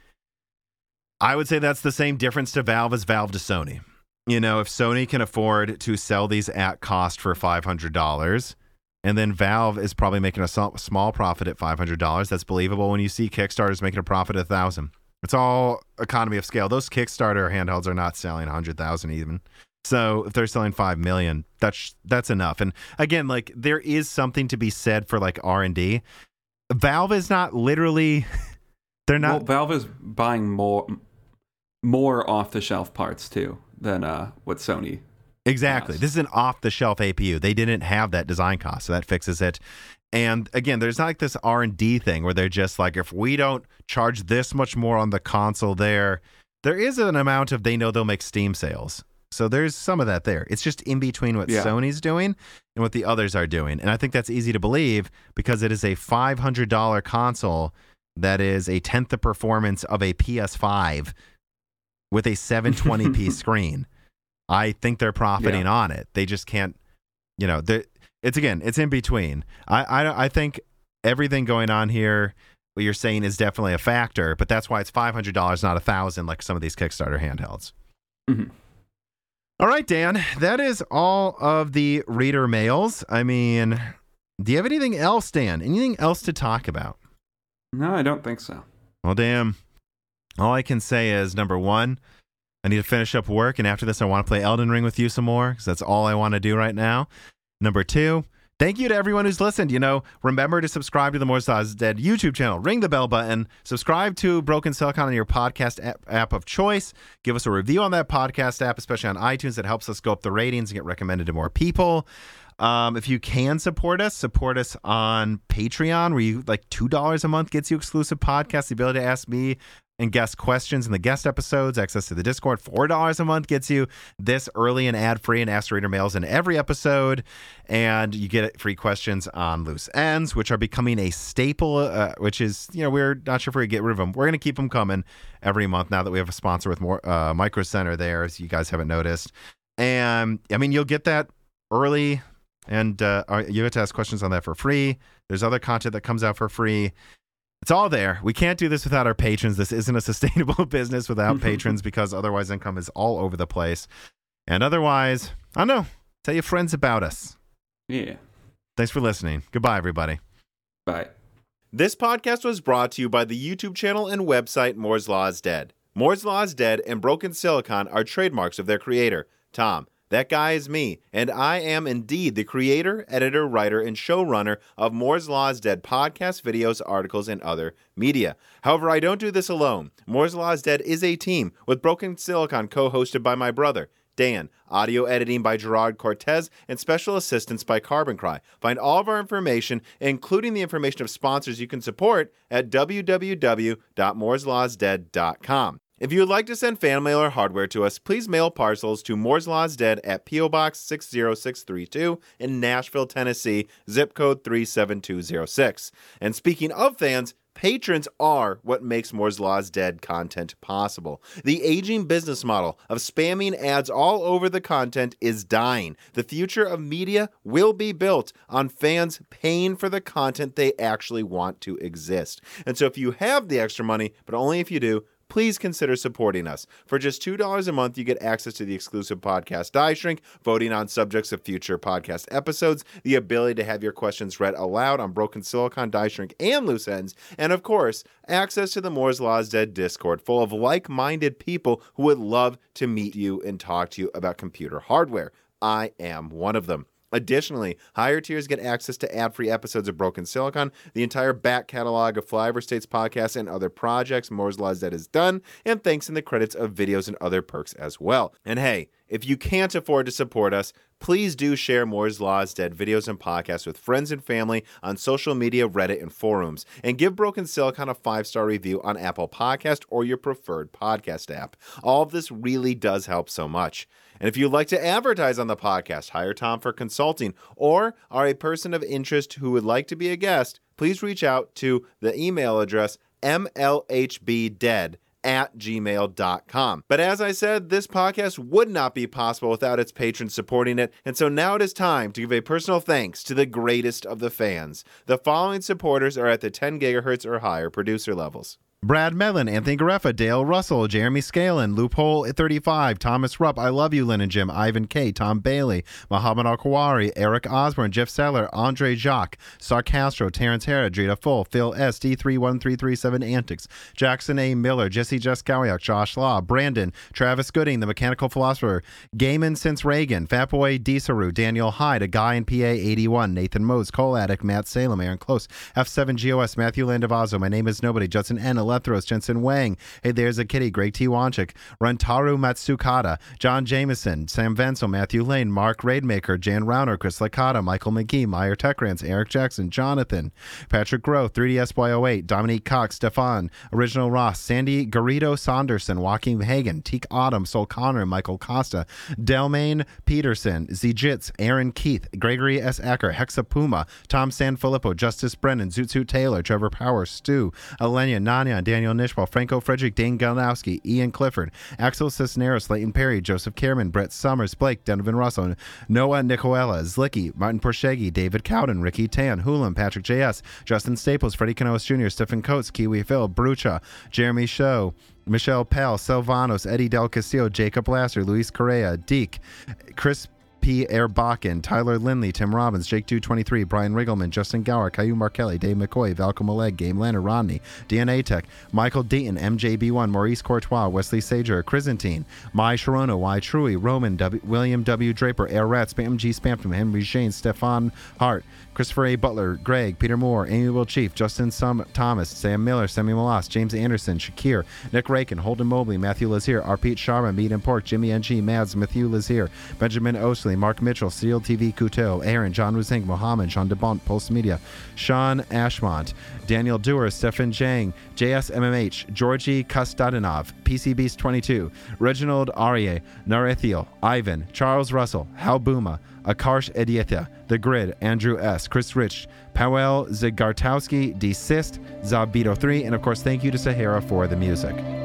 I would say that's the same difference to Valve as Valve to Sony. You know, if Sony can afford to sell these at cost for five hundred dollars, and then Valve is probably making a small profit at five hundred dollars, that's believable when you see Kickstarters making a profit at one thousand dollars. It's all economy of scale. Those Kickstarter handhelds are not selling one hundred thousand dollars even. So if they're selling five million dollars, that's, that's enough. And again, like, there is something to be said for, like, R and D. Valve is not literally... They're not... Well, Valve is buying more, more off-the-shelf parts, too, than uh, what Sony exactly has. This is an off-the-shelf A P U. They didn't have that design cost, so that fixes it. And again, there's not like this R and D thing where they're just like, if we don't charge this much more on the console, there there is an amount of they know they'll make Steam sales. So there's some of that there. It's just in between what yeah. Sony's doing and what the others are doing. And I think that's easy to believe because it is a five hundred dollars console that is a tenth the performance of a P S five with a seven twenty p screen. I think they're profiting yeah. on it. They just can't, you know, it's again, it's in between. I, I, I think everything going on here what you're saying is definitely a factor, but that's why it's five hundred dollars, not one thousand dollars like some of these Kickstarter handhelds. Mm-hmm. All right, Dan, that is all of the reader mails. I mean, do you have anything else, Dan? Anything else to talk about? No, I don't think so. Well, damn. All I can say is, number one, I need to finish up work, and after this, I want to play Elden Ring with you some more, because that's all I want to do right now. Number two, thank you to everyone who's listened. You know, remember to subscribe to the More Saws Dead YouTube channel. Ring the bell button. Subscribe to Broken Silicon on your podcast app, app of choice. Give us a review on that podcast app, especially on iTunes. That helps us go up the ratings and get recommended to more people. Um, if you can support us, support us on Patreon, where you like two dollars a month gets you exclusive podcasts, the ability to ask me and guest questions in the guest episodes, access to the Discord. Four dollars a month gets you this early and ad-free and Ask the Reader mails in every episode. And you get free questions on Loose Ends, which are becoming a staple, uh, which is, you know, we're not sure if we're going to get rid of them. We're going to keep them coming every month now that we have a sponsor with more uh, Micro Center there, as you guys haven't noticed. And, I mean, you'll get that early, and uh, you get to ask questions on that for free. There's other content that comes out for free. It's all there. We can't do this without our patrons. This isn't a sustainable business without patrons, because otherwise income is all over the place. And otherwise, I don't know, tell your friends about us. Yeah. Thanks for listening. Goodbye, everybody. Bye. This podcast was brought to you by the YouTube channel and website Moore's Law is Dead. Moore's Law is Dead and Broken Silicon are trademarks of their creator, Tom. That guy is me, and I am indeed the creator, editor, writer, and showrunner of Moore's Law is Dead podcasts, videos, articles, and other media. However, I don't do this alone. Moore's Law is Dead is a team with Broken Silicon co-hosted by my brother, Dan, audio editing by Gerard Cortez, and special assistance by Carbon Cry. Find all of our information, including the information of sponsors you can support, at w w w dot moores laws dead dot com. If you would like to send fan mail or hardware to us, please mail parcels to Moore's Law is Dead at P O. Box six zero six three two in Nashville, Tennessee, zip code three seven two zero six. And speaking of fans, patrons are what makes Moore's Law is Dead content possible. The aging business model of spamming ads all over the content is dying. The future of media will be built on fans paying for the content they actually want to exist. And so if you have the extra money, but only if you do, please consider supporting us. For just two dollars a month, you get access to the exclusive podcast Die Shrink, voting on subjects of future podcast episodes, the ability to have your questions read aloud on Broken Silicon, Die Shrink, and Loose Ends, and of course, access to the Moore's Law is Dead Discord, full of like-minded people who would love to meet you and talk to you about computer hardware. I am one of them. Additionally, higher tiers get access to ad-free episodes of Broken Silicon, the entire back catalog of Flyover States podcasts and other projects Moore's Law is Dead is done, and thanks in the credits of videos and other perks as well. And hey, if you can't afford to support us, please do share Moore's Law is Dead videos and podcasts with friends and family on social media, Reddit, and forums. And give Broken Silicon a five-star review on Apple Podcast or your preferred podcast app. All of this really does help so much. And if you'd like to advertise on the podcast, hire Tom for consulting, or are a person of interest who would like to be a guest, please reach out to the email address m l h b dead at gmail dot com. But as I said, this podcast would not be possible without its patrons supporting it, and so now it is time to give a personal thanks to the greatest of the fans. The following supporters are at the ten gigahertz or higher producer levels: Brad Medlin, Anthony Gareffa, Dale Russell, Jeremy Scalen, Loophole at thirty-five, Thomas Rupp, I Love You, Lynn and Jim, Ivan K, Tom Bailey, Muhammad Al-Khawari, Eric Osborne, Jeff Sadler, Andre Jacques, Sarcastro, Terrence Hara, Drita Full, Phil S, D three one three three seven Antics, Jackson A. Miller, Jesse Jeskowiak, Josh Law, Brandon, Travis Gooding, The Mechanical Philosopher, Gaiman Since Reagan, Fatboy Desaru, Daniel Hyde, A Guy in P A eighty-one, Nathan Mose, Cole Attic, Matt Salem, Aaron Close, F seven G O S, Matthew Landavazo, My Name Is Nobody, Judson N, Lethros, Jensen Wang, Hey There's a Kitty, Greg T. Wanchik, Rentaro Matsukata, John Jameson, Sam Venzel, Matthew Lane, Mark Raidmaker, Jan Rauner, Chris Licata, Michael McGee, Meyer Techrans, Eric Jackson, Jonathan, Patrick Grove, three D S Y oh eight, Dominique Cox, Stefan, Original Ross, Sandy Garrido Saunderson, Joaquin Hagen, Teak Autumn, Sol Connor, Michael Costa, Delmain Peterson, Zijitz, Aaron Keith, Gregory S. Acker, Hexa Puma, Tom Sanfilippo, Justice Brennan, Zootsuit Taylor, Trevor Powers, Stu, Alenia, Nania, Pena, Daniel Nishwal, Franco Frederick, Dane Galnowski, Ian Clifford, Axel Cisneros, Leighton Perry, Joseph Cameron, Brett Summers, Blake, Donovan Russell, Noah Nicoella, Zlicki, Martin Porshegi, David Cowden, Ricky Tan, Hulam, Patrick J S, Justin Staples, Freddie Canoas Junior, Stephen Coates, Kiwi Phil, Brucha, Jeremy Show, Michelle Pell, Silvanos, Eddie Del Castillo, Jacob Lasser, Luis Correa, Deke, Chris P. Erbakken, Tyler Lindley, Tim Robbins, Jake two twenty-three, Brian Riggleman, Justin Gower, Caillou Markelli, Dave McCoy, Valco Maleg, Game Lander, Rodney, D N A Tech, Michael Deaton, M J B one, Maurice Courtois, Wesley Sager, Chrysantine, Mai Sharono, Y. Truey, Roman, w, William W. Draper, Air Rats, Spam G. Spamtum, Henry Shane, Stefan Hart, Christopher A. Butler, Greg, Peter Moore, Amiable Chief, Justin Sum, Thomas, Sam Miller, Semi Malas, James Anderson, Shakir, Nick Rakin, Holden Mobley, Matthew Lazier, Arpit Sharma, Meat and Pork, Jimmy N G, Mads, Matthew Lazier, Benjamin Osley, Mark Mitchell, Seal T V, Couteau, Aaron, John Ruzink, Mohammed, Sean DeBont, Pulse Media, Sean Ashmont, Daniel Dewar, Stefan Jang, J S M M H, Georgi Kostadinov, P C Beast twenty-two, Reginald Arie, Narethiel, Ivan, Charles Russell, Halbuma, Akarsh Edieta, The Grid, Andrew S., Chris Rich, Powell Zagartowski, Desist, Zabito three, and of course, thank you to Sahara for the music.